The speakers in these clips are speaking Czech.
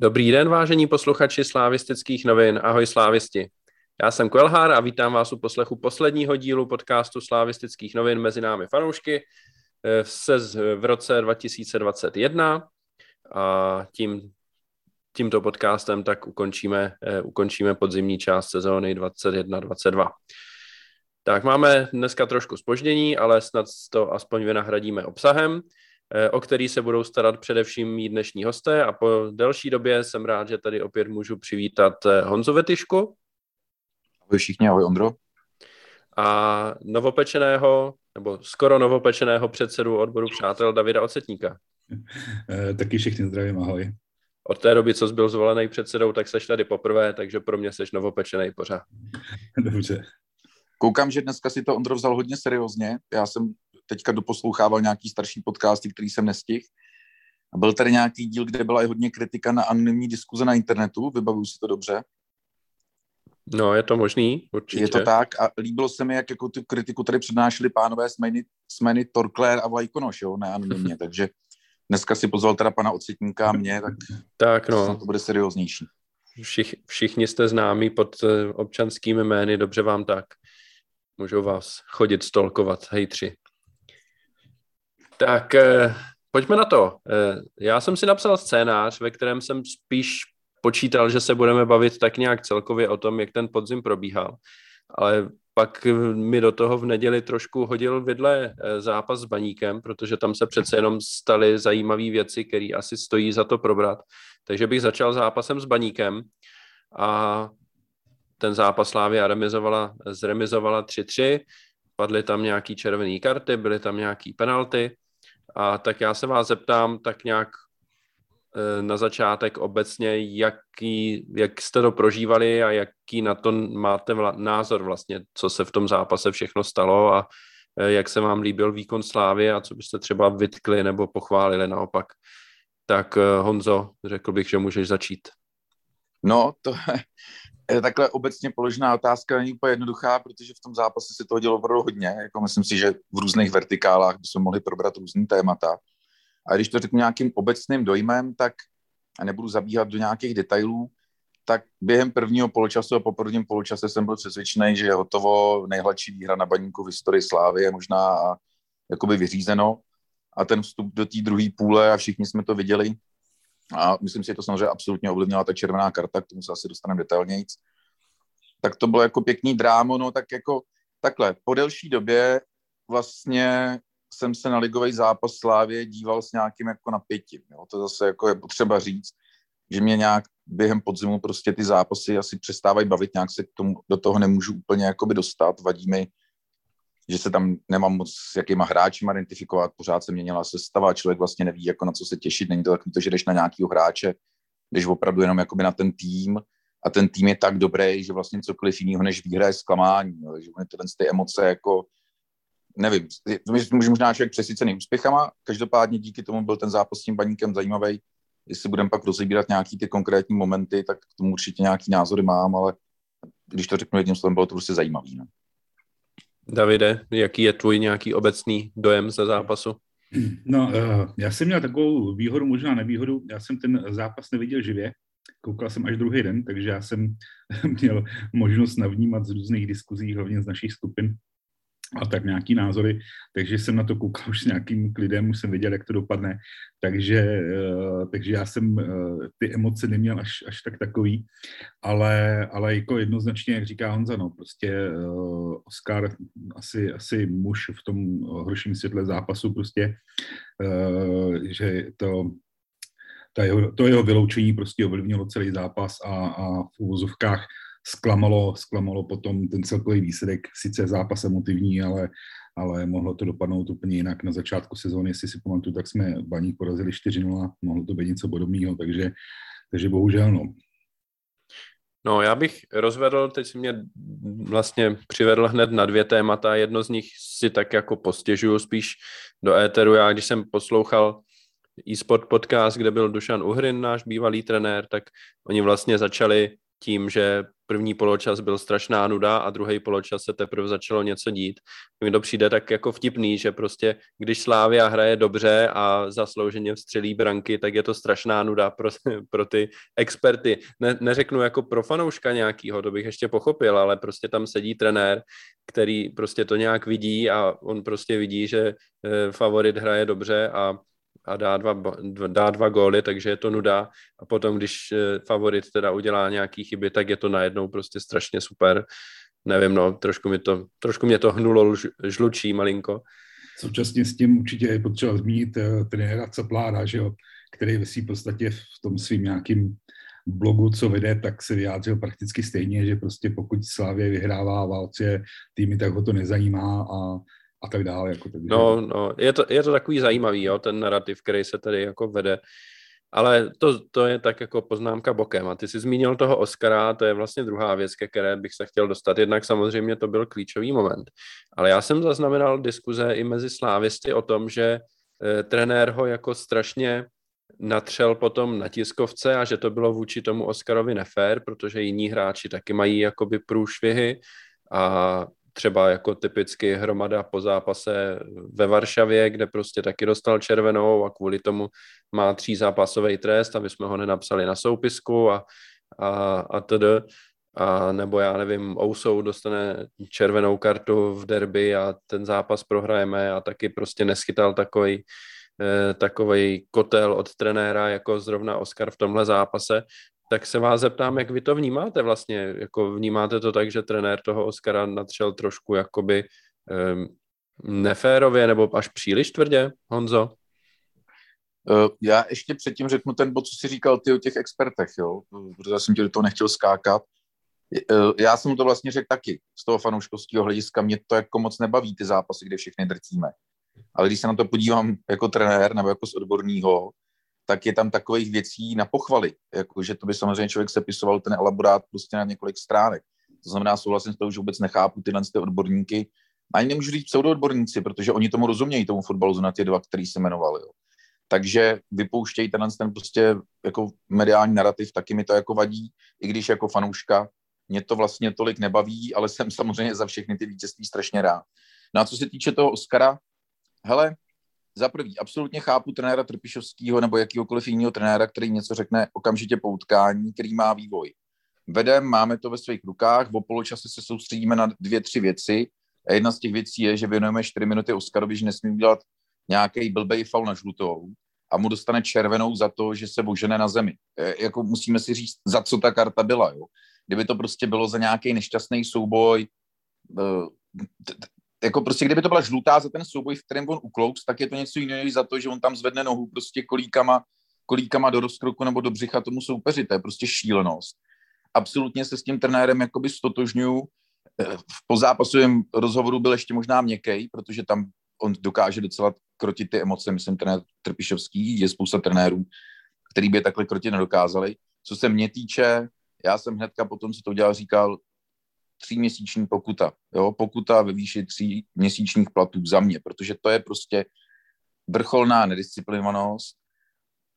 Dobrý den, vážení posluchači slávistických novin. Ahoj slávisti. Já jsem Koelhár a vítám vás u poslechu posledního dílu podcastu slávistických novin Mezi námi fanoušky v roce 2021. A tímto podcastem tak ukončíme podzimní část sezóny 21-22. Tak máme dneska trošku zpoždění, ale snad to aspoň vynahradíme obsahem, o který se budou starat především mí dnešní hosté, a po delší době jsem rád, že tady opět můžu přivítat Honzu Vetyšku. Ahoj všichni, ahoj Ondro. A novopečeného, nebo skoro novopečeného předsedu odboru přátel Davida Ocetníka. Taky všichni zdravím, ahoj. Od té doby, co jsi byl zvolený předsedou, tak seš tady poprvé, takže pro mě seš novopečenej pořád. Dobře. Koukám, že dneska si to Ondro vzal hodně seriózně. Já jsem teďka doposlouchával nějaký starší podcasty, který jsem nestihl. Byl tady nějaký díl, kde byla i hodně kritika na anonymní diskuze na internetu, vybavuju si to dobře. No, je to možný, určitě. Je to tak a líbilo se mi, jak jako tu kritiku tady přednášeli pánové Smeny Torkler a Vlajkonoš, jo, neanonymně, takže dneska si pozval teda pana Ocetníka a mě, tak no. To bude serióznější. Všichni jste známí pod občanskými jmény, dobře vám tak. Můžou vás chodit stalkovat, hejtři. Tak pojďme na to. Já jsem si napsal scénář, ve kterém jsem spíš počítal, že se budeme bavit tak nějak celkově o tom, jak ten podzim probíhal. Ale pak mi do toho v neděli trošku hodil vidle zápas s Baníkem, protože tam se přece jenom staly zajímavé věci, které asi stojí za to probrat. Takže bych začal zápasem s Baníkem a ten zápas Slavia zremizovala 3-3, padly tam nějaký červené karty, byly tam nějaký penalty. A tak já se vás zeptám tak nějak na začátek obecně, jak jste to prožívali a jaký na to máte názor vlastně, co se v tom zápase všechno stalo a jak se vám líbil výkon Slavie a co byste třeba vytkli nebo pochválili naopak. Tak Honzo, řekl bych, že můžeš začít. No, to je takhle obecně položená otázka, není úplně jednoduchá, protože v tom zápase se toho dělo opravdu hodně. Jako myslím si, že v různých vertikálách bychom mohli probrat různý témata. A když to řeknu nějakým obecným dojmem, tak a nebudu zabíhat do nějakých detailů, tak během prvního poločasu a po prvním poločase jsem byl přesvědčený, že je hotovo, nejhladší výhra na Baníku v historii Slávie, možná jakoby vyřízeno. A ten vstup do té druhé půle, a všichni jsme to viděli, a myslím si, že to samozřejmě absolutně ovlivnila ta červená karta, k tomu se asi dostaneme detailněji. Tak to bylo jako pěkný drámo, no tak jako takhle. Po delší době vlastně jsem se na ligový zápas Slavie díval s nějakým jako napětím. Jo. To zase jako je potřeba říct, že mě nějak během podzimu prostě ty zápasy asi přestávají bavit, nějak se k tomu, do toho nemůžu úplně jakoby dostat. Vadí mi, že se tam nemám moc s jakýma hráčima identifikovat, pořád se měnila sestava, člověk vlastně neví, jako na co se těšit, není to tak, že jdeš na nějakýho hráče, jdeš opravdu jenom jakoby na ten tým a ten tým je tak dobrý, že vlastně cokoliv jiného než výhra je zklamání, jo. Že ty emoce jako nevím, možná člověk přesycený úspěchama, každopádně díky tomu byl ten zápas s tím Baníkem zajímavý, jestli budeme pak rozebírat nějaký ty konkrétní momenty, tak k tomu určitě nějaký názory mám, ale když to řeknu jedním slovem, bylo to prostě zajímavý, no. Davide, jaký je tvůj nějaký obecný dojem ze zápasu? No, já jsem měl takovou výhodu, možná nevýhodu, já jsem ten zápas neviděl živě, koukal jsem až druhý den, takže já jsem měl možnost navnímat z různých diskuzí, hlavně z našich skupin, a tak nějaký názory, takže jsem na to koukal už s nějakým klidem, už jsem věděl, jak to dopadne, takže já jsem ty emoce neměl až tak takový, ale jako jednoznačně, jak říká Honza, no prostě Oscar asi muž v tom horším světle zápasu prostě, že to jeho vyloučení prostě ovlivnilo celý zápas a v uvozovkách zklamalo potom ten celkový výsledek, sice zápas emotivní, ale mohlo to dopadnout úplně jinak. Na začátku sezóny, jestli si pamatuju, tak jsme Baník porazili 4-0, mohlo to být něco podobného, takže bohužel no. No, já bych rozvedl, teď si mě vlastně přivedl hned na dvě témata, jedno z nich si tak jako postěžuju spíš do éteru. Já když jsem poslouchal e-sport podcast, kde byl Dušan Uhrin, náš bývalý trenér, tak oni vlastně začali tím, že první poločas byl strašná nuda a druhý poločas se teprve začalo něco dít. Mně to přijde tak jako vtipný, že prostě když Slavia hraje dobře a zaslouženě vstřelí branky, tak je to strašná nuda pro ty experty. Neřeknu jako pro fanouška nějakýho, to bych ještě pochopil, ale prostě tam sedí trenér, který prostě to nějak vidí a on prostě vidí, že favorit hraje dobře a dá dva góly, takže je to nuda. A potom, když favorit teda udělá nějaký chyby, tak je to najednou prostě strašně super. Nevím, no, trošku mě to hnulo, žlučí malinko. Současně s tím určitě je potřeba zmínit trenéra Caplára, že jo, který ve svým podstatě v tom svým nějakým blogu, co vede, tak se vyjádřil prakticky stejně, že prostě pokud Slavie vyhrává válce týmy, tak ho to nezajímá a tak dále. Jako tak, no, je to takový zajímavý, jo, ten narrativ, který se tady jako vede, ale to je tak jako poznámka bokem. A ty jsi zmínil toho Oscara, to je vlastně druhá věc, ke které bych se chtěl dostat, jednak samozřejmě to byl klíčový moment. Ale já jsem zaznamenal diskuze i mezi slávisty o tom, že trenér ho jako strašně natřel potom na tiskovce a že to bylo vůči tomu Oscarovi nefér, protože jiní hráči taky mají jakoby průšvihy a třeba jako typicky Hromada po zápase ve Varšavě, kde prostě taky dostal červenou a kvůli tomu má 3 zápasový trest, aby jsme ho nenapsali na soupisku a td. A nebo já nevím, Ousoua dostane červenou kartu v derby a ten zápas prohrajeme a taky prostě neschytal takovej kotel od trenéra, jako zrovna Oscar v tomhle zápase. Tak se vás zeptám, jak vy to vnímáte vlastně? Jako vnímáte to tak, že trenér toho Oscara natřel trošku jakoby neférově nebo až příliš tvrdě, Honzo? Já ještě předtím řeknu ten bod, co jsi říkal ty o těch expertech, jo? Protože já jsem tě do toho nechtěl skákat. Já jsem to vlastně řekl taky z toho fanouškovského hlediska. Mě to jako moc nebaví ty zápasy, kde všechny drtíme. Ale když se na to podívám jako trenér nebo jako z odborného, tak je tam takových věcí na pochvaly, jakože to by samozřejmě člověk sepisoval ten elaborát prostě na několik stránek. To znamená, souhlasím s toho, že vůbec nechápu tyhle odborníky. Ani nemůžu říct pseudoodborníci, protože oni tomu rozumějí, tomu fotbalu, na ty dva, který se jmenovali. Jo. Takže vypouštějí ten prostě jako mediální narrativ, taky mi to jako vadí, i když jako fanouška mě to vlastně tolik nebaví, ale jsem samozřejmě za všechny ty vítězství strašně rád. No a co se týče toho Oscara, hele, za prvý, absolutně chápu trenéra Trpišovského nebo jakýhokoliv jiného trenéra, který něco řekne okamžitě po utkání, který má vývoj. Vedem, máme to ve svých rukách, o poločase se soustředíme na 2-3 věci a jedna z těch věcí je, že věnujeme 4 minuty Oscarovi, že nesmí udělat nějaký blbej faul na žlutou a mu dostane červenou za to, že se božene na zemi. Jako musíme si říct, za co ta karta byla. Jo? Kdyby to prostě bylo za nějaký nešťastný souboj, jako prostě, kdyby to byla žlutá za ten souboj, v kterém on uklouc, tak je to něco jiného než za to, že on tam zvedne nohu prostě kolíkama do rozkroku nebo do břicha tomu soupeři. To je prostě šílenost. Absolutně se s tím trenérem jakoby stotožňuju. Po zápasovém rozhovoru byl ještě možná měkkej, protože tam on dokáže docela krotit ty emoce. Myslím, trenér Trpišovský, je spousta trenérů, který by takhle krotit nedokázali. Co se mě týče, já jsem hnedka potom, co to udělal, říkal, 3měsíční pokuta. Jo? Pokuta ve výši 3 měsíčních platů za mě, protože to je prostě vrcholná nedisciplinovanost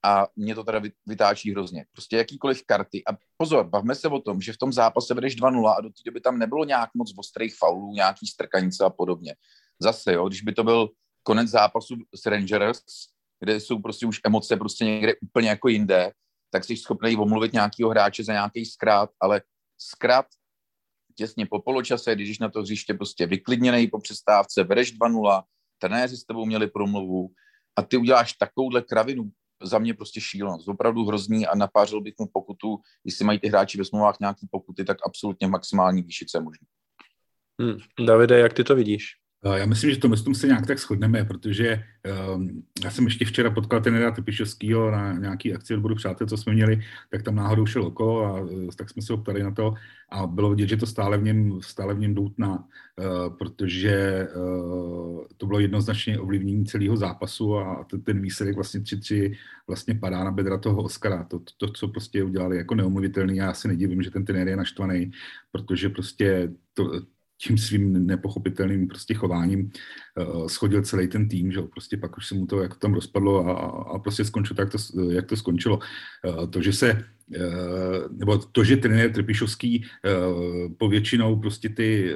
a mě to teda vytáčí hrozně. Prostě jakýkoliv karty. A pozor, bavme se o tom, že v tom zápase vedeš 2-0 a do té doby tam nebylo nějak moc ostrých faulů, nějaký strkanice a podobně. Zase, jo, když by to byl konec zápasu s Rangers, kde jsou prostě už emoce prostě někde úplně jako jinde, tak jsi schopný omluvit nějakého hráče za nějaký zkrát, ale zkrát těsně po poločase, když na to hřiště prostě vyklidněnej po přestávce, vedeš 2-0, trenéři s tebou měli promluvu a ty uděláš takovouhle kravinu, za mě prostě šílenost, opravdu hrozný a napářil bych mu pokutu, jestli mají ty hráči ve smlouvách nějaký pokuty, tak absolutně v maximální výši, co je možné. Davide, jak ty to vidíš? Já myslím, že tom se nějak tak shodneme, protože já jsem ještě včera potkal trenéra Trpišovského na nějaký akci odboru přátel, co jsme měli, tak tam náhodou šel okolo a tak jsme se ho ptali na to a bylo vidět, že to stále v něm doutná, protože to bylo jednoznačně ovlivnění celého zápasu a ten výsledek vlastně 3-3 vlastně padá na bedra toho Oscara. To co prostě udělali jako neomluvitelný, já se nedivím, že ten trenér je naštvaný, protože prostě to tím svým nepochopitelným prostě chováním shodil celý ten tým, že prostě pak už se mu to jako tam rozpadlo a prostě skončilo tak, jak to skončilo. To, že se nebo to, že trenér Trpišovský povětšinou prostě ty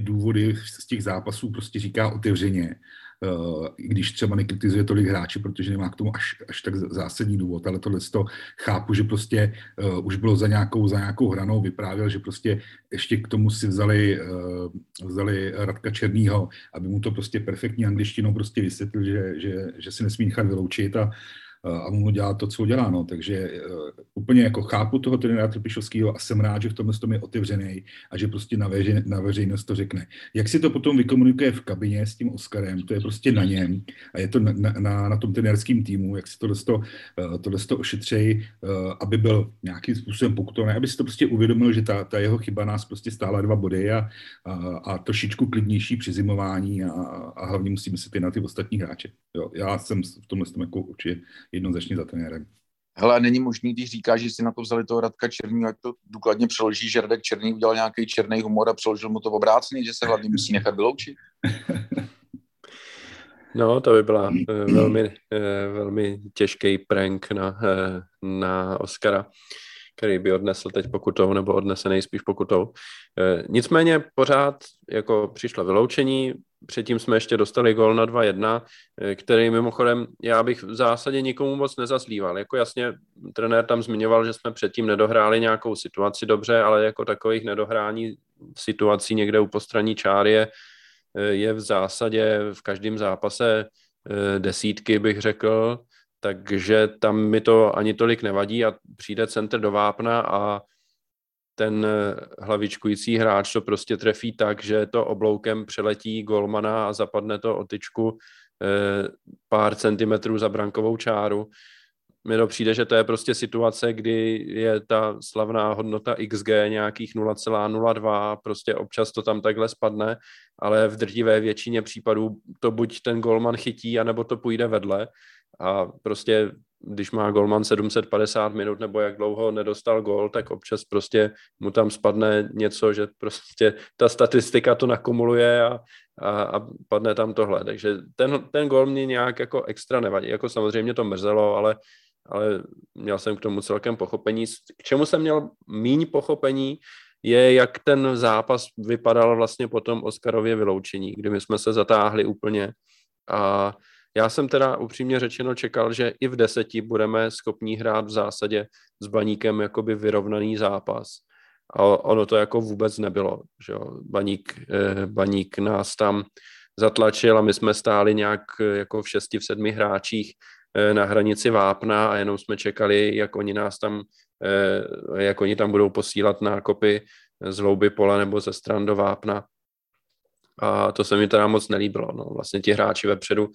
důvody z těch zápasů prostě říká otevřeně, i když třeba nekritizuje tolik hráči, protože nemá k tomu až tak zásadní důvod, ale tohle to chápu, že prostě už bylo za nějakou hranou, vyprávěl, že prostě ještě k tomu si vzali Radka Černýho, aby mu to prostě perfektní angličtinou prostě vysvětlil, že si nesmí nechat vyloučit a mu dělá to, co dělá, no. Takže úplně jako chápu toho trenéra Trpišovského a jsem rád, že v tomhle tom je otevřený a že prostě na veřejnost to řekne. Jak si to potom vykomunikuje v kabině s tím Oscarem, to je prostě na něm a je to na tom trenérském týmu, jak si tohle to ošetřejí, aby byl nějakým způsobem pokutovaný, aby si to prostě uvědomil, že ta jeho chyba nás prostě stála 2 body a trošičku klidnější přizimování a hlavně musíme se ty na ty ostatní hráče. Jo, já jsem v tomhle tom jako určitě jednoznačně za trenérem. Hele, není možný, když říkáš, že si na to vzali toho Radka Černý, jak to důkladně přeloží, že Radek Černý udělal nějaký černý humor a přeložil mu to obráceně, že se hlavně musí nechat vyloučit? No, to by byla velmi, velmi těžký prank na Oscara, který by odnesl teď pokutou, nebo odnese nejspíš pokutou. Nicméně pořád jako přišlo vyloučení, předtím jsme ještě dostali gól na 2-1, který mimochodem já bych v zásadě nikomu moc nezaslíval. Jako jasně, trenér tam zmiňoval, že jsme předtím nedohráli nějakou situaci dobře, ale jako takových nedohrání situací někde u postraní čáry je v zásadě v každém zápase desítky, bych řekl, takže tam mi to ani tolik nevadí a přijde centr do vápna a ten hlavičkující hráč to prostě trefí tak, že to obloukem přeletí golmana a zapadne to o tyčku pár centimetrů za brankovou čáru. Mně to přijde, že to je prostě situace, kdy je ta slavná hodnota XG nějakých 0,02, prostě občas to tam takhle spadne, ale v drtivé většině případů to buď ten golman chytí, anebo to půjde vedle a prostě když má golman 750 minut nebo jak dlouho nedostal gól, tak občas prostě mu tam spadne něco, že prostě ta statistika to nakumuluje a padne tam tohle. Takže ten gól mě nějak jako extra nevadí. Jako samozřejmě to mrzelo, ale měl jsem k tomu celkem pochopení. K čemu jsem měl míň pochopení, je jak ten zápas vypadal vlastně po tom Oscarově vyloučení, kdy my jsme se zatáhli úplně a já jsem teda upřímně řečeno čekal, že i v 10 budeme schopní hrát v zásadě s Baníkem jakoby vyrovnaný zápas. A ono to jako vůbec nebylo. Že jo? Baník nás tam zatlačil a my jsme stáli nějak jako v 6, v 7 hráčích na hranici vápna a jenom jsme čekali, jak oni tam budou posílat nákopy z hlouby pole nebo ze stran do vápna. A to se mi teda moc nelíbilo. No, vlastně ti hráči vepředu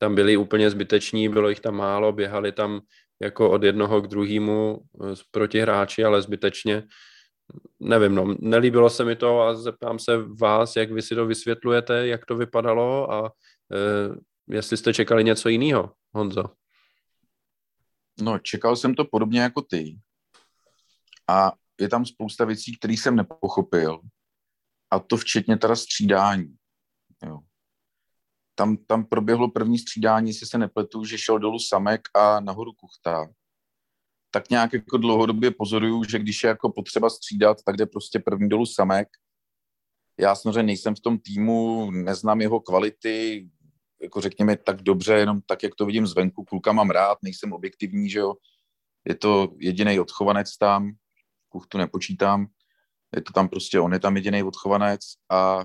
tam byli úplně zbyteční, bylo jich tam málo, běhali tam jako od jednoho k druhému proti hráči, ale zbytečně. Nevím, no, nelíbilo se mi to a zeptám se vás, jak vy si to vysvětlujete, jak to vypadalo a jestli jste čekali něco jiného, Honzo. No, čekal jsem to podobně jako ty. A je tam spousta věcí, které jsem nepochopil. A to včetně teda střídání. Jo. Tam proběhlo první střídání, jestli se nepletu, že šel dolů Samek a nahoru Kuchta. Tak nějak jako dlouhodobě pozoruju, že když je jako potřeba střídat, tak jde prostě první dolů Samek. Já samozřejmě nejsem v tom týmu, neznám jeho kvality, jako řekněme tak dobře, jenom tak, jak to vidím zvenku. Kluka mám rád, nejsem objektivní, že jo. Je to jedinej odchovanec tam, Kuchtu nepočítám. Je to tam prostě, on je tam jedinej odchovanec a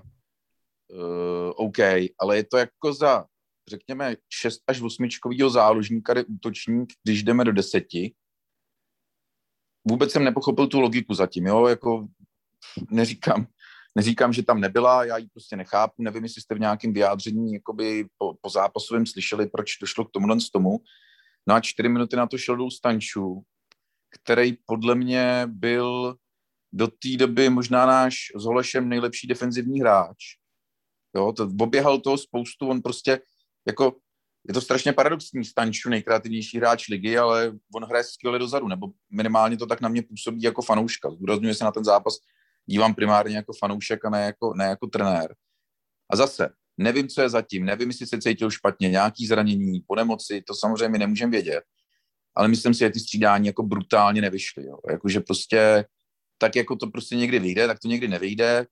OK, ale je to jako za, řekněme, 6- až 8čkovýho záložníka, kde útočník, když jdeme do 10. Vůbec jsem nepochopil tu logiku zatím, jo, jako neříkám, že tam nebyla, já ji prostě nechápu, nevím, jestli jste v nějakém vyjádření jakoby po zápasovém slyšeli, proč došlo k tomuhle z tomu. No a 4 minuty na to šel do Stanciu, který podle mě byl do té doby možná náš s Holešem nejlepší defenzivní hráč. Jo, to oběhal toho spoustu, on prostě, jako, je to strašně paradoxní, Stanciu nejkreativnější hráč ligy, ale on hraje skvěle dozadu, nebo minimálně to tak na mě působí jako fanouška. Zdůrazňuje se na ten zápas dívám primárně jako fanoušek a ne jako trenér. A zase, nevím, co je zatím, nevím, jestli se cítil špatně, nějaký zranění, po nemoci, to samozřejmě nemůžeme vědět, ale myslím si, že ty střídání jako brutálně nevyšly. Jakože prostě tak jako to prostě někdy vyjde, tak to někdy nevyjde.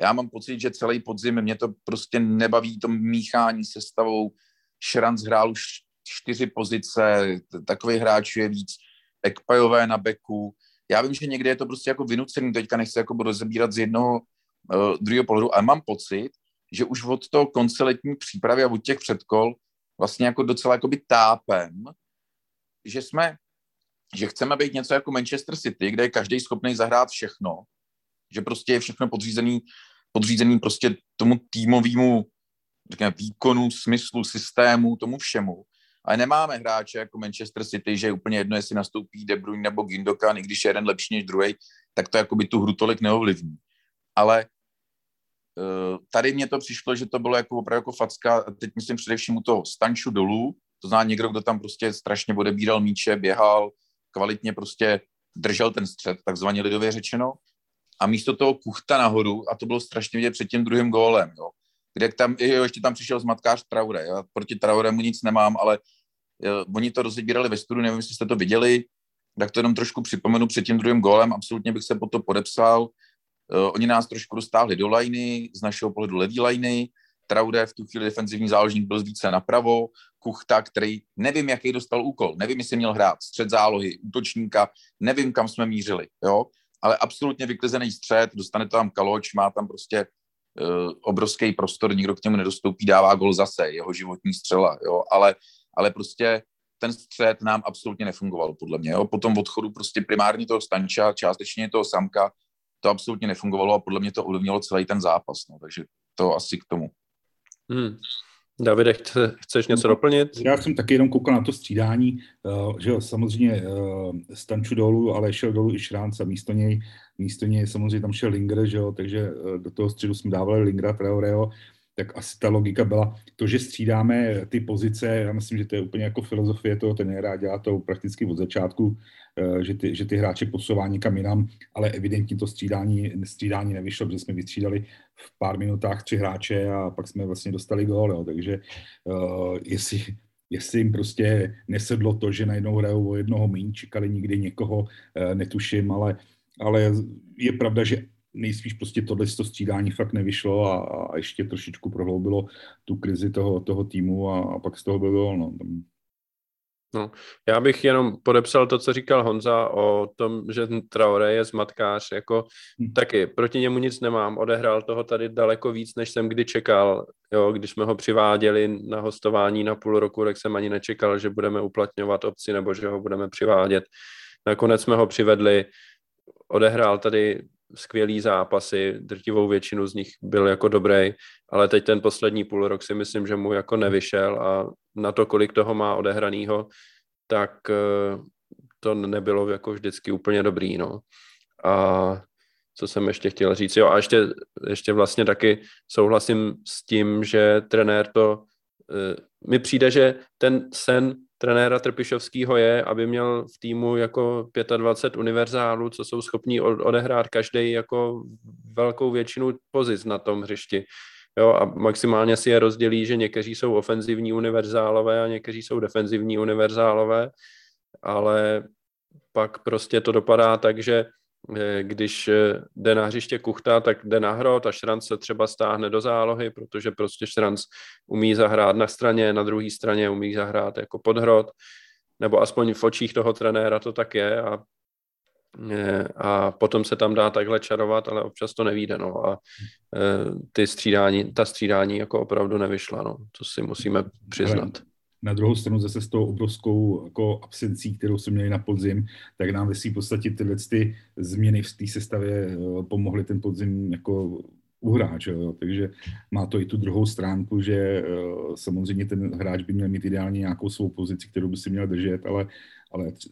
Já mám pocit, že celý podzim mě to prostě nebaví, to míchání se stavou. Šranc hrál už 4 pozice, takových hráčů je víc, Ekpajové na beku. Já vím, že někde je to prostě jako vynucený, teďka nechci jako rozebírat z jednoho druhého pohledu, ale mám pocit, že už od toho konce letní přípravy a od těch předkol vlastně jako docela jakoby tápem, že chceme být něco jako Manchester City, kde je každý schopný zahrát všechno, že prostě je všechno podřízený prostě tomu týmovému, řekněme, výkonu, smyslu, systému, tomu všemu. Ale nemáme hráče jako Manchester City, že je úplně jedno, jestli nastoupí De Bruyne nebo Gündogan, i když je jeden lepší než druhej, tak to jakoby tu hru tolik neovlivní. Ale tady mně to přišlo, že to bylo jako opravdu jako facka, teď myslím především u toho Stanciu dolů, to zná někdo, kdo tam prostě strašně odebíral míče, běhal, kvalitně prostě držel ten střed, takzvaně lidově řečeno, a místo toho Kuchta nahoru, a to bylo strašně vidět před tím druhým gólem, jo. Kde tam, ještě tam přišel zmatkář Traoré. Já proti Traorému nic nemám, ale oni to rozebírali ve studiu, nevím, jestli jste to viděli, tak to jenom trošku připomenu před tím druhým gólem, absolutně bych se pod to podepsal. Oni nás trošku dostáhli do lajny, z našeho pohledu levý lajny, Traoré v tu chvíli defenzivní záložník byl více napravo, Kuchta, který nevím, jaký dostal úkol, nevím, jestli měl hrát střed zálohy, útočníka, nevím, kam jsme mířili, jo? Ale absolutně vyklizený střed, dostane tam Kaloč, má tam prostě obrovský prostor, nikdo k němu nedostoupí, dává gol zase, jeho životní střela, jo? Ale prostě ten střed nám absolutně nefungoval, podle mě. Jo? Po tom odchodu prostě primárně toho Stancia, částečně toho Samka, to absolutně nefungovalo a podle mě to ovlivnilo celý ten zápas, no, takže to asi k tomu. Davide, chceš něco doplnit? Já jsem taky jenom koukal na to střídání, že jo, samozřejmě Stanciu dolů, ale šel dolů i Šránc a místo něj samozřejmě tam šel Linger, že jo, takže do toho středu jsme dávali Lingra, Traorého, tak asi ta logika byla to, že střídáme ty pozice, já myslím, že to je úplně jako filozofie toho trenéra, dělá to prakticky od začátku, že ty hráče posouvá někam jinam, ale evidentně to střídání nevyšlo, protože jsme vystřídali v pár minutách 3 hráče a pak jsme vlastně dostali gól, jo. Takže jestli jim prostě nesedlo to, že najednou hrajou o jednoho míň, čekali nikdy někoho, netuším, ale je pravda, že nejspíš prostě tohle střídání fakt nevyšlo a ještě trošičku prohloubilo tu krizi toho týmu a pak z toho bylo, no. No, já bych jenom podepsal to, co říkal Honza o tom, že Traoré je zmatkář, jako taky, proti němu nic nemám, odehrál toho tady daleko víc, než jsem kdy čekal, jo, když jsme ho přiváděli na hostování na půl roku, tak jsem ani nečekal, že budeme uplatňovat opci nebo že ho budeme přivádět. Nakonec jsme ho přivedli, odehrál tady skvělý zápasy, drtivou většinu z nich byl jako dobrý, ale teď ten poslední půl rok si myslím, že mu jako nevyšel a na to, kolik toho má odehranýho, tak to nebylo jako vždycky úplně dobrý, no. A co jsem ještě chtěl říct, jo, a ještě vlastně taky souhlasím s tím, že trenér to, mi přijde, že ten sen trenéra Trpišovskýho je, aby měl v týmu jako 25 univerzálů, co jsou schopní odehrát každý jako velkou většinu pozic na tom hřišti. Jo, a maximálně si je rozdělí, že někteří jsou ofenzivní univerzálové a někteří jsou defenzivní univerzálové, ale pak prostě to dopadá tak, že když jde na hřiště Kuchta, tak jde na hrot a Šranc se třeba stáhne do zálohy, protože prostě Šranc umí zahrát na straně, na druhé straně umí zahrát jako pod hrot, nebo aspoň v očích toho trenéra to tak je a potom se tam dá takhle čarovat, ale občas to nevíde, no, a ta střídání jako opravdu nevyšla, no, to si musíme přiznat. Na druhou stranu zase s tou obrovskou jako absencí, kterou jsme měli na podzim, tak nám ve v podstatě ty změny v té sestavě pomohly ten podzim jako uhrát. Jo? Takže má to i tu druhou stránku, že samozřejmě ten hráč by měl mít ideálně nějakou svou pozici, kterou by si měl držet, ale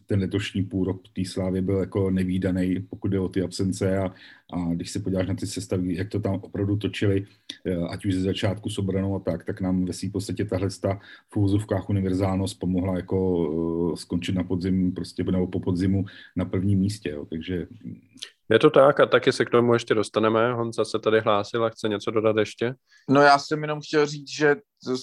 ten letošní půlrok té Slávy byl jako nevídaný, pokud jde o ty absence a když se podíváš na ty sestavy, jak to tam opravdu točili, ať už ze začátku s obranou a tak nám ve svým podstatě tahle v úvozovkách univerzálnost pomohla jako skončit na podzim, prostě nebo po podzimu na prvním místě, jo. Takže Je to tak a taky se k tomu ještě dostaneme. Honza se tady hlásil a chce něco dodat ještě? No já jsem jenom chtěl říct, že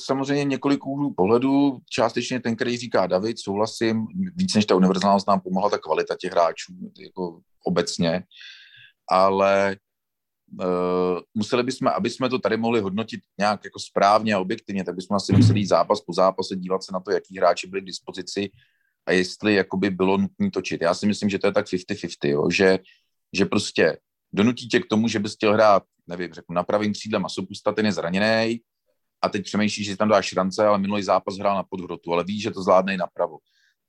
samozřejmě několik úhlů pohledu, částečně ten, který říká David, souhlasím, víc než ta univerzálnost nám pomohla ta kvalita těch hráčů jako obecně, ale museli bychom, aby jsme to tady mohli hodnotit nějak jako správně a objektivně, tak bychom asi museli jít zápas po zápase, dívat se na to, jaký hráči byli k dispozici a jestli jakoby bylo nutné točit. Já si myslím, že to je tak 50-50, jo? Že prostě donutí tě k tomu, že bys chtěl hrát, nevím, řeknu, na pravým křídle Masopusta, ten je zraněnej a teď přemýšlíš, že tam dáš Šrance, ale minulý zápas hrál na podhrotu, ale víš, že to zvládne i napravo.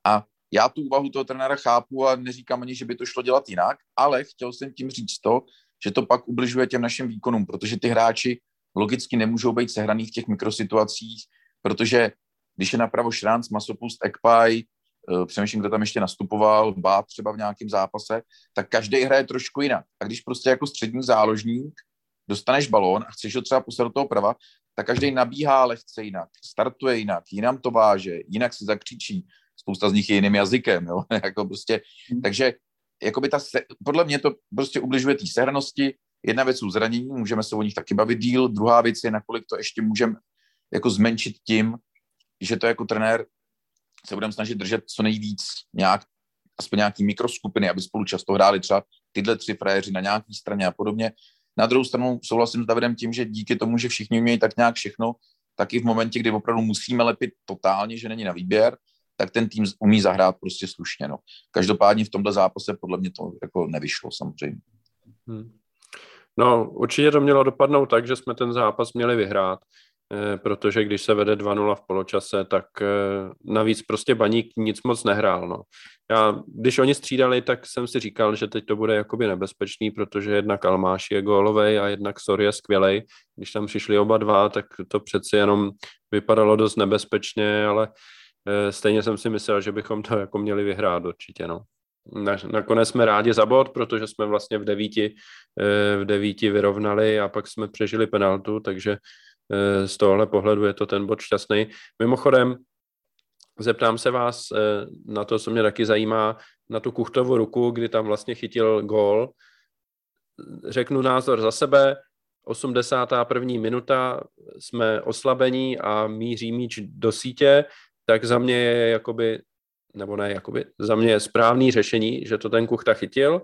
A já tu úvahu toho trenéra chápu a neříkám ani, že by to šlo dělat jinak, ale chtěl jsem tím říct to, že to pak ubližuje těm našim výkonům, protože ty hráči logicky nemůžou být sehraný v těch mikrosituacích, protože když je napravo Šranc, Masopust, Ekpai, přemýšlím, kdo tam ještě nastupoval, Bát třeba v nějakém zápase, tak každý hraje trošku jinak. A když prostě jako střední záložník dostaneš balón a chceš ho třeba poslat do toho prava, tak každý nabíhá lehce jinak, startuje jinak, jinam to váže, jinak si zakřičí, spousta z nich je jiným jazykem, jo? Jako prostě, takže jakoby podle mě to prostě ubližuje té sehranosti. Jedna věc jsou zranění, můžeme se o nich taky bavit díl, druhá věc je, nakolik to ještě můžeme jako zmenšit tím, že to jako trenér se budeme snažit držet co nejvíc nějak, aspoň nějaký mikroskupiny, aby spolu často hráli třeba tyhle tři frajeři na nějaký straně a podobně. Na druhou stranu souhlasím s Davidem tím, že díky tomu, že všichni umějí tak nějak všechno, tak i v momentě, kdy opravdu musíme lepit totálně, že není na výběr, tak ten tým umí zahrát prostě slušně. No. Každopádně v tomhle zápase podle mě to jako nevyšlo samozřejmě. No určitě to mělo dopadnout tak, že jsme ten zápas měli vyhrát, protože když se vede 2-0 v poločase, tak navíc prostě Baník nic moc nehrál. No. Když oni střídali, tak jsem si říkal, že teď to bude jakoby nebezpečný, protože jednak Almáš je gólovej a jednak Sor je skvělej. Když tam přišli oba dva, tak to přeci jenom vypadalo dost nebezpečně, ale stejně jsem si myslel, že bychom to jako měli vyhrát určitě. No. Nakonec jsme rádi za bod, protože jsme vlastně v devíti vyrovnali a pak jsme přežili penaltu, takže z tohohle pohledu je to ten bod šťastný. Mimochodem, zeptám se vás na to, co mě taky zajímá, na tu Kuchtovu ruku, kdy tam vlastně chytil gól. Řeknu názor za sebe, 81. minuta, jsme oslabení a míří míč do sítě, tak za mě je za mě je správný řešení, že to ten Kuchta chytil,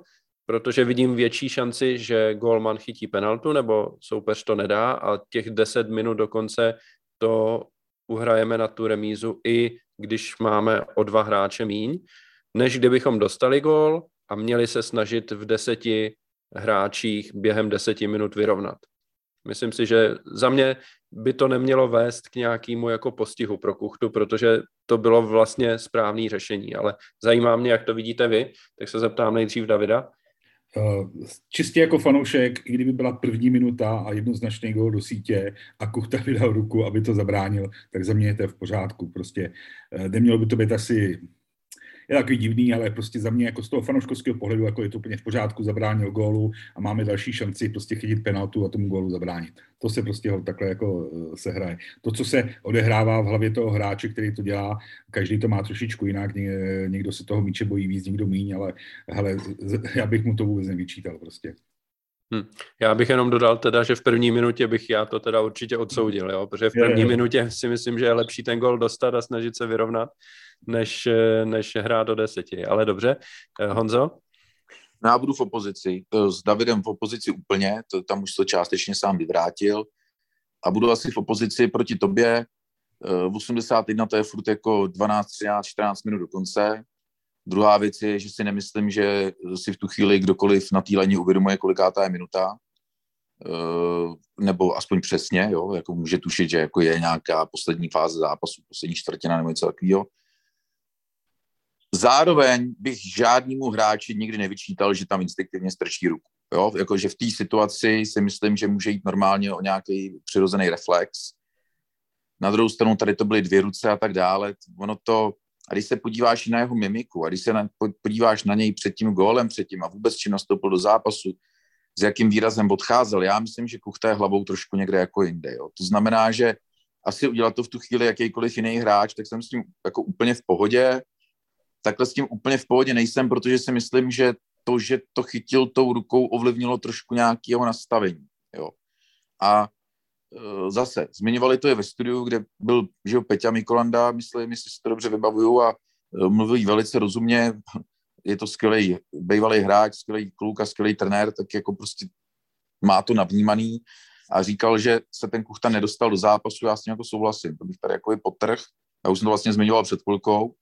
protože vidím větší šanci, že gólman chytí penaltu, nebo soupeř to nedá a těch 10 minut do konce to uhrajeme na tu remízu, i když máme o 2 hráče míň, než kdybychom dostali gól a měli se snažit v 10 hráčích během 10 minut vyrovnat. Myslím si, že za mě by to nemělo vést k nějakému jako postihu pro Kuchtu, protože to bylo vlastně správné řešení, ale zajímá mě, jak to vidíte vy, tak se zeptám nejdřív Davida. Čistě jako fanoušek, i kdyby byla první minuta a jednoznačný gól do sítě a Kuchta vydal ruku, aby to zabránil, tak za mě je to v pořádku. Prostě nemělo by to být asi... Je takový divný, ale prostě za mě jako z toho fanouškovského pohledu jako je to úplně v pořádku, zabránil gólu a máme další šanci prostě chytit penaltu a tomu gólu zabránit. To se prostě takhle jako se hraje. To, co se odehrává v hlavě toho hráče, který to dělá, každý to má trošičku jinak, někdo se toho míče bojí víc, někdo míň, ale hele, já bych mu to vůbec nevyčítal prostě. Já bych jenom dodal teda, že v první minutě bych já to teda určitě odsoudil, jo? Protože v první minutě si myslím, že je lepší ten gól dostat a snažit se vyrovnat, než hrát do 10. Ale dobře. Honzo? No, já budu v opozici. S Davidem v opozici úplně, tam už to částečně sám vyvrátil. A budu asi v opozici proti tobě. V 81 to je furt jako 12, 13, 14 minut do konce. Druhá věc je, že si nemyslím, že si v tu chvíli kdokoliv na té lani uvědomuje, kolikátá je minuta, nebo aspoň přesně, jo, jako může tušit, že jako je nějaká poslední fáze zápasu, poslední čtvrtina nebo něco takového. Zároveň bych žádnému hráči nikdy nevyčítal, že tam instinktivně strčí ruku. Jo? Jako, že v té situaci si myslím, že může jít normálně o nějaký přirozený reflex. Na druhou stranu tady to byly 2 ruce a tak dále. A když se podíváš i na jeho mimiku, a když se podíváš na něj před tím gólem, a vůbec čím nastoupil do zápasu, s jakým výrazem odcházel, já myslím, že Kuchta je hlavou trošku někde jako jinde. Jo. To znamená, že asi udělat to v tu chvíli jakýkoliv jiný hráč, tak jsem s tím jako úplně v pohodě. Takhle s tím úplně v pohodě nejsem, protože si myslím, že to, že to chytil tou rukou, ovlivnilo trošku nějaký jeho nastavení. Jo. A zase, zmiňovali to je ve studiu, kde byl že Peťa Mikolanda, myslím, jestli si to dobře vybavuju, a mluví velice rozumně, je to skvělý bývalý hráč, skvělý kluk a skvělý trenér, tak jako prostě má to navnímaný a říkal, že se ten Kuchta nedostal do zápasu, já s tím jako souhlasím, to bych tady jako podtrhl, já už jsem to vlastně zmiňoval před chvilkou,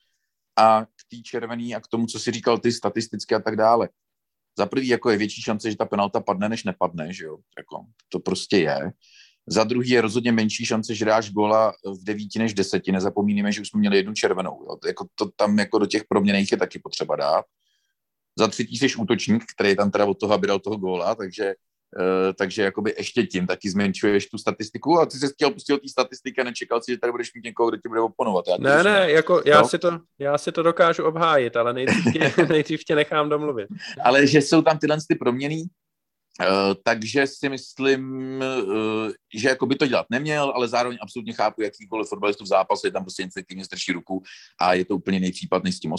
a k té červený a k tomu, co si říkal ty statisticky a tak dále. Za prvý jako je větší šance, že ta penalta padne, než nepadne, že jo, jako, to prostě je. Za druhý je rozhodně menší šance, že dáš góla v 9 než 10. Nezapomíníme, že už jsme měli jednu červenou. Jo. Jako to tam jako do těch proměnejch je taky potřeba dát. Za třetí jsi útočník, který je tam teda od toho, aby dal toho góla, takže jakoby ještě tím taky zmenšuješ tu statistiku. A ty jsi chtěl pustit té statistiky a nečekal si, že tady budeš mít někoho, kdo tě bude oponovat. Já si to dokážu obhájit, ale nejdřív tě nechám domluvit. Ale že jsou tam tyhle ty proměny. Takže si myslím, že jako by to dělat neměl, ale zároveň absolutně chápu, jakýkoliv fotbalistů v zápase je tam prostě instinktivně strčí ruku a je to úplně nejpřípadný s tím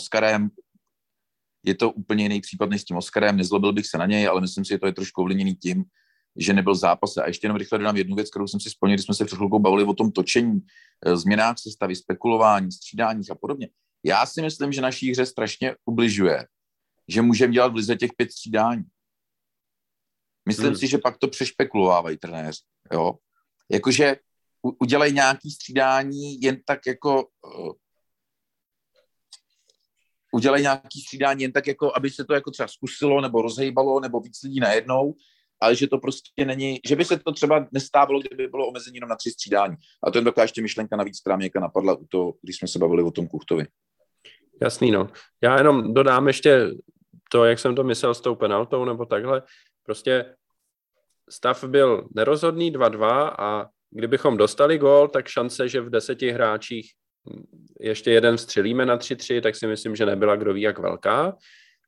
Oscarem. Nezlobil bych se na něj, ale myslím si, že to je trošku ovlivněný tím, že nebyl v zápase. A ještě jenom rychle dodám jednu věc, kterou jsem si vzpomněl, když jsme se před chvilkou bavili o tom točení, změnách sestavy, spekulování, střídáních a podobně. Já si myslím, že naší hře strašně ubližuje, že můžeme dělat v lize těch 5 střídání. Myslím si, že pak to přešpekulovávají trenéři, jo. Jakože udělají nějaký střídání jen tak jako, aby se to jako třeba zkusilo nebo rozhejbalo nebo víc lidí najednou, ale že to prostě není, že by se to třeba nestávalo, kdyby bylo omezení jenom na 3 střídání. A to je taková ještě myšlenka navíc, která mě napadla u toho, když jsme se bavili o tom Kuchtovi. Jasný, no. Já jenom dodám ještě to, jak jsem to myslel s tou penaltou nebo takhle. Prostě stav byl nerozhodný 2-2 a kdybychom dostali gól, tak šance, že v 10 hráčích ještě jeden vstřelíme na 3-3, tak si myslím, že nebyla kdo ví jak velká.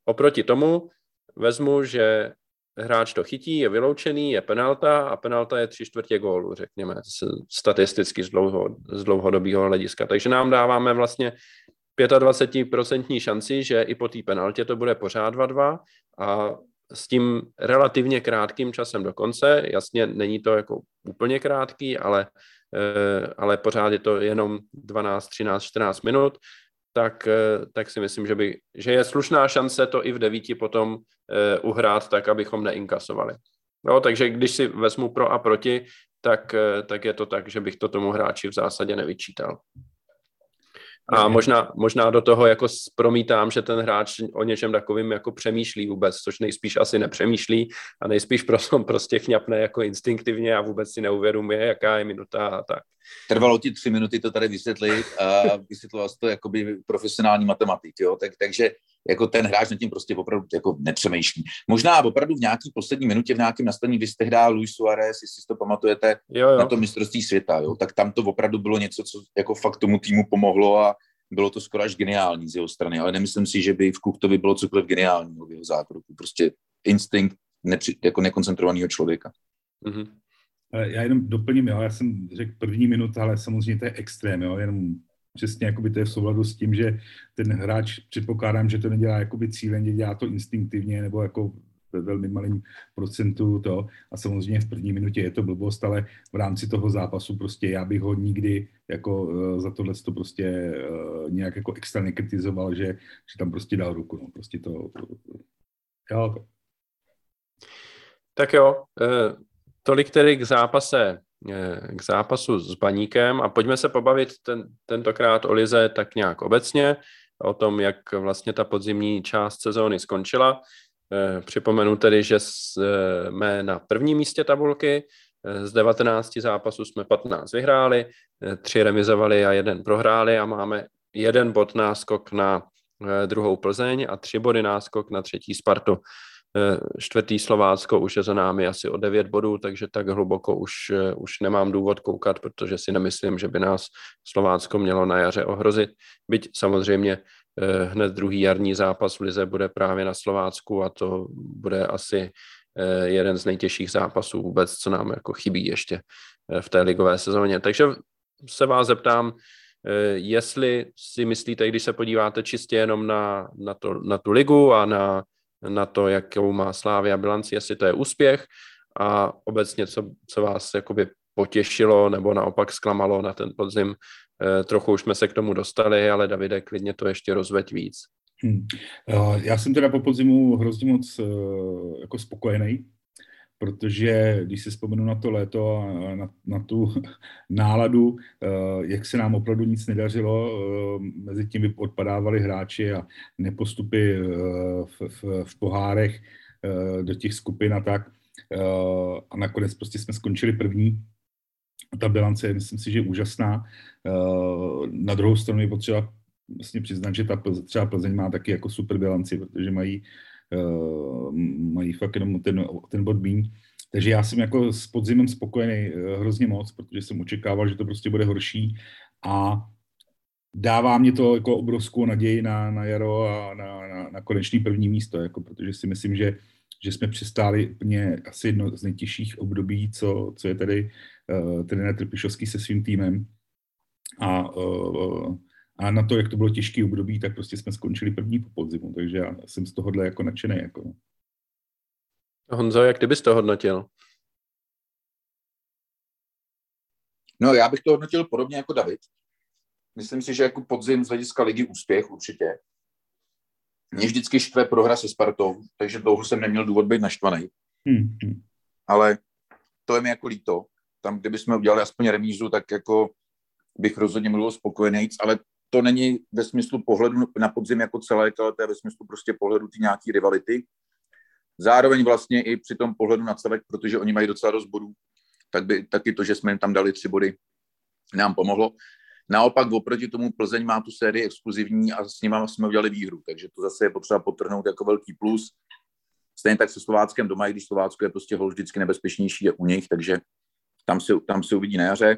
Oproti tomu vezmu, že hráč to chytí, je vyloučený, je penalta a penalta je 3/4 gólu, řekněme, statisticky z dlouhodobého hlediska. Takže nám dáváme vlastně 25% šanci, že i po té penaltě to bude pořád 2-2 a s tím relativně krátkým časem do konce. Jasně, není to jako úplně krátký, ale pořád je to jenom 12, 13, 14 minut, tak si myslím, že je slušná šance to i v 9 potom uhrát tak, abychom neinkasovali. No, takže když si vezmu pro a proti, tak je to tak, že bych to tomu hráči v zásadě nevyčítal. A možná do toho jako promítám, že ten hráč o něčem takovým jako přemýšlí vůbec, což nejspíš asi nepřemýšlí a nejspíš prostě chňapne jako instinktivně a vůbec si neuvědomuje, jaká je minuta a tak. Trvalo ti 3 minuty to tady vysvětlit a vysvětloval jsi to jakoby profesionální matematik, jo? Takže jako ten hráč nad tím prostě opravdu jako nepřemýšlí. Možná opravdu v nějaký poslední minutě, v nějakém nastavení, když jste hrál Luis Suárez, jestli si to pamatujete, jo. Na tom mistrovství světa, jo, tak tam to opravdu bylo něco, co jako fakt tomu týmu pomohlo a bylo to skoro až geniální z jeho strany, ale nemyslím si, že by v Kuchtovi bylo cokoliv geniálního v jeho zákroku, prostě instinkt jako nekoncentrovaného člověka. Mm-hmm. Já jenom doplním, jo, já jsem řekl první minuta, ale samozřejmě to je extrém, jo, jenom přesně jakoby to je v souladu s tím, že ten hráč, předpokládám, že to nedělá jakoby cíleně, dělá to instinktivně nebo jako ve velmi malém procentu to a samozřejmě v první minutě je to blbost, ale v rámci toho zápasu prostě já bych ho nikdy jako za tohle to prostě nějak jako extra nekritizoval, že tam prostě dal ruku, no prostě to dělal to. Tak jo, tolik tedy k zápasu s Baníkem a pojďme se pobavit tentokrát o lize tak nějak obecně, o tom, jak vlastně ta podzimní část sezóny skončila. Připomenu tedy, že jsme na prvním místě tabulky, z 19 zápasů jsme 15 vyhráli, 3 remizovali a 1 prohráli a máme 1 bod náskok na druhou Plzeň a 3 body náskok na třetí Spartu. 4. Slovácko už je za námi asi o 9 bodů, takže tak hluboko už nemám důvod koukat, protože si nemyslím, že by nás Slovácko mělo na jaře ohrozit. Byť samozřejmě hned druhý jarní zápas v lize bude právě na Slovácku a to bude asi jeden z nejtěžších zápasů vůbec, co nám jako chybí ještě v té ligové sezóně. Takže se vás zeptám, jestli si myslíte, když se podíváte čistě jenom na tu ligu a na na to, jakou má Slavia bilanci, jestli to je úspěch a obecně, co vás jakoby potěšilo nebo naopak zklamalo na ten podzim. Trochu už jsme se k tomu dostali, ale Davide, klidně to ještě rozveď víc. Já jsem teda po podzimu hrozně moc jako spokojený, protože když si vzpomenu na to léto a na tu náladu, jak se nám opravdu nic nedařilo, mezi tím odpadávali hráči a nepostupy v pohárech do těch skupin a tak. A nakonec prostě jsme skončili první. Ta bilance je, myslím si, že úžasná. Na druhou stranu je potřeba vlastně přiznat, že třeba Plzeň má taky jako super bilanci, protože mají fakt jenom ten bod míň. Takže já jsem jako s podzimem spokojený hrozně moc, protože jsem očekával, že to prostě bude horší a dává mě to jako obrovskou naději na jaro a na konečný první místo, jako, protože si myslím, že jsme přistáli úplně asi jedno z nejtěžších období, co je tady trenér Trpišovský se svým týmem. A na to, jak to bylo těžké období, tak prostě jsme skončili první po podzimu, takže já jsem z tohohle jako nadšený. Jako. Honzo, jak ty bys to hodnotil? No, já bych to hodnotil podobně jako David. Myslím si, že jako podzim z hlediska ligy úspěch určitě. Mě vždycky štve prohra se Spartou, takže dlouho jsem neměl důvod být naštvaný. Ale to je mi jako líto. Tam, kdybychom udělali aspoň remízu, tak jako bych rozhodně mluvil spokojenějc, ale to není ve smyslu pohledu na podzim jako celé, ale to je ve smyslu prostě pohledu ty nějaký rivality. Zároveň vlastně i při tom pohledu na celek, protože oni mají docela dost bodů, tak by taky to, že jsme jim tam dali 3 body, nám pomohlo. Naopak oproti tomu Plzeň má tu sérii exkluzivní a s nima jsme udělali výhru, takže to zase je potřeba podtrhnout jako velký plus. Stejně tak se Slováckem doma, i když Slovácko je prostě vždycky nebezpečnější jak u nich, takže tam se uvidí na jaře.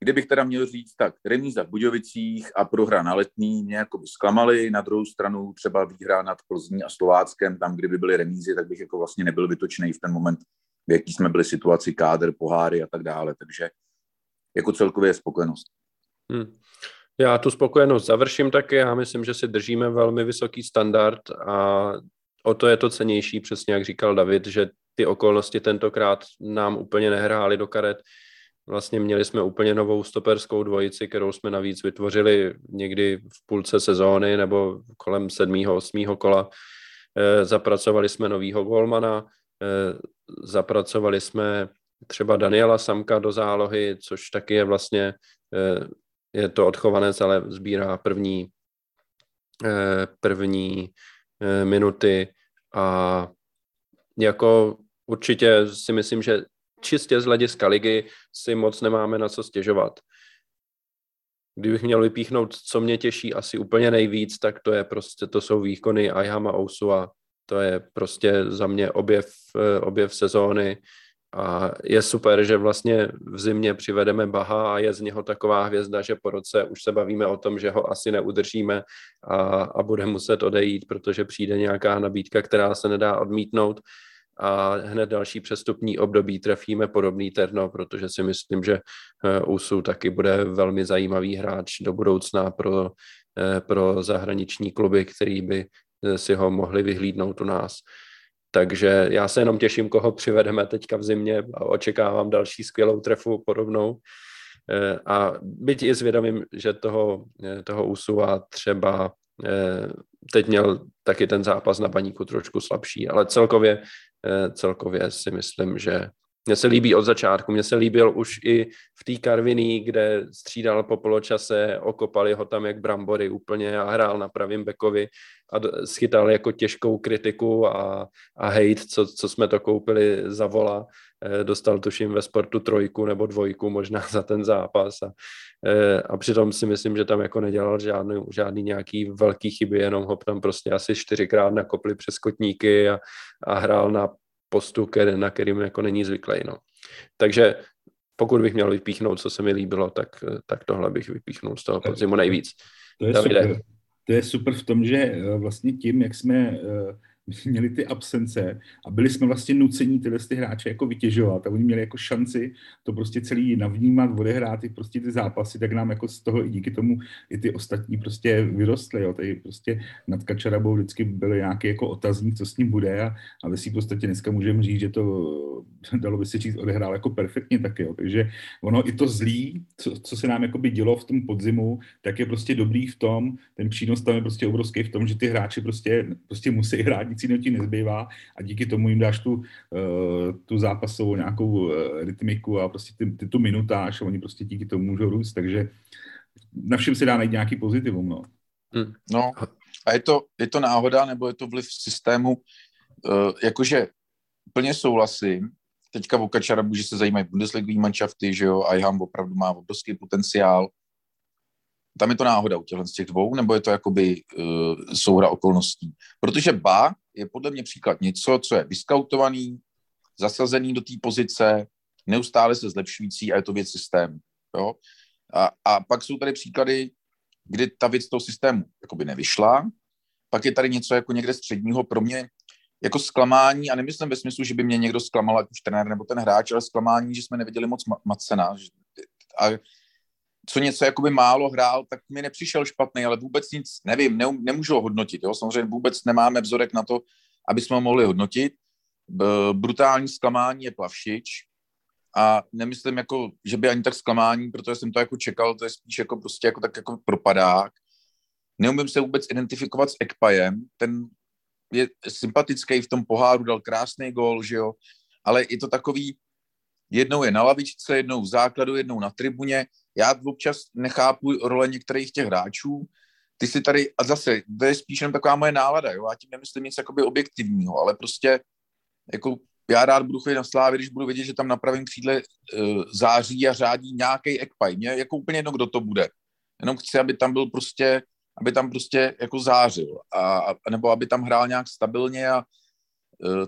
Kdybych teda měl říct, tak remíza v Budějovicích a prohra na Letný mě jako by zklamaly, na druhou stranu třeba výhra nad Plzní a Slováckem, tam kdyby byly remízy, tak bych jako vlastně nebyl vytočený v ten moment, v jaký jsme byli situaci, kádr, poháry a tak dále, takže jako celkově je spokojenost. Já tu spokojenost završím taky, já myslím, že si držíme velmi vysoký standard a o to je to cennější, přesně jak říkal David, že ty okolnosti tentokrát nám úplně nehrály do karet. Vlastně měli jsme úplně novou stoperskou dvojici, kterou jsme navíc vytvořili někdy v půlce sezóny nebo kolem 7., 8. kola. Zapracovali jsme novýho golmana, zapracovali jsme třeba Daniela Samka do zálohy, což taky je vlastně... Je to odchovanec, ale sbírá první minuty a jako určitě si myslím, že čistě z hlediska ligy si moc nemáme na co stěžovat. Kdybych měl vypíchnout, co mě těší asi úplně nejvíc, tak to jsou výkony Ayhama Ousoua. To je prostě za mě objev sezóny. A je super, že vlastně v zimě přivedeme Baha a je z něho taková hvězda, že po roce už se bavíme o tom, že ho asi neudržíme a bude muset odejít, protože přijde nějaká nabídka, která se nedá odmítnout a hned další přestupní období trefíme podobný terno, protože si myslím, že Ousu taky bude velmi zajímavý hráč do budoucna pro zahraniční kluby, který by si ho mohli vyhlídnout u nás. Takže já se jenom těším, koho přivedeme teďka v zimě a očekávám další skvělou trefu podobnou. A byť i zvědomím, že toho Ousoua třeba teď měl taky ten zápas na Baníku trošku slabší, ale celkově si myslím, že mně se líbí od začátku. Mně se líbil už i v té Karviní, kde střídal po poločase, okopali ho tam jak brambory úplně a hrál na pravým bekovi a schytal jako těžkou kritiku a hejt, co jsme to koupili za vola. Dostal tuším ve Sportu 3 nebo 2 možná za ten zápas a přitom si myslím, že tam jako nedělal žádný nějaký velký chyby, jenom ho tam prostě asi 4krát nakopli přes kotníky a hrál na postu, na kterým jako není zvyklý. No. Takže pokud bych měl vypíchnout, co se mi líbilo, tak tohle bych vypíchnul z toho podzimu nejvíc. To je super v tom, že vlastně tím, jak jsme měli ty absence a byli jsme vlastně nucení tyhle ty hráče jako vytěžovat a oni měli jako šanci to prostě celý navnímat, odehrát i prostě ty zápasy, tak nám jako z toho i díky tomu i ty ostatní prostě vyrostly, jo, tady prostě nad Kačarabou vždycky byl nějaký jako otazník, co s ním bude a ve svým podstatě dneska můžeme říct, že to dalo by se říct odehrál jako perfektně taky, jo, takže ono i to zlí, co se nám jakoby dělo v tom podzimu, tak je prostě dobrý v tom, ten přínos tam je prostě obrovský v tom, že ty hráči prostě musí hrát, nic jiného ti nezbývá a díky tomu jim dáš tu zápasovou nějakou rytmiku a prostě tu minutáž a oni prostě díky tomu můžou růst, takže na všem se dá najít nějaký pozitivum, no. No a je to náhoda nebo je to vliv systému, jakože plně souhlasím, teďka v Kačarabu, že se zajímají bundesligový manšafty, že jo, a Iham opravdu má obrovský potenciál. Tam je to náhoda u těch dvou, nebo je to jakoby souhra okolností? Protože Ba je podle mě příklad něco, co je vyskautovaný, zasazený do té pozice, neustále se zlepšující a je to věc systému. Jo? A pak jsou tady příklady, kdy ta věc toho systému jakoby nevyšla, pak je tady něco jako někde středního pro mě, jako zklamání, a nemyslím ve smyslu, že by mě někdo zklamal, ať už trenér nebo ten hráč, ale zklamání, že jsme neviděli moc Macena. A co něco jakoby málo hrál, tak mi nepřišel špatný, ale vůbec nic, nevím, nemůžu ho hodnotit. Jo? Samozřejmě vůbec nemáme vzorek na to, aby jsme ho mohli hodnotit. Brutální zklamání je Plavšič a nemyslím, jako, že by ani tak zklamání, protože jsem to jako čekal, to je spíš jako prostě jako tak jako propadák. Neumím se vůbec identifikovat s Ekpajem, ten je sympatický, v tom poháru dal krásný gól, že jo, ale je to takový, jednou je na lavičce, jednou v základu, jednou na tribuně. Já občas nechápu role některých těch hráčů. Ty si tady, a zase, to je spíš jenom taková moje nálada, jo, já tím nemyslím nic jakoby objektivního, ale prostě, jako já rád budu chodit na Slávy, když budu vědět, že tam na pravém křídle září a řádí nějaký Ekpai. Mně jako úplně jedno, kdo to bude. Jenom chci, aby tam byl prostě, aby tam prostě jako zářil, a nebo aby tam hrál nějak stabilně a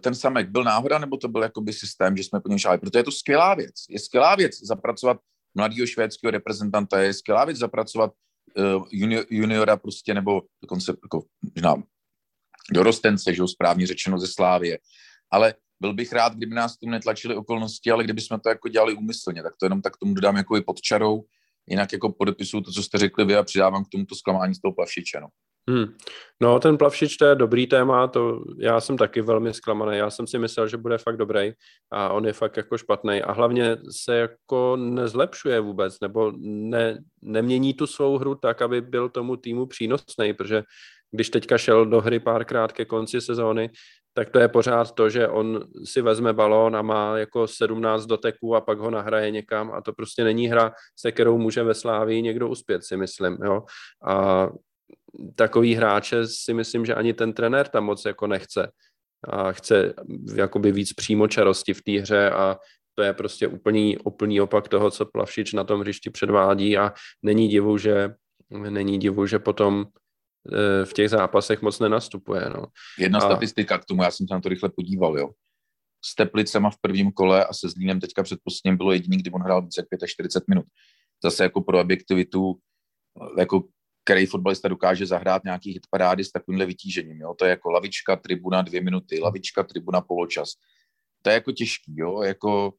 ten Samek byl náhoda, nebo to byl jakoby systém, že jsme po něm šáli, protože je to skvělá věc. Je skvělá věc zapracovat mladýho švédského reprezentanta, je skvělá věc zapracovat juniora prostě, nebo dokonce jako, znám, dorostence, že ho správně řečeno ze Slávie, ale byl bych rád, kdyby nás tomu netlačili okolnosti, ale kdyby jsme to jako dělali úmyslně, tak to jenom tak tomu dodám jakoby pod čarou. Jinak jako podepisuju to, co jste řekli vy a přidávám k tomuto zklamání z toho Plavšiče. No, No ten Plavšič, to je dobrý téma, to já jsem taky velmi zklamaný. Já jsem si myslel, že bude fakt dobrý a on je fakt jako špatný a hlavně se jako nezlepšuje vůbec nebo nemění tu svou hru tak, aby byl tomu týmu přínosný, protože když teďka šel do hry párkrát ke konci sezóny, tak to je pořád to, že on si vezme balón a má jako 17 doteků a pak ho nahraje někam a to prostě není hra, se kterou může ve Slávii někdo uspět, si myslím, jo. A takový hráče si myslím, že ani ten trenér tam moc jako nechce a chce jakoby víc přímočarosti v té hře a to je prostě úplný opak toho, co Plavšič na tom hřišti předvádí a není divu, že potom v těch zápasech moc nenastupuje. No. Jedna statistika k tomu, já jsem se na to rychle podíval, jo. S Teplicema v prvním kole a se Zlínem teďka předposledním bylo jediný, kdy on hrál více 45 minut. Zase jako pro objektivitu, jako který fotbalista dokáže zahrát nějaký hitparády s takovýmhle vytížením, jo. To je jako lavička, tribuna, 2 minuty, lavička, tribuna, poločas. To je jako těžký, jo, jako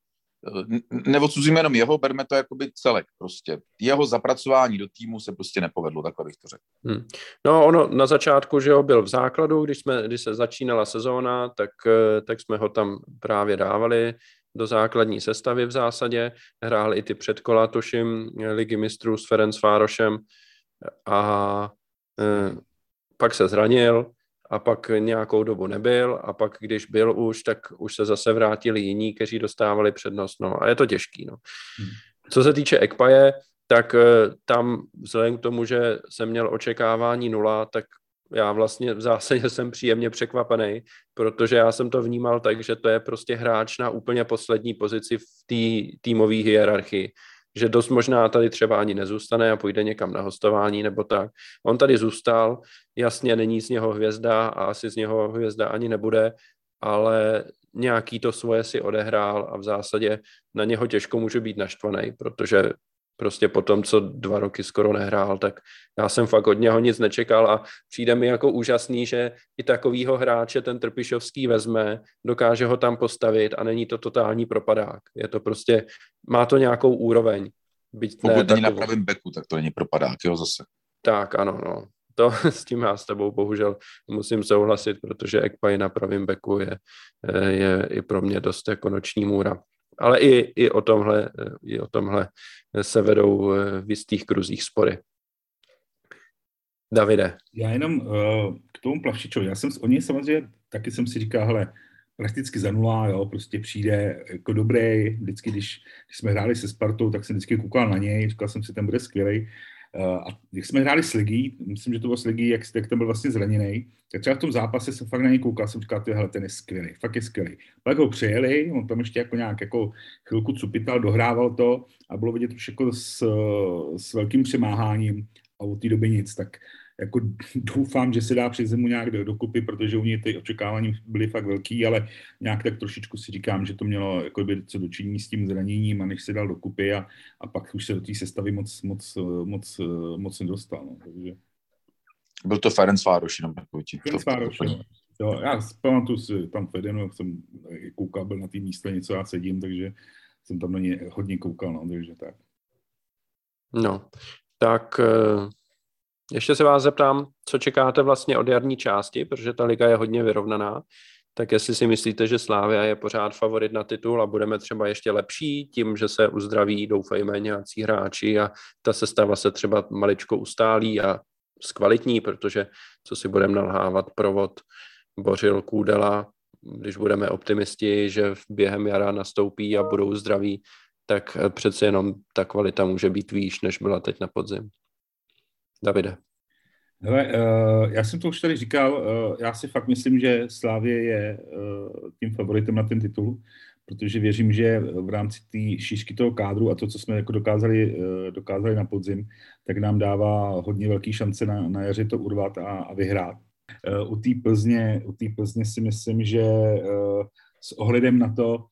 neodsuzíme jenom jeho, berme to jakoby celek prostě. Jeho zapracování do týmu se prostě nepovedlo, takhle bych to řekl. No ono na začátku, že jo, byl v základu, když se začínala sezóna, tak jsme ho tam právě dávali do základní sestavy v zásadě. Hrál i ty předkola, tuším, Ligy mistrů s Ferencvárošem a pak se zranil a pak nějakou dobu nebyl a pak, když byl už, tak už se zase vrátili jiní, kteří dostávali přednost, no a je to těžký, no. Co se týče Ekpaje, tak tam vzhledem k tomu, že jsem měl očekávání 0, tak já vlastně v zásadě jsem příjemně překvapený, protože já jsem to vnímal tak, že to je prostě hráč na úplně poslední pozici v té týmové hierarchii, že dost možná tady třeba ani nezůstane a půjde někam na hostování nebo tak. On tady zůstal, jasně není z něho hvězda a asi z něho hvězda ani nebude, ale nějaký to svoje si odehrál a v zásadě na něho těžko může být naštvaný, protože prostě po tom, co 2 roky skoro nehrál, tak já jsem fakt od něho nic nečekal a přijde mi jako úžasný, že i takovýho hráče ten Trpišovský vezme, dokáže ho tam postavit a není to totální propadák. Je to prostě, má to nějakou úroveň. Byť pokud není na pravém beku, tak to není propadák, jo, zase. Tak, ano, no. To s tím já s tebou bohužel musím souhlasit, protože Ekpai na pravém beku je i pro mě dost jako noční můra. Ale i o tomhle se vedou v jistých kruzích spory. Davide. Já jenom k tomu Plavšičovi. Já jsem o něj samozřejmě, taky jsem si říkal, hele, prakticky za nula, jo, prostě přijde jako dobrý. Vždycky, když jsme hráli se Spartou, tak jsem vždycky koukal na něj, říkal jsem si, ten bude skvělej. A když jsme hráli s Ligí, myslím, že to bylo s Ligí, jak tam byl vlastně zraněnej, tak třeba v tom zápase jsem fakt na něj koukal, jsem říkal, hele, ten je skvělý, fakt je skvělý. Pak ho přejeli, on tam ještě jako nějak jako chvilku cupital, dohrával to a bylo vidět už jako s velkým přemáháním a od té doby nic, tak jako doufám, že se dá přes zimu nějak dokupy, protože u něj ty očekávání byly fakt velký, ale nějak tak trošičku si říkám, že to mělo jako by co dočinění s tím zraněním a než se dal dokupy a pak už se do té sestavy moc nedostal. No. Takže... Byl to Ferencváros, jenom takový. Ferencváros, jo. Já pamatuju si tam Fedenu, jsem koukal, byl na té místě něco, já sedím, takže jsem tam na ně hodně koukal, no, takže tak. No, tak... Ještě se vás zeptám, co čekáte vlastně od jarní části, protože ta liga je hodně vyrovnaná, tak jestli si myslíte, že Slavia je pořád favorit na titul a budeme třeba ještě lepší tím, že se uzdraví, doufejme, nějací hráči a ta sestava se třeba maličko ustálí a zkvalitní, protože co si budeme nalhávat, Provod bořil Kůdela, když budeme optimisti, že během jara nastoupí a budou zdraví, tak přece jenom ta kvalita může být výš, než byla teď na podzim. Davide. Hele, já jsem to už tady říkal, já si fakt myslím, že Slavie je tím favoritem na ten titul, protože věřím, že v rámci té šířky toho kádru a to, co jsme jako dokázali na podzim, tak nám dává hodně velký šance na jaře to urvat a vyhrát. U té Plzně si myslím, že s ohledem na to,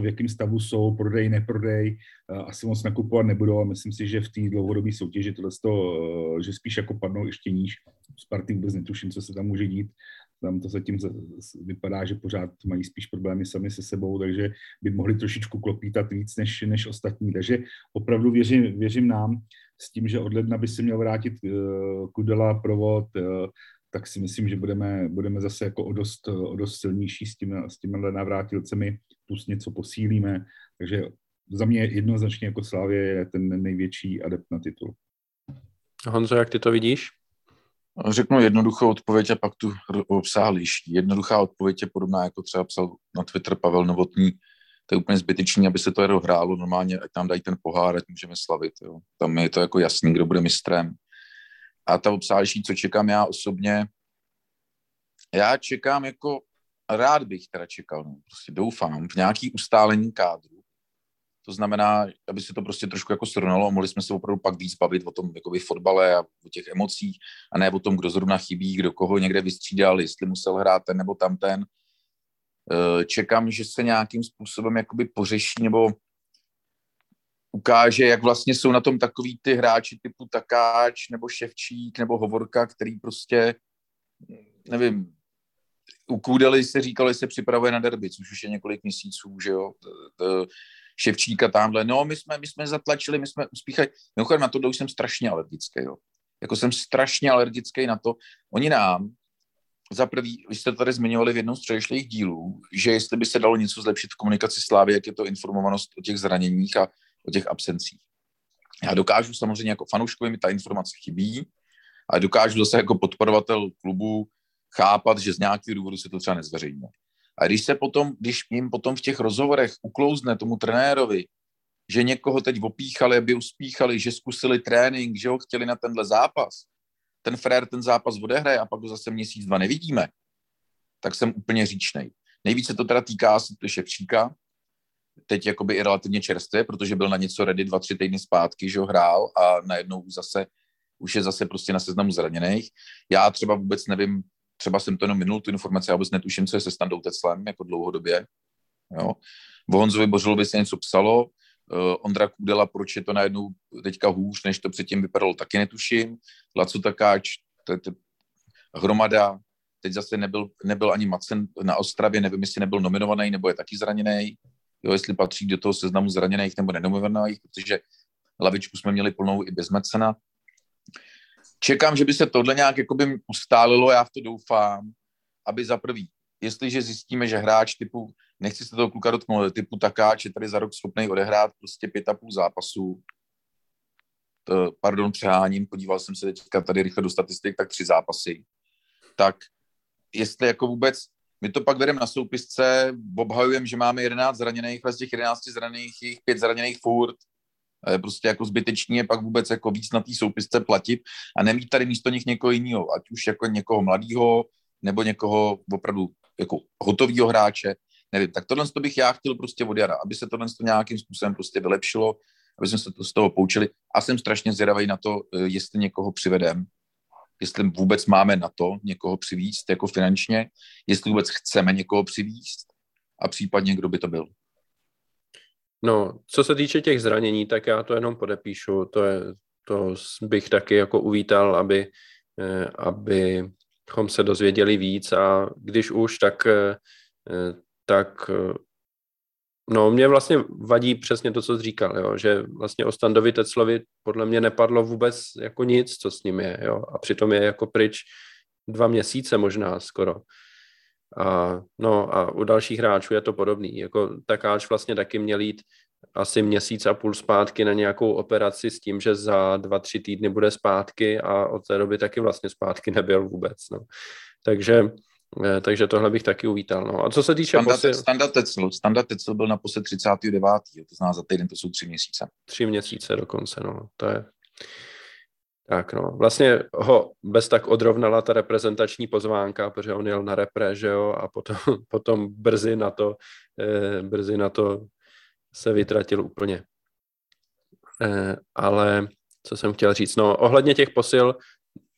v jakém stavu jsou, prodej, neprodej, asi moc nakupovat nebudou a myslím si, že v té dlouhodobé soutěži tohle, že spíš jako padnou ještě níž. Sparty vůbec netuším, co se tam může dít. Tam to zatím vypadá, že pořád mají spíš problémy sami se sebou, takže by mohli trošičku klopítat víc než ostatní. Takže opravdu věřím nám s tím, že od ledna by se měl vrátit Kudela, Provod, tak si myslím, že budeme zase jako o dost silnější s těmi navrátilcemi, plus něco posílíme. Takže za mě jednoznačně jako Slavie je ten největší adept na titul. Honzo, jak ty to vidíš? Řeknu jednoduchou odpověď a pak tu obsáhlejší. Jednoduchá odpověď je podobná, jako třeba psal na Twitter Pavel Novotný. To je úplně zbytečný, aby se to hrálo normálně, ať nám dají ten pohár, ať můžeme slavit. Jo. Tam je to jako jasný, kdo bude mistrem. A ta obsáhlejší, co čekám já osobně, já čekám jako, rád bych teda čekal, no, prostě doufám, v nějaký ustálení kádru. To znamená, aby se to prostě trošku jako srovnalo a mohli jsme se opravdu pak víc bavit o tom jakoby fotbale a o těch emocích a ne o tom, kdo zrovna chybí, kdo koho někde vystřídal, jestli musel hrát ten nebo tamten. Čekám, že se nějakým způsobem jakoby pořeší nebo ukáže, jak vlastně jsou na tom takový ty hráči typu Takáč nebo Ševčík nebo Hovorka, který prostě, nevím, u Kůdely se říkalo, že se připravuje na derby, což už je několik měsíců, že jo, Ševčíka tamhle, no my jsme zatlačili, my jsme uspíchali, mimochodem na to už jsem strašně alergický, jo, jako jsem strašně alergický na to, oni nám, za prvý, vy jste tady zmiňovali v jednom z předešlých dílů, že jestli by se dalo něco zlepšit v komunikaci Slávy, jak je to informovanost o těch zraněních a o těch absencích. Já dokážu samozřejmě jako fanouškovi, mi ta informace chybí, ale dokážu zase jako podporovatel klubu chápat, že z nějakého důvodu se to třeba nezveřejní. A když jim potom v těch rozhovorech uklouzne tomu trenérovi, že někoho teď opíchali, aby uspíchali, že zkusili trénink, že ho chtěli na tenhle zápas, ten frér ten zápas odehraje a pak ho zase měsíc, 2 nevidíme, tak jsem úplně říčnej. Nejvíce to teda týká asi Ševčíka, teď jakoby i relativně čerstvě, protože byl na něco ready 2-3 týdny zpátky, že ho hrál a najednou zase, už je zase prostě na seznamu zraněných. Já třeba vůbec nevím, třeba jsem to jenom minul tu informaci, já vůbec netuším, co je se Standou Teclem, jako dlouhodobě. Jo. O Honzovi Bořilovi se něco psalo, Ondra Kůdela, proč je to najednou teďka hůř, než to předtím vypadalo, taky netuším. Laco Takáč, Hromada, teď zase nebyl ani Macen na Ostravě, nevím, jestli nebyl nominovaný, nebo je taky zraněný, jestli patří do toho seznamu zraněných nebo nenominovaných, protože lavičku jsme měli plnou i bez Macena. Čekám, že by se tohle nějak jakoby ustálilo, já v to doufám, aby za prvý, jestliže zjistíme, že hráč typu, nechci se toho kluka dotknout, typu Takáč je tady za rok schopný odehrát prostě 5,5 zápasů, pardon, přeháním, podíval jsem se teďka tady rychle do statistik, tak 3 zápasy, tak jestli jako vůbec, my to pak vedeme na soupisce, obhajujeme, že máme 11 zraněných, ale z těch 11 zraněných, jich 5 zraněných furt, prostě jako zbytečně je pak vůbec jako víc na té soupisce platit a nemít tady místo nich někoho jiného, ať už jako někoho mladýho, nebo někoho opravdu jako hotovýho hráče, nevím. Tak tohle bych já chtěl prostě od jara, aby se tohle nějakým způsobem prostě vylepšilo, aby jsme se to z toho poučili a jsem strašně zvědavý na to, jestli někoho přivedem, jestli vůbec máme na to někoho přivízt jako finančně, jestli vůbec chceme někoho přivízt a případně kdo by to byl. No, co se týče těch zranění, tak já to jenom podepíšu, to bych taky jako uvítal, abychom se dozvěděli víc a když už, tak no mě vlastně vadí přesně to, co jsi říkal, jo, že vlastně o Standovi Teclovi podle mě nepadlo vůbec jako nic, co s ním je, jo, a přitom je jako pryč 2 měsíce možná skoro. A u dalších hráčů je to podobný. Jako Takáč vlastně taky měl jít asi 1,5 měsíce zpátky na nějakou operaci s tím, že za 2-3 týdny bude zpátky a od té doby taky vlastně zpátky nebyl vůbec. No. Takže tohle bych taky uvítal. No. A co se týče... Standard Tecl byl naposled 39. To znamená za týden, to jsou 3 měsíce. 3 měsíce dokonce, no. To je... Tak no, vlastně ho bez tak odrovnala ta reprezentační pozvánka, protože on jel na repre, že jo, a potom brzy na to se vytratil úplně. Ale co jsem chtěl říct, no ohledně těch posil,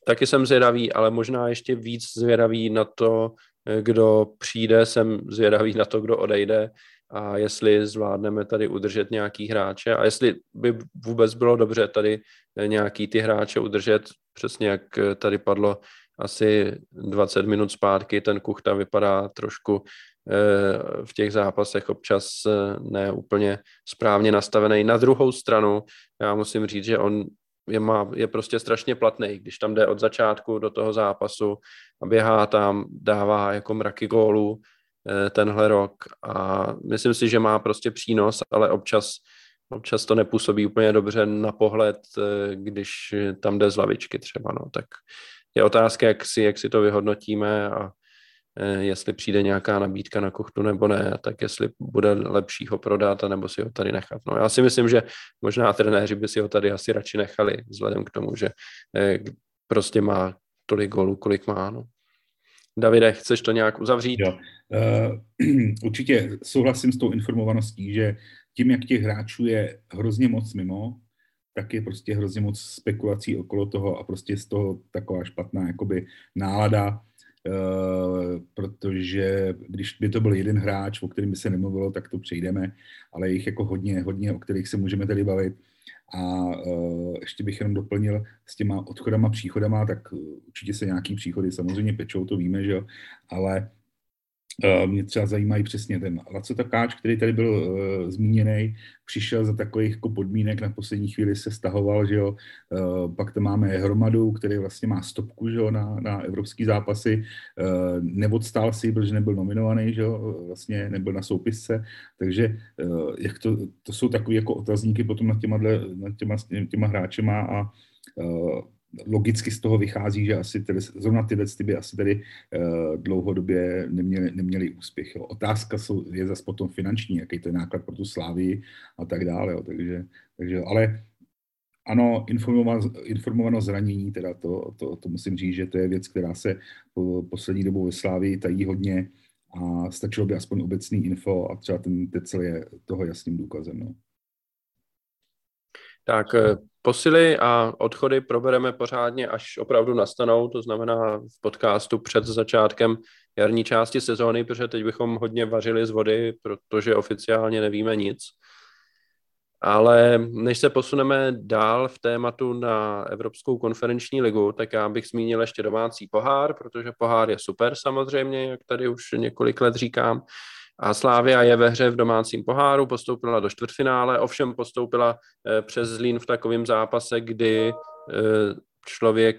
taky jsem zvědavý, ale možná ještě víc zvědavý na to, kdo přijde, jsem zvědavý na to, kdo odejde a jestli zvládneme tady udržet nějaký hráče a jestli by vůbec bylo dobře tady nějaký ty hráče udržet, přesně jak tady padlo asi 20 minut zpátky, ten Kuchta vypadá trošku v těch zápasech občas ne úplně správně nastavený. Na druhou stranu já musím říct, že on je prostě strašně platný, když tam jde od začátku do toho zápasu a běhá tam, dává jako mraky gólů tenhle rok a myslím si, že má prostě přínos, ale občas to nepůsobí úplně dobře na pohled, když tam jde z lavičky třeba, no, tak je otázka, jak si to vyhodnotíme a jestli přijde nějaká nabídka na Kuchtu nebo ne, tak jestli bude lepší ho prodat a nebo si ho tady nechat. No, já si myslím, že možná trenéři by si ho tady asi radši nechali, vzhledem k tomu, že prostě má tolik gólů, kolik má, no. Davide, chceš to nějak uzavřít? Jo. Určitě souhlasím s tou informovaností, že tím, jak těch hráčů je hrozně moc mimo, tak je prostě hrozně moc spekulací okolo toho a prostě z toho taková špatná jakoby nálada, protože když by to byl jeden hráč, o kterém by se nemluvilo, tak to přejdeme, ale jich jako hodně, hodně, o kterých se můžeme tady bavit. A ještě bych jenom doplnil s těma odchodama, příchodama, tak určitě se nějaký příchody samozřejmě pečou, to víme, že jo, ale mě třeba zajímají přesně ten Laco Takáč, který tady byl zmíněný, přišel za takových jako podmínek, na poslední chvíli se stahoval, že jo, pak tam máme Hromadu, který vlastně má stopku, že jo, na evropský zápasy, neodstál si, protože nebyl nominovaný, že jo, vlastně nebyl na soupisce, takže jak to jsou takový jako otazníky potom nad těma hráčema a logicky z toho vychází, že asi tedy, zrovna tyhle by asi tady dlouhodobě neměli úspěch. Jo. Otázka je zase potom finanční, jaký to je náklad pro tu Slávii a tak dále. Jo. Takže, ale ano, informovanost zranění, teda to musím říct, že to je věc, která se poslední dobou ve Slávii tají hodně a stačilo by aspoň obecný info a třeba ten Tecel je toho jasným důkazem. No. Tak posily a odchody probereme pořádně, až opravdu nastanou, to znamená v podcastu před začátkem jarní části sezóny, protože teď bychom hodně vařili z vody, protože oficiálně nevíme nic. Ale než se posuneme dál v tématu na Evropskou konferenční ligu, tak já bych zmínil ještě domácí pohár, protože pohár je super samozřejmě, jak tady už několik let říkám. A Slavia je ve hře v domácím poháru, postoupila do čtvrtfinále, ovšem postoupila přes Zlín v takovém zápase, kdy člověk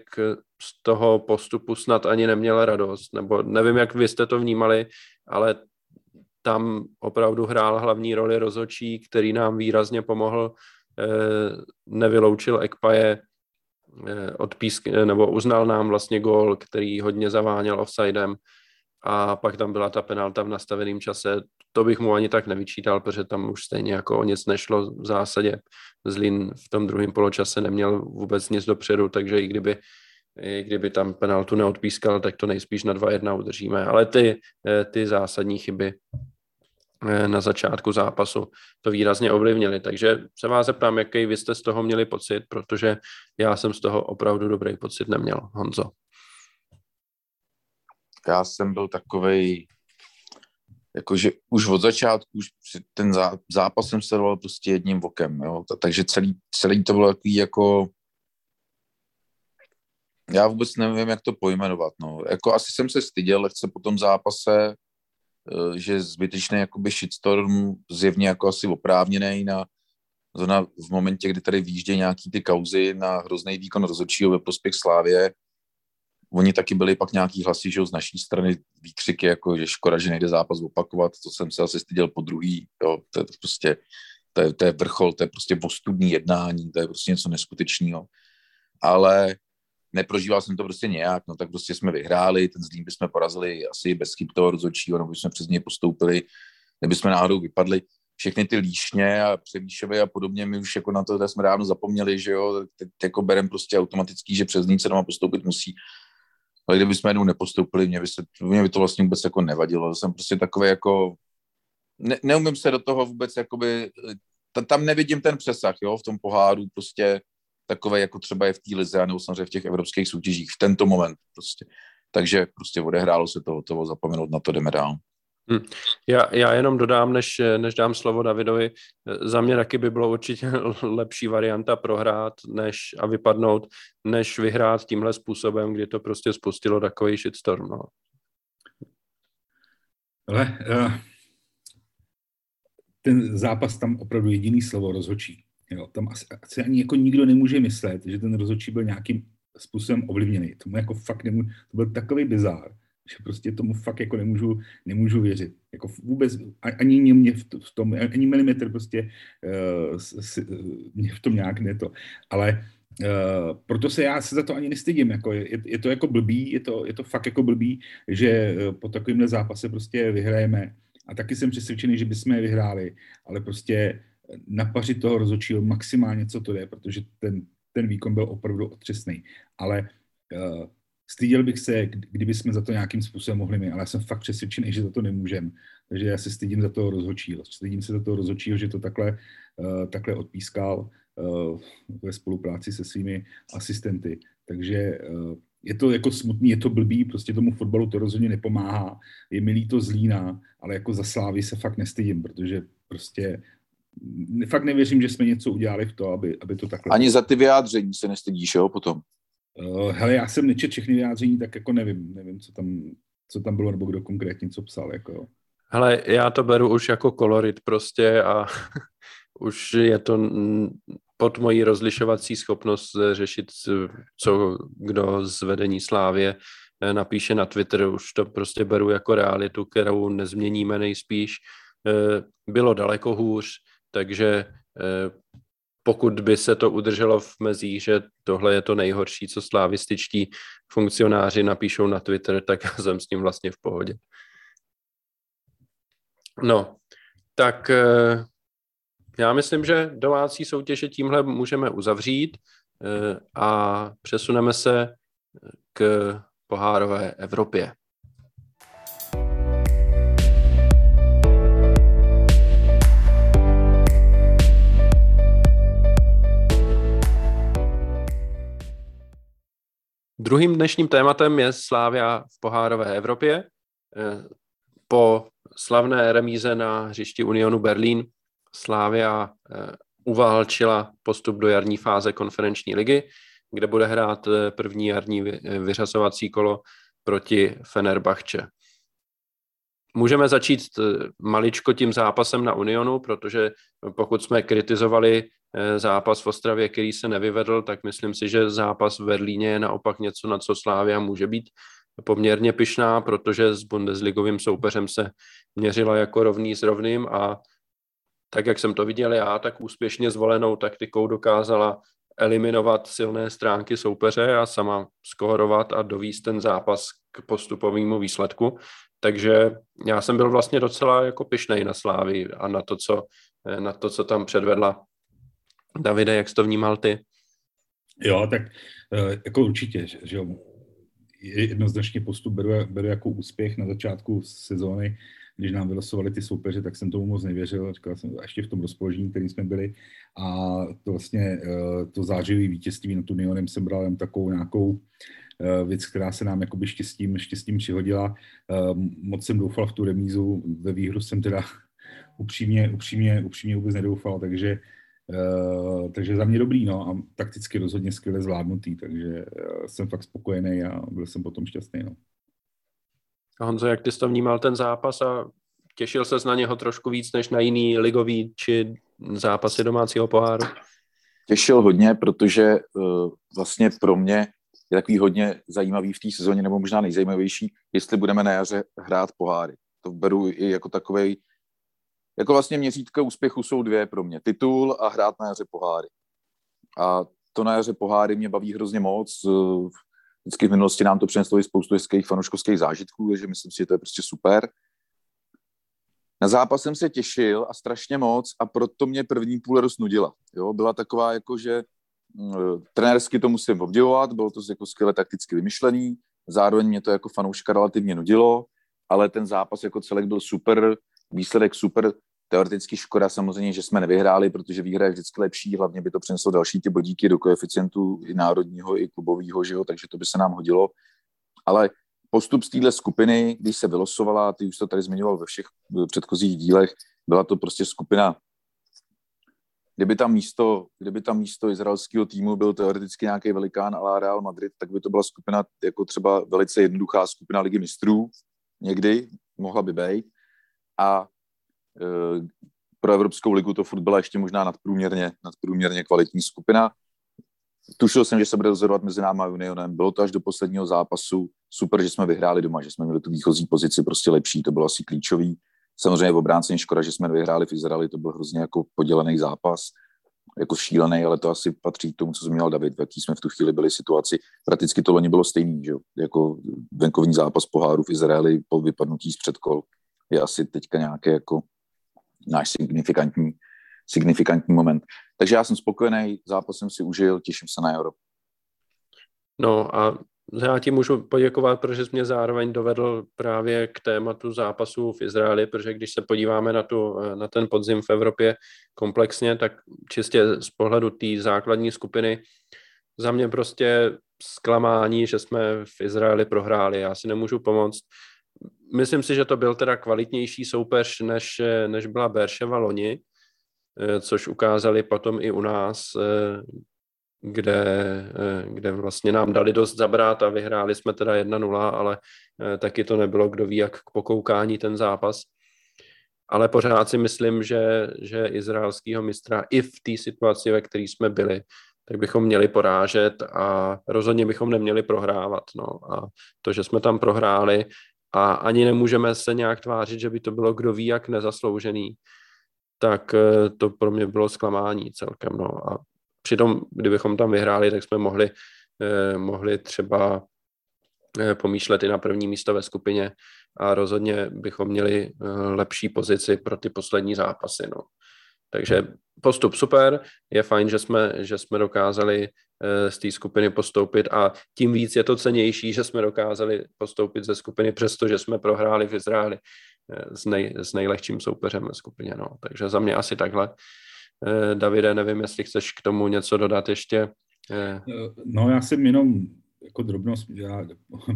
z toho postupu snad ani neměl radost, nebo nevím, jak vy jste to vnímali, ale tam opravdu hrál hlavní roli rozhodčí, který nám výrazně pomohl, nevyloučil Ekpaje, nebo uznal nám vlastně gól, který hodně zaváněl offsidem, a pak tam byla ta penalta v nastaveném čase. To bych mu ani tak nevyčítal, protože tam už stejně jako o nic nešlo v zásadě. Zlín v tom druhém poločase neměl vůbec nic dopředu, takže i kdyby tam penaltu neodpískal, tak to nejspíš na 2-1 udržíme. Ale ty zásadní chyby na začátku zápasu to výrazně ovlivnily. Takže se vás zeptám, jaký vy jste z toho měli pocit, protože já jsem z toho opravdu dobrý pocit neměl, Honzo. Já jsem byl takovej, jakože už od začátku, už ten zápas jsem sledoval prostě jedním okem, jo? Takže celý to bylo takový jako, já vůbec nevím, jak to pojmenovat, no. Jako asi jsem se styděl lehce po tom zápase, že zbytečný jakoby shitstorm, zjevně jako asi oprávněnej zrovna v momentě, kdy tady výjíždějí nějaký ty kauzy na hrozný výkon rozhodčího ve prospěch Slavie. Oni taky byli pak nějaký hlasy, že z naší strany výkřiky, jako že škoda, že nejde zápas opakovat, to jsem se asi styděl po druhý, jo, to je prostě, to je vrchol, to je prostě postudní jednání, to je prostě něco neskutečného, ale neprožíval jsem to prostě nějak, no tak prostě jsme vyhráli, ten Zlín bychom porazili asi bez chyb toho rozhodčího, nebo bychom přes něj postoupili, kdybychom náhodou vypadli, všechny ty líšně a převýšovy a podobně, my už jako na to jsme dávno zapomněli, že jo, teď jako berem prostě automatický, že přes něj se doma postoupit musí. Ale kdybychom jednou nepostoupili, mě by to vlastně vůbec jako nevadilo. Jsem prostě takový jako... Neumím se do toho vůbec jakoby... Tam nevidím ten přesah, jo, v tom poháru prostě takový jako třeba je v té lize, nebo samozřejmě v těch evropských soutěžích v tento moment prostě. Takže prostě odehrálo se toho zapomenout, na to jdeme dál. Já jenom dodám, než dám slovo Davidovi, za mě taky by bylo určitě lepší varianta prohrát a vypadnout, než vyhrát tímhle způsobem, kdy to prostě spustilo takový shitstorm. No. Ale ten zápas, tam opravdu jediný slovo rozhodčí. Jo, tam asi ani jako nikdo nemůže myslet, že ten rozhodčí byl nějakým způsobem ovlivněný. Tomu jako fakt nemůže, to byl takový bizár, že prostě tomu fakt jako nemůžu věřit. Jako vůbec, ani mě v tom, ani milimetr prostě mě v tom nějak ne to. Ale proto se já se za to ani nestydím. Jako je to jako blbý, je to fakt jako blbý, že po takovémhle zápase prostě vyhrajeme. A taky jsem přesvědčený, že bychom je vyhráli, ale prostě napařit toho rozhodčího maximálně, co to je, protože ten výkon byl opravdu otřesný. Ale styděl bych se, kdyby jsme za to nějakým způsobem mohli my, ale já jsem fakt přesvědčený, že za to nemůžeme. Takže já se stydím za toho rozhodčího. Stydím se za toho rozhodčího, že to takhle odpískal ve spolupráci se svými asistenty. Takže je to jako smutný, je to blbý, prostě tomu fotbalu to rozhodně nepomáhá. Je mi líto Zlína, ale jako za Slávy se fakt nestydím, protože prostě fakt nevěřím, že jsme něco udělali v to, aby to takhle... Ani za ty vyjádření se nestydíš, jo, potom? Hele, já jsem nečetl všechny vyjádření, tak jako nevím, co tam bylo, nebo kdo konkrétně co psal, jako. Hele, já to beru už jako kolorit prostě a už je to pod mojí rozlišovací schopnost řešit, co kdo z vedení Slavie napíše na Twitter, už to prostě beru jako realitu, kterou nezměníme nejspíš. Bylo daleko hůř, takže... Pokud by se to udrželo v mezích, že tohle je to nejhorší, co slavističtí funkcionáři napíšou na Twitter, tak já jsem s tím vlastně v pohodě. No, tak já myslím, že domácí soutěže tímhle můžeme uzavřít a přesuneme se k pohárové Evropě. Druhým dnešním tématem je Slavia v pohárové Evropě. Po slavné remíze na hřišti Unionu Berlín Slavia uvalčila postup do jarní fáze konferenční ligy, kde bude hrát první jarní vyřazovací kolo proti Fenerbahçe. Můžeme začít maličko tím zápasem na Unionu, protože pokud jsme kritizovali zápas v Ostravě, který se nevyvedl, tak myslím si, že zápas v Berlíně je naopak něco, na co Slavia může být poměrně pyšná, protože s bundesligovým soupeřem se měřila jako rovný s rovným a tak, jak jsem to viděl já, tak úspěšně zvolenou taktikou dokázala eliminovat silné stránky soupeře a sama skórovat a dovést ten zápas k postupovému výsledku. Takže já jsem byl vlastně docela jako pyšnej na Slavii a na to, co tam předvedla. Davide, jak jsi to vnímal ty? Jo, tak jako určitě, že jednoznačně postup beru jako úspěch na začátku sezóny. Když nám vylosovali ty soupeře, tak jsem tomu moc nevěřil, říkal jsem, ještě v tom rozpoložení, kterým jsme byli, a to vlastně to zářivý vítězství nad Unionem jsem bral jen takovou nějakou věc, která se nám jakoby štěstím přihodila. Moc jsem doufal v tu remízu, ve výhru jsem teda upřímně vůbec nedoufal, takže za mě dobrý, no, a takticky rozhodně skvěle zvládnutý, takže jsem fakt spokojený a byl jsem potom šťastný, no. A Honzo, jak ty jsi to vnímal ten zápas a těšil ses na něho trošku víc než na jiný ligový či zápasy domácího poháru? Těšil hodně, protože vlastně pro mě je takový hodně zajímavý v té sezóně, nebo možná nejzajímavější, jestli budeme na jaře hrát poháry. To beru i jako takovej, jako vlastně měřítka úspěchu jsou dvě pro mě. Titul a hrát na jaře poháry. A to na jaře poháry mě baví hrozně moc. Vždycky v minulosti nám to přineslo i spoustu hezkých fanouškovských zážitků, takže myslím si, že to je prostě super. Na zápas jsem se těšil a strašně moc a proto mě první půle roznudila. Jo, byla taková jako, že trenérsky to musím obdivovat, bylo to jako skvěle takticky vymyšlený, zároveň mě to jako fanouška relativně nudilo, ale ten zápas jako celek byl super, výsledek super, teoreticky škoda samozřejmě, že jsme nevyhráli, protože výhra je vždycky lepší, hlavně by to přineslo další ty bodíky do koeficientu i národního, i klubového, že jo, takže to by se nám hodilo. Ale postup z téhle skupiny, když se vylosovala, ty už to tady zmiňoval ve všech předchozích dílech, byla to prostě skupina, kdyby tam místo izraelského týmu byl teoreticky nějaký velikán à la Real Madrid, tak by to byla skupina jako třeba velice jednoduchá skupina Ligy mistrů, někdy mohla by být. A pro Evropskou ligu to furt byla ještě možná nadprůměrně kvalitní skupina. Tušil jsem, že se bude rozhodovat mezi náma a Unionem. Bylo to až do posledního zápasu. Super, že jsme vyhráli doma, že jsme měli tu výchozí pozici prostě lepší, to bylo asi klíčový. Samozřejmě v obráceně škoda, že jsme vyhráli v Izraeli, to byl hrozně jako podělený zápas, jako šílený, ale to asi patří k tomu, co zmínil David, v jaký jsme v tu chvíli byli situaci. Prakticky to loni bylo stejný, že jo? Jako venkovní zápas poháru v Izraeli po vypadnutí z předkol je asi teďka nějaký jako náš signifikantní moment. Takže já jsem spokojený, zápas jsem si užil, těším se na euro. No a já ti můžu poděkovat, protože jsi mě zároveň dovedl právě k tématu zápasů v Izraeli, protože když se podíváme na ten podzim v Evropě komplexně, tak čistě z pohledu té základní skupiny za mě prostě zklamání, že jsme v Izraeli prohráli. Já si nemůžu pomoct. Myslím si, že to byl teda kvalitnější soupeř, než byla Berševa loni, což ukázali potom i u nás, kde vlastně nám dali dost zabrat a vyhráli jsme teda 1-0, ale taky to nebylo, kdo ví, jak k pokoukání ten zápas. Ale pořád si myslím, že izraelského mistra i v té situaci, ve které jsme byli, tak bychom měli porážet a rozhodně bychom neměli prohrávat. No. A to, že jsme tam prohráli, a ani nemůžeme se nějak tvářit, že by to bylo kdo ví, jak nezasloužený, tak to pro mě bylo zklamání celkem. No. A přitom, kdybychom tam vyhráli, tak jsme mohli třeba pomýšlet i na první místo ve skupině a rozhodně bychom měli lepší pozici pro ty poslední zápasy. No. Takže postup super, je fajn, že jsme dokázali z té skupiny postoupit a tím víc je to cennější, že jsme dokázali postoupit ze skupiny, přestože jsme prohráli v Izraeli s nejlehčím soupeřem ve skupině. No. Takže za mě asi takhle. Davide, nevím, jestli chceš k tomu něco dodat ještě. No já jsem jenom jako drobnost, já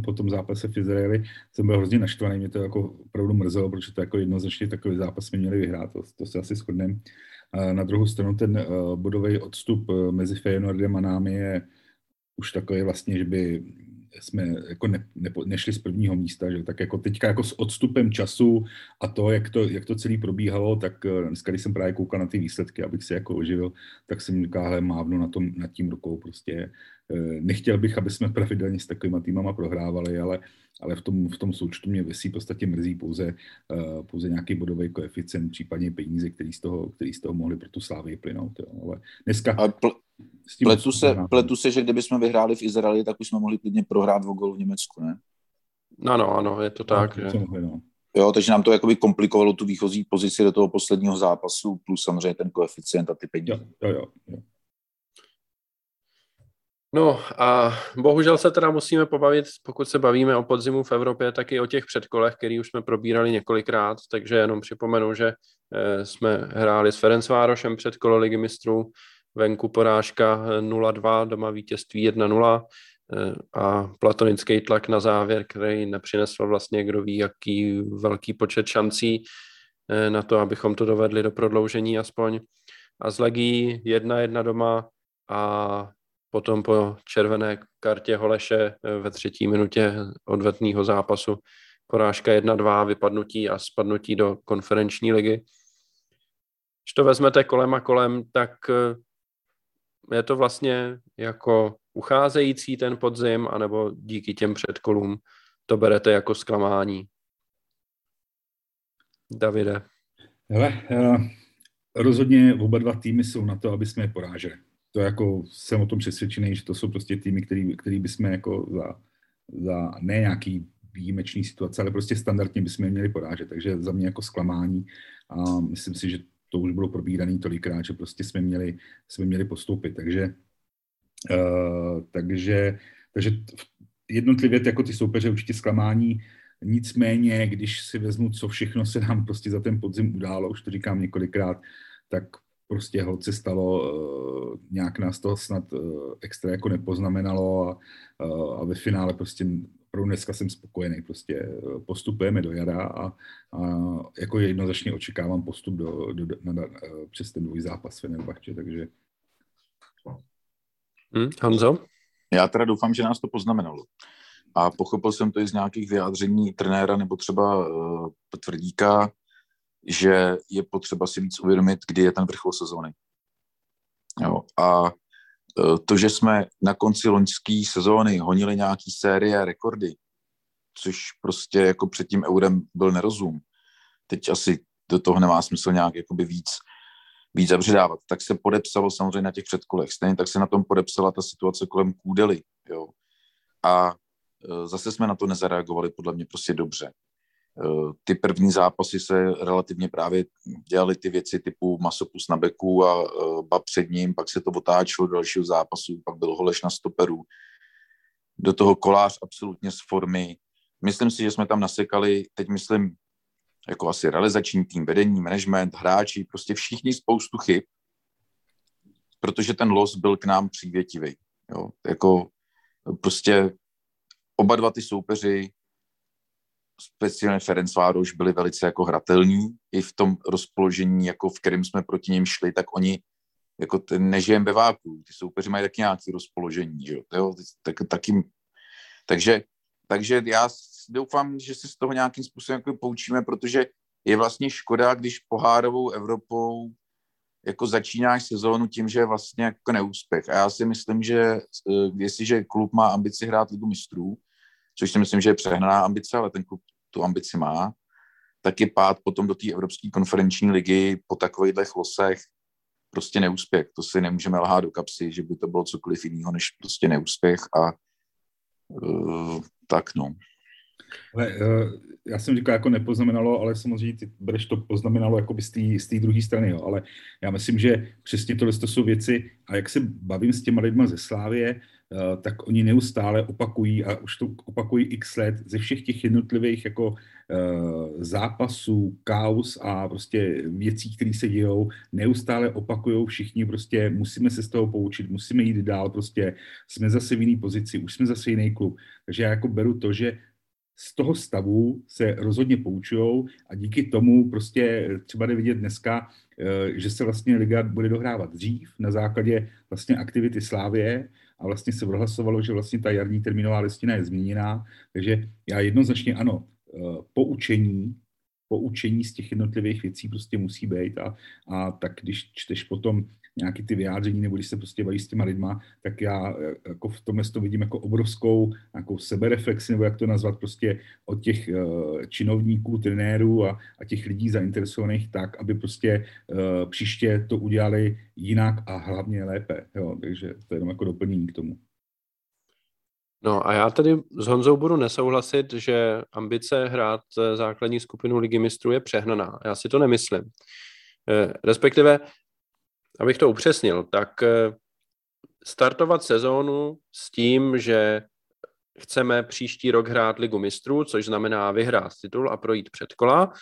po tom zápase v Izraeli jsem byl hrozně naštvaný, mě to jako opravdu mrzelo, protože to jako jednoznačně takový zápas jsme měli vyhrát, to se asi shodneme. Na druhou stranu ten bodový odstup mezi Feyenoordem a námi je už takový vlastně, že by jsme jako nešli z prvního místa, že tak jako teďka jako s odstupem času a to, jak to celý probíhalo, tak dneska, když jsem právě koukal na ty výsledky, abych se jako oživil, tak jsem říkal, mávnu nad tím rukou prostě. Nechtěl bych, aby jsme pravidelně s takovýma týmama prohrávali, ale v tom součtu mě v podstatě mrzí pouze nějaký bodový koeficient, případně peníze, který z toho mohli pro tu Slávii plynout. Jo. Ale dneska... Pletu se, že kdybychom vyhráli v Izraeli, tak už jsme mohli klidně prohrát o gol v Německu, ne? Ano, je to tak. Jo, takže nám to jakoby komplikovalo tu výchozí pozici do toho posledního zápasu, plus samozřejmě ten koeficient a ty peníze. Jo. No a bohužel se teda musíme pobavit, pokud se bavíme o podzimu v Evropě, tak i o těch předkolech, který už jsme probírali několikrát, takže jenom připomenu, že jsme hráli s Ferencvárošem předkolo Ligy mistrů, venku porážka 0-2, doma vítězství 1-0 a platonický tlak na závěr, který nepřinesl vlastně kdo ví jaký velký počet šancí na to, abychom to dovedli do prodloužení aspoň. A z Legií 1-1 doma a potom po červené kartě Holeše ve 3. minutě odvetného zápasu porážka 1-2, vypadnutí a spadnutí do konferenční ligy. Když to vezmete kolem a kolem, tak je to vlastně jako ucházející ten podzim, anebo díky těm předkolům to berete jako zklamání. Davide. Hele, rozhodně oba dva týmy jsou na to, aby jsme je poráželi. To jako jsem o tom přesvědčený, že to jsou prostě týmy, který bychom jako za ne nějaký výjimečný situace, ale prostě standardně bychom je měli porážet. Takže za mě jako zklamání a myslím si, že to už bylo probíraný tolikrát, že prostě jsme měli postoupit. Takže jednotlivě jako ty soupeře určitě zklamání. Nicméně, když si vezmu, co všechno se nám prostě za ten podzim událo, už to říkám několikrát, tak prostě holce stalo, nějak nás to snad extra jako nepoznamenalo a ve finále prostě pro dneska jsem spokojený, prostě postupujeme do jara a jako jednoznačně očekávám postup přes ten dvoj zápas Fenerbahçe, takže... Honzo? Já teda doufám, že nás to poznamenalo. A pochopil jsem to i z nějakých vyjádření trenéra nebo třeba Tvrdíka, že je potřeba si víc uvědomit, kdy je ten vrchol sezóny. Jo, a to, že jsme na konci loňské sezóny honili nějaký série rekordy, což prostě jako před tím eurem byl nerozum. Teď asi do toho nemá smysl nějak jakoby víc zabředávat. Tak se podepsalo samozřejmě na těch předkolech. Stejně tak se na tom podepsala ta situace kolem Kůdely. Jo. A zase jsme na to nezareagovali podle mě prostě dobře. Ty první zápasy se relativně právě dělaly ty věci typu Masopust na beku a Bab před ním, pak se to otáčelo do dalšího zápasu, pak byl Holeš na stoperu. Do toho Kolář absolutně z formy. Myslím si, že jsme tam nasekali, teď myslím, jako asi realizační tým, vedení, management, hráči, prostě všichni spoustu chyb, protože ten los byl k nám přívětivý. Jo? Jako prostě oba dva ty soupeři, speciálně Ferencváros, byli velice jako hratelní i v tom rozpoložení, jako v kterém jsme proti něm šli, tak oni jako nežijeme ve váku, ty soupeři mají taky nějaké rozpoložení, že jo? Takže já doufám, že se z toho nějakým způsobem jako poučíme, protože je vlastně škoda, když pohárovou Evropou jako začínáš sezónu tím, že je vlastně jako neúspěch. A já si myslím, že jestliže klub má ambici hrát Ligu mistrů, což si myslím, že je přehnaná ambice, ale ten klub tu ambici má, taky pád potom do té Evropské konferenční ligy po takovejhle losech prostě neúspěch. To si nemůžeme lhát do kapsy, že by to bylo cokoliv jiného, než prostě neúspěch a tak no. Ale, já jsem říkal, jako nepoznamenalo, ale samozřejmě ty bereš to poznamenalo jako by z té druhé strany, jo. Ale já myslím, že přesně tohle to jsou věci a jak se bavím s těma lidma ze Slávie, tak oni neustále opakují a už to opakují x let ze všech těch jednotlivých jako zápasů, kauz a prostě věcí, které se dějou, neustále opakujou všichni, prostě musíme se z toho poučit, musíme jít dál, prostě jsme zase v jiný pozici, už jsme zase jiný klub. Takže já jako beru to, že z toho stavu se rozhodně poučujou a díky tomu prostě třeba jde vidět dneska, že se vlastně liga bude dohrávat dřív na základě vlastně aktivity Slavie a vlastně se prohlasovalo, že vlastně ta jarní termínová listina je změněná. Takže já jednoznačně ano, poučení z těch jednotlivých věcí prostě musí být a tak když čteš potom nějaký ty vyjádření, nebo když se prostě baví s těma lidma, tak já jako v tomhle to vidím jako obrovskou nějakou sebereflexi, nebo jak to nazvat, prostě od těch činovníků, trenérů a těch lidí zainteresovaných tak, aby prostě příště to udělali jinak a hlavně lépe. Jo, takže to je jenom jako doplnění k tomu. No a já tady s Honzou budu nesouhlasit, že ambice hrát základní skupinu Ligy mistrů je přehnaná. Já si to nemyslím. Respektive, abych to upřesnil, tak startovat sezónu s tím, že chceme příští rok hrát Ligu mistrů, což znamená vyhrát titul a projít předkola,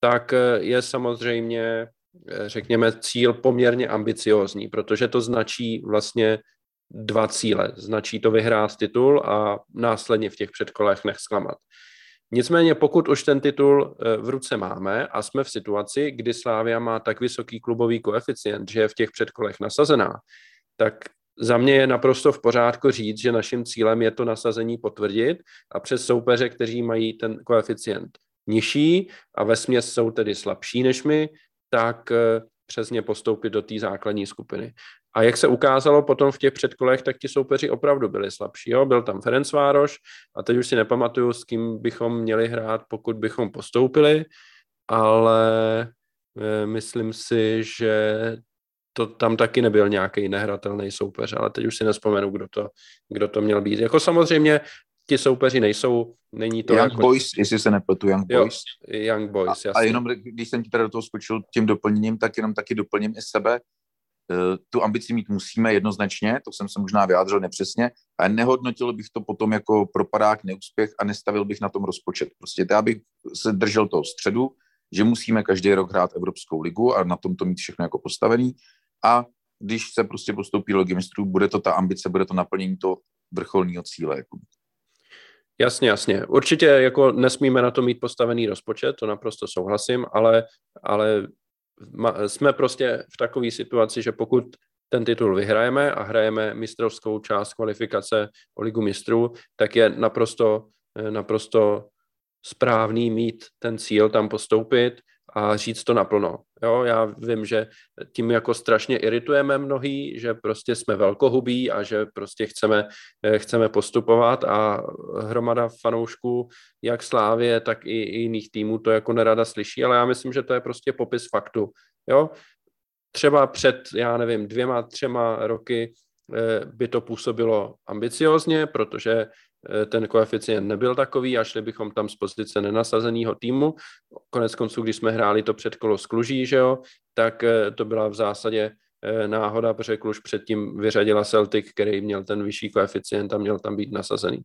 tak je samozřejmě, řekněme, cíl poměrně ambiciózní, protože to značí vlastně dva cíle. Značí to vyhrát titul a následně v těch předkolech nezklamat. Nicméně pokud už ten titul v ruce máme a jsme v situaci, kdy Slavia má tak vysoký klubový koeficient, že je v těch předkolech nasazená, tak za mě je naprosto v pořádku říct, že naším cílem je to nasazení potvrdit a přes soupeře, kteří mají ten koeficient nižší a vesměs jsou tedy slabší než my, tak přesně postoupit do té základní skupiny. A jak se ukázalo potom v těch předkolech, tak ti soupeři opravdu byli slabší. Jo? Byl tam Ferencváros a teď už si nepamatuju, s kým bychom měli hrát, pokud bychom postoupili, ale myslím si, že to tam taky nebyl nějaký nehratelný soupeř, ale teď už si nespomenu, kdo to měl být. Jako samozřejmě ti soupeři není to... Young Boys, jestli se nepletu, Young Boys, jasně. A jenom, když jsem ti teda do toho skočil tím doplněním, tak jenom taky doplním i sebe. Tu ambici mít musíme jednoznačně, to jsem se možná vyjádřil nepřesně, a nehodnotil bych to potom jako propadák, neúspěch a nestavil bych na tom rozpočet. Prostě já bych se držel toho středu, že musíme každý rok hrát Evropskou ligu a na tom to mít všechno jako postavený a když se prostě postoupí do Ligy mistrů, bude to ta ambice, bude to naplnění toho vrcholního cíle. Jako. Jasně. Určitě jako nesmíme na to mít postavený rozpočet, to naprosto souhlasím, ale jsme prostě v takové situaci, že pokud ten titul vyhrajeme a hrajeme mistrovskou část kvalifikace o Ligu mistrů, tak je naprosto správný mít ten cíl tam postoupit a říct to naplno. Jo, já vím, že tím jako strašně iritujeme mnohý, že prostě jsme velkohubí a že prostě chceme postupovat a hromada fanoušků jak Slavie, tak i jiných týmů to jako nerada slyší, ale já myslím, že to je prostě popis faktu. Jo? Třeba před, já nevím, 2-3 roky by to působilo ambiciózně, protože ten koeficient nebyl takový a šli bychom tam z pozice nenasazeného týmu. Koneckonců, když jsme hráli to předkolo s Kluží, že jo, tak to byla v zásadě náhoda, protože Kluž předtím vyřadila Celtic, který měl ten vyšší koeficient a měl tam být nasazený.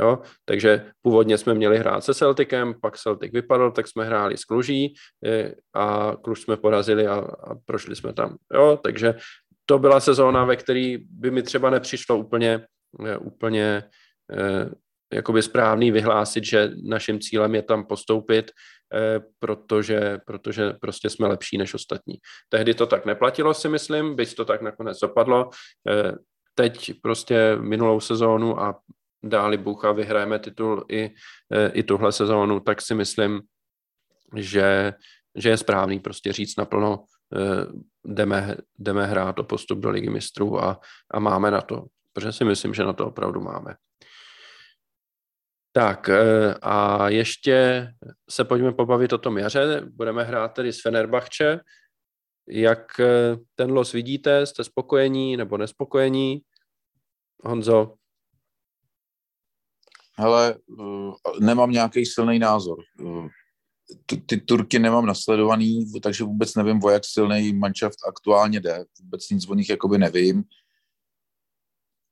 Jo? Takže původně jsme měli hrát se Celticem, pak Celtic vypadl, tak jsme hráli s Kluží a Kluž jsme porazili a prošli jsme tam. Jo? Takže to byla sezóna, ve které by mi třeba nepřišlo úplně jakoby správný vyhlásit, že naším cílem je tam postoupit, protože prostě jsme lepší než ostatní. Tehdy to tak neplatilo, si myslím, byť to tak nakonec dopadlo. Teď prostě minulou sezónu a dáli Bůh a vyhrajeme titul i tuhle sezónu, tak si myslím, že je správný prostě říct naplno, jdeme hrát o postup do Ligy mistrů a máme na to, protože si myslím, že na to opravdu máme. Tak a ještě se pojďme pobavit o tom jaře. Budeme hrát tedy s Fenerbahçe. Jak ten los vidíte? Jste spokojení nebo nespokojení? Honzo? Hele, nemám nějaký silný názor. Ty Turky nemám nasledovaný, takže vůbec nevím, o jak silný manšaft aktuálně jde. Vůbec nic o nich jakoby nevím.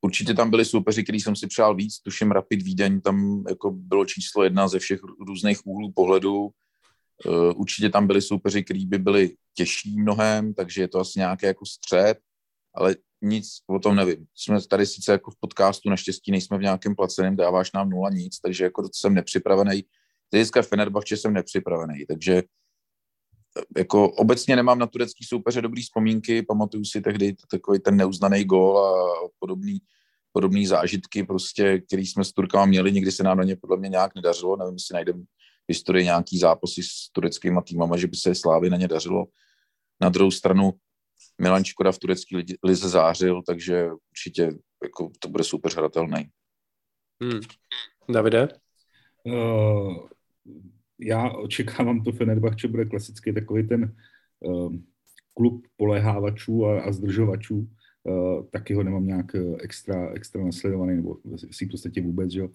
Určitě tam byli soupeři, který jsem si přál víc, tuším Rapid Vídeň, tam jako bylo číslo 1 ze všech různých úhlů pohledu. Určitě tam byli soupeři, který by byli těžší mnohem, takže je to asi nějaký jako střed, ale nic o tom nevím. Jsme tady sice jako v podcastu, naštěstí nejsme v nějakém placeném, dáváš nám nula nic, takže jako jsem nepřipravený. Teďka v Fenerbahçe jsem nepřipravený, takže jako obecně nemám na turecký soupeře dobrý vzpomínky, pamatuju si tehdy takový ten neuznaný gól a podobný zážitky, prostě, který jsme s Turkama měli, nikdy se nám na ně podle mě nějak nedařilo, nevím, jestli najdeme v historii nějaký zápasy s tureckýma týmama, že by se Slávy na ně dařilo. Na druhou stranu Milan Škoda v turecké lize zářil, takže určitě jako, to bude super hratelný. Davide? Já očekávám to Fenerbahçe bude klasicky takový ten klub polehávačů a zdržovačů. Taky ho nemám nějak extra nasledovaný, nebo si v podstatě vůbec, že jo.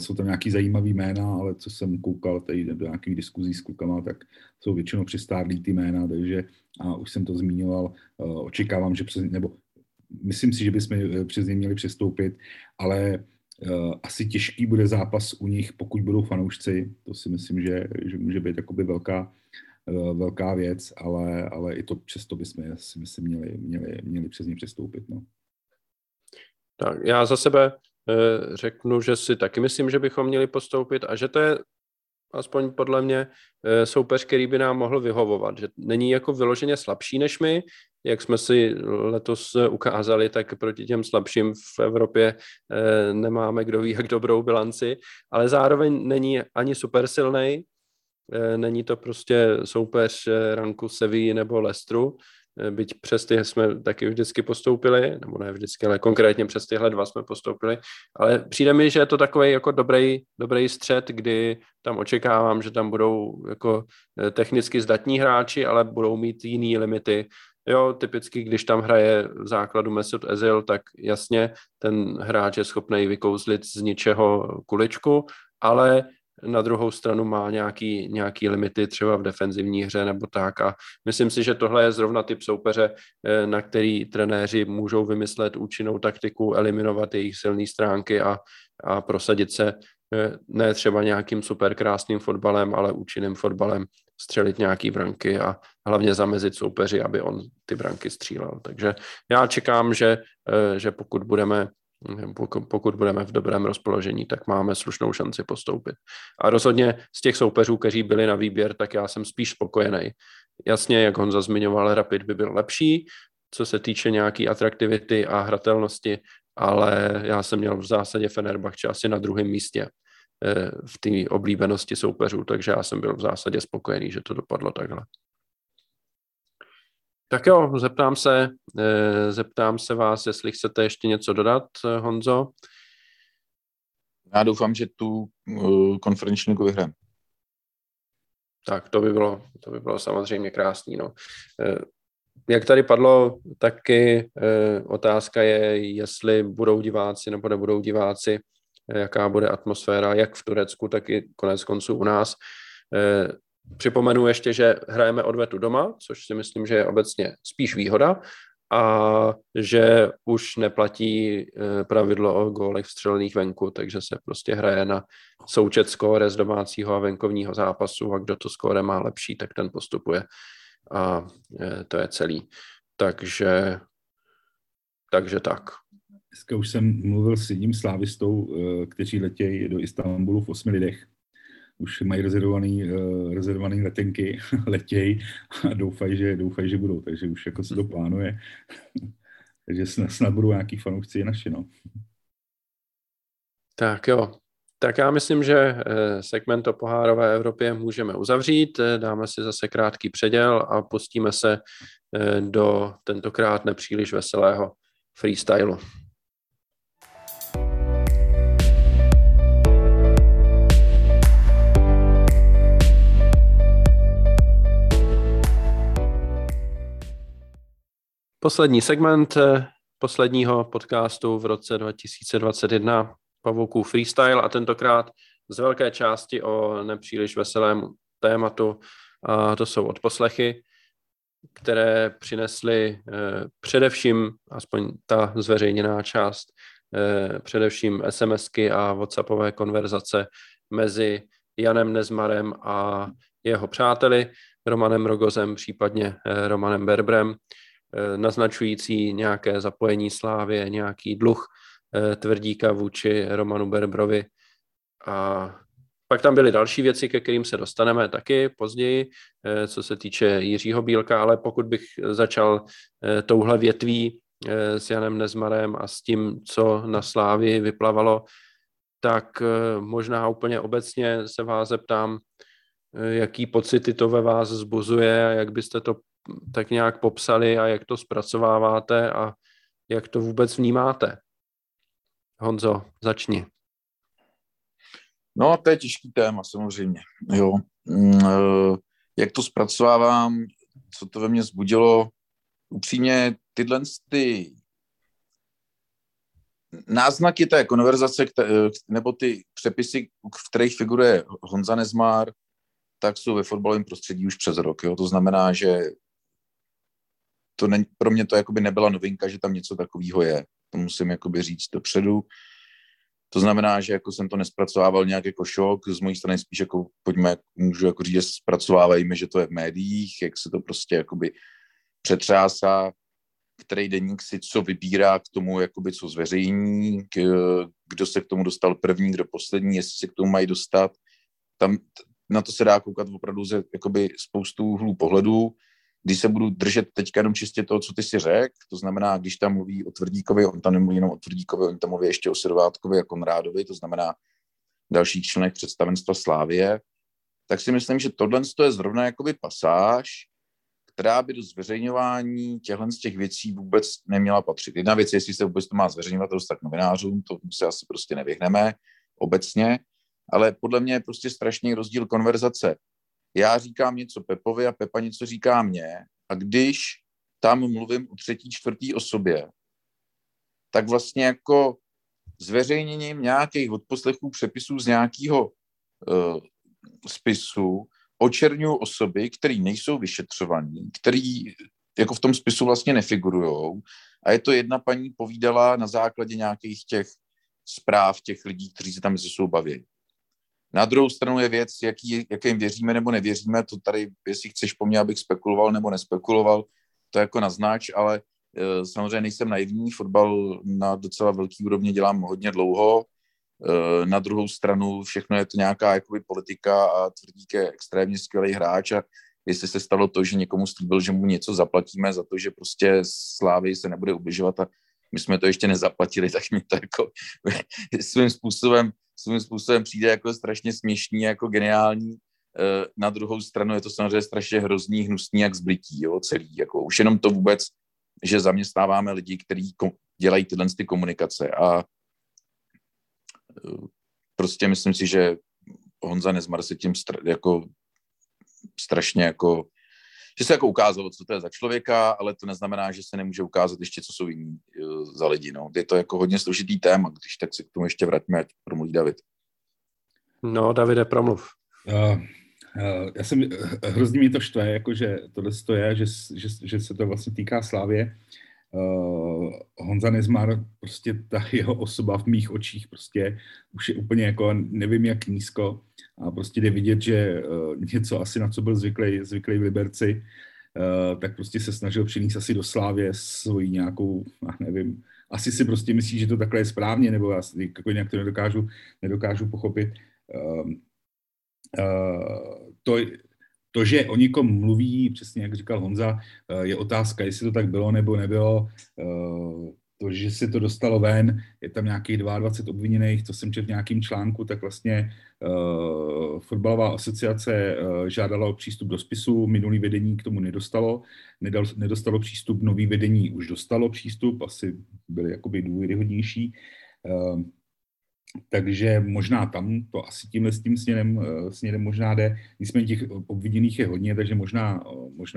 Jsou tam nějaký zajímavý jména, ale co jsem koukal tady do nějakých diskuzí s klukama, tak jsou většinou přestárlý ty jména, takže a už jsem to zmiňoval, očekávám, že myslím si, že bychom přes ně měli přestoupit, ale asi těžký bude zápas u nich, pokud budou fanoušci, to si myslím, že může být jakoby velká věc, ale i to přesto bychom si myslím měli přes ně přestoupit. No. Tak já za sebe řeknu, že si taky myslím, že bychom měli postoupit a že to je aspoň podle mě soupeř, který by nám mohl vyhovovat, že není jako vyloženě slabší než my, jak jsme si letos ukázali, tak proti těm slabším v Evropě nemáme kdo ví jak dobrou bilanci, ale zároveň není ani super silnej, není to prostě soupeř ranku Sevilly nebo Leicesteru, byť přes ty jsme taky vždycky postoupili, nebo ne vždycky, ale konkrétně přes tyhle dva jsme postoupili, ale přijde mi, že je to takový jako dobrý střed, kdy tam očekávám, že tam budou jako technicky zdatní hráči, ale budou mít jiný limity. Jo, typicky, když tam hraje v základu Mesut Özil, tak jasně, ten hráč je schopný vykouzlit z ničeho kuličku, ale na druhou stranu má nějaký limity třeba v defenzivní hře nebo tak a myslím si, že tohle je zrovna typ soupeře, na který trenéři můžou vymyslet účinnou taktiku, eliminovat jejich silné stránky a prosadit se ne třeba nějakým super krásným fotbalem, ale účinným fotbalem, střelit nějaký branky a hlavně zamezit soupeři, aby on ty branky střílel. Takže já čekám, že pokud budeme v dobrém rozpoložení, tak máme slušnou šanci postoupit. A rozhodně z těch soupeřů, kteří byli na výběr, tak já jsem spíš spokojený. Jasně, jak Honza zmiňoval, Rapid by byl lepší, co se týče nějaký atraktivity a hratelnosti, ale já jsem měl v zásadě Fenerbahçe asi na druhém místě v té oblíbenosti soupeřů, takže já jsem byl v zásadě spokojený, že to dopadlo takhle. Tak jo, zeptám se vás, jestli chcete ještě něco dodat, Honzo. Já doufám, že tu konferenční ligu vyhrám. Tak to by bylo samozřejmě krásný. No. Jak tady padlo, taky otázka je, jestli budou diváci nebo nebudou diváci, jaká bude atmosféra, jak v Turecku, tak i konec konců u nás. Připomenu ještě, že hrajeme odvetu doma, což si myslím, že je obecně spíš výhoda a že už neplatí pravidlo o gólech vstřelených venku, takže se prostě hraje na součet skóre z domácího a venkovního zápasu a kdo to skóre má lepší, tak ten postupuje a to je celý. Takže tak. Dneska už jsem mluvil s jedním slávistou, kteří letějí do Istanbulu v 8 lidech. Už mají rezervovaný letenky, letěj a doufají, že budou, takže už jako se to plánuje. Takže snad budou nějaký fanoušci i naši, no. Tak jo, tak já myslím, že segment o pohárové Evropě můžeme uzavřít, dáme si zase krátký předěl a pustíme se do tentokrát nepříliš veselého freestylu. Poslední segment posledního podcastu v roce 2021, Pavouků freestyle a tentokrát z velké části o nepříliš veselém tématu. A to jsou odposlechy, které přinesly především, aspoň ta zveřejněná část, především SMSky a WhatsAppové konverzace mezi Janem Nezmarem a jeho přáteli, Romanem Rogozem, případně Romanem Berbrem. naznačující nějaké zapojení Slávie, nějaký dluh Tvrdíka vůči Romanu Berbrovi. A pak tam byly další věci, ke kterým se dostaneme taky později, co se týče Jiřího Bílka, ale pokud bych začal touhle větví s Janem Nezmarem a s tím, co na Slávii vyplavalo, tak možná úplně obecně se vás zeptám, jaký pocity to ve vás vzbuzuje a jak byste to tak nějak popsali a jak to zpracováváte a jak to vůbec vnímáte. Honzo, začni. No, to je těžký téma, samozřejmě. Jo. Jak to zpracovávám, co to ve mně vzbudilo, upřímně tyhle ty náznaky té konverzace, nebo ty přepisy, v kterých figuruje Honza Nezmar, tak jsou ve fotbalovém prostředí už přes rok. Jo. To znamená, že to není, pro mě to jakoby nebyla novinka, že tam něco takového je. To musím jakoby říct dopředu. To znamená, že jako jsem to nespracovával nějak jako šok, z mojí strany spíš jako pojďme, můžu jako říct, zpracovávejme, že to je v médiích, jak se to prostě jakoby přetřásá, který deník si co vybírá k tomu, jakoby co zveřejní, kdo se k tomu dostal první, kdo poslední, jestli se k tomu mají dostat. Tam na to se dá koukat opravdu ze jakoby spoustu úhlů pohledů. Když se budu držet teďka jenom čistě toho, co ty si řekl, to znamená, když tam mluví o Tvrdíkovi, on tam nemluví jenom o Tvrdíkovi, on tam mluví ještě o Sedvátkovi a Konrádovi, to znamená dalších členech představenstva Slávie, tak si myslím, že tohle je zrovna jakoby pasáž, která by do zveřejňování těchto z těch věcí vůbec neměla patřit. Jedna věc je, jestli se vůbec to má zveřejňovat a dostat novinářům, to se asi prostě nevyhneme obecně, ale podle mě je prostě strašný rozdíl konverzace. Já říkám něco Pepovi a Pepa něco říká mně a když tam mluvím o třetí, čtvrtý osobě, tak vlastně jako zveřejněním nějakých odposlechů, přepisů z nějakého spisu očerňuju osoby, které nejsou vyšetřovaní, které jako v tom spisu vlastně nefigurujou a je to jedna paní povídala na základě nějakých těch zpráv těch lidí, kteří se tam mezi sebou baví. Na druhou stranu je věc, jakým věříme nebo nevěříme, to tady, jestli chceš po mně, abych spekuloval nebo nespekuloval, to jako naznač, ale samozřejmě nejsem naivní, fotbal na docela velký úrovni dělám hodně dlouho, na druhou stranu všechno je to nějaká jakoby politika a Tvrdík je extrémně skvělý hráč a jestli se stalo to, že někomu slíbil, že mu něco zaplatíme za to, že prostě Slávy se nebude ubližovat a my jsme to ještě nezaplatili, tak mi to jako svým způsobem přijde jako strašně směšný, jako geniální. Na druhou stranu je to samozřejmě strašně hrozný, hnusný, jak zblití, jo, celý. Jako už jenom to vůbec, že zaměstnáváme lidi, kteří dělají tyhle ty komunikace a prostě myslím si, že Honza Nezmar se tím strašně že se jako ukázalo, co to je za člověka, ale to neznamená, že se nemůže ukázat ještě, co jsou jiní za lidi. No. Je to jako hodně složitý téma, když tak se k tomu ještě vrátíme, ať promluví David. No, Davide, promluv. Já jsem, hrozně mi to štve, jakože tohle to je, že se to vlastně týká Slávě. Honza Nezmar, prostě ta jeho osoba v mých očích prostě už je úplně jako nevím jak nízko a prostě jde vidět, že něco asi na co byl zvyklý v Liberci, tak prostě se snažil přinést asi do Slávě svoji nějakou, nevím, asi si prostě myslí, že to takhle je správně, nebo já jako nějak to nedokážu pochopit. To, že o někom mluví, přesně jak říkal Honza, je otázka, jestli to tak bylo nebo nebylo. To, že se to dostalo ven, je tam nějakých 22 obviněných, to jsem četl v nějakém článku, tak vlastně fotbalová asociace žádala o přístup do spisu, minulý vedení k tomu nedostalo přístup, nový vedení už dostalo přístup, asi byly jakoby důvěryhodnější. Takže možná tam to asi tímhle s tím směrem možná jde. Nicméně těch obviněných je hodně, takže možná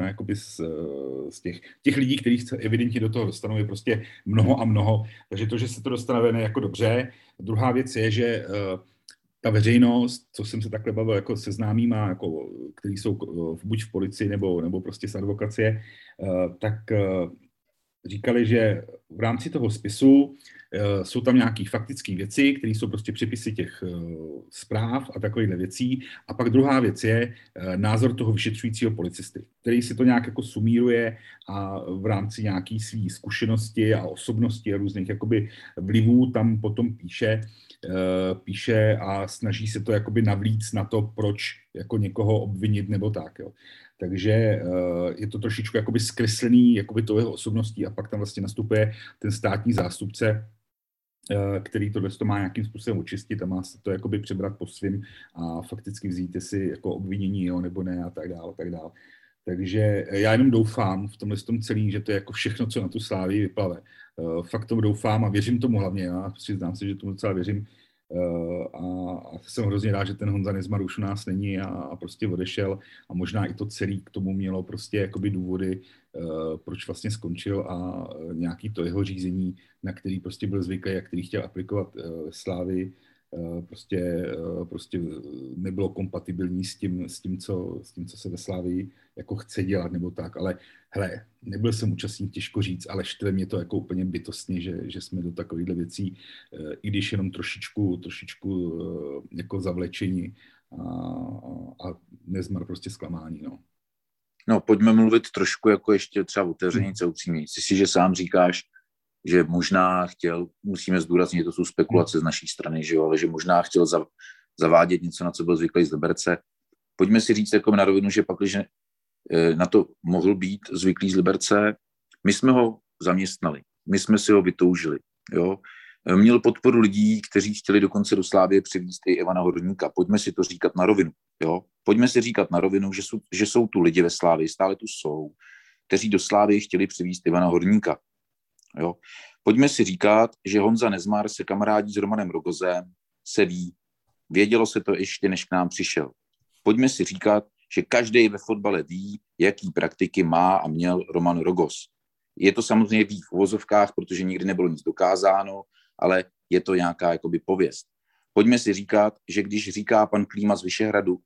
jakoby z těch lidí, kterých evidentně do toho dostanou, je prostě mnoho a mnoho. Takže to, že se to dostane, jako dobře. Druhá věc je, že ta veřejnost, co jsem se takhle bavil jako se známýma, jako, kteří jsou buď v policii nebo prostě z advokacie, tak říkali, že v rámci toho spisu jsou tam nějaké faktické věci, které jsou prostě přepisy těch zpráv a takovýchhle věcí. A pak druhá věc je názor toho vyšetřujícího policisty, který si to nějak jako sumíruje a v rámci nějaké své zkušenosti a osobnosti a různých jakoby vlivů tam potom píše a snaží se to jakoby navlíct na to, proč jako někoho obvinit nebo tak, jo. Takže je to trošičku jakoby zkreslený jakoby tou jeho osobností a pak tam vlastně nastupuje ten státní zástupce, který tohle to má nějakým způsobem očistit a má se to jakoby přebrat po svým a fakticky vzít si jako obvinění, jo, nebo ne a tak dále, tak dále. Takže já jenom doufám v tomhle tom celý, že to je jako všechno, co na tu Slávii vyplave. Fakt tomu doufám a věřím tomu hlavně, já přiznám se, že tomu docela věřím. A jsem hrozně rád, že ten Honza Nezmar už u nás není a prostě odešel a možná i to celý k tomu mělo prostě jakoby důvody, proč vlastně skončil a nějaký to jeho řízení, na který prostě byl zvyklý a který chtěl aplikovat Slávy, prostě nebylo kompatibilní s tím, co se ve Slávii jako chce dělat nebo tak, ale hele, nebyl jsem účastník, těžko říct, ale štve mě to jako úplně bytostně, že jsme do takovýchhle věcí, i když jenom trošičku jako zavlečení a Nezmar prostě zklamání, no. No, pojďme mluvit trošku jako ještě třeba otevření celupřímně. Že sám říkáš, že možná chtěl, musíme zdůraznit, to jsou spekulace z naší strany, že jo, ale že možná chtěl zavádět něco, na co byl zvyklý z Liberce. Pojďme si říct jako na rovinu, že pak, že na to mohl být zvyklý z Liberce, my jsme ho zaměstnali, my jsme si ho vytoužili, jo. Měl podporu lidí, kteří chtěli dokonce do Slávie přivést i Ivana Horníka. Pojďme si to říkat na rovinu, jo. Pojďme si říkat na rovinu, že jsou tu lidi ve Slávii, stále tu jsou, kteří do Slávie chtěli přivést Ivana Horníka. Jo. Pojďme si říkat, že Honza Nezmar se kamarádí s Romanem Rogozem, se ví, vědělo se to ještě, než k nám přišel. Pojďme si říkat, že každý ve fotbale ví, jaký praktiky má a měl Roman Rogoz. Je to samozřejmě ví v uvozovkách, protože nikdy nebylo nic dokázáno, ale je to nějaká jakoby pověst. Pojďme si říkat, že když říká pan Klíma z Vyšehradu,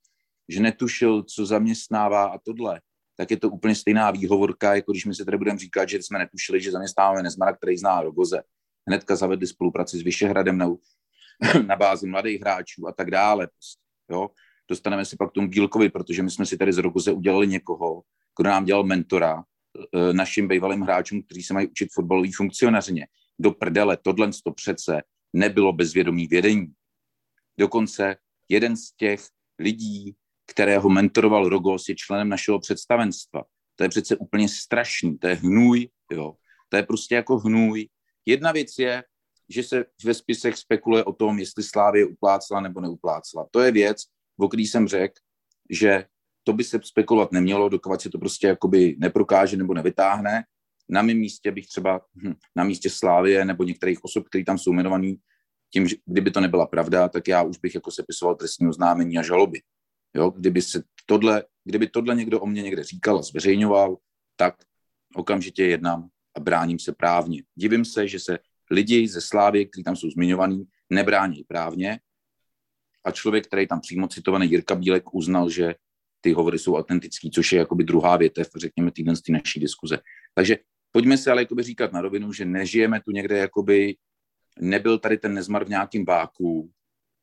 že netušil, co zaměstnává a tohle, tak je to úplně stejná výhovorka, jako když my se tady budeme říkat, že jsme netušili, že zaměstnáváme Nezmara, který zná Rogoze. Hnedka zavedli spolupráci s Vyšehradem na bázi mladých hráčů a tak dále. Jo? Dostaneme se pak k tomu Bílkovi, protože my jsme si tady z Rogoze udělali někoho, kdo nám dělal mentora, našim bývalým hráčům, kteří se mají učit fotbalový funkcionařině. Do prdele, tohle to přece nebylo bezvědomí vědení. Dokonce jeden z těch lidí, kterého mentoroval Rogoz, je členem našeho představenstva. To je přece úplně strašný, to je hnůj, jo. To je prostě jako hnůj. Jedna věc je, že se ve spisech spekuluje o tom, jestli Slávie uplácla nebo neuplácla. To je věc, o který jsem řekl, že to by se spekulovat nemělo, dokud se to prostě jakoby neprokáže nebo nevytáhne. Na mém místě bych třeba, na místě Slávie nebo některých osob, který tam jsou jmenovaný, tím, že kdyby to nebyla pravda, tak já už bych jako sepisoval trestní oznámení a žaloby. Jo, kdyby tohle někdo o mě někde říkal a zveřejňoval, tak okamžitě jednám a bráním se právně. Divím se, že se lidi ze Slávy, kteří tam jsou zmiňovaní, nebrání právně a člověk, který tam přímo citovaný Jirka Bílek, uznal, že ty hovory jsou autentický, což je jakoby druhá větev, řekněme, týden z té naší diskuze. Takže pojďme se ale jakoby říkat na rovinu, že nežijeme tu někde, jakoby nebyl tady ten Nezmar v nějakým váku.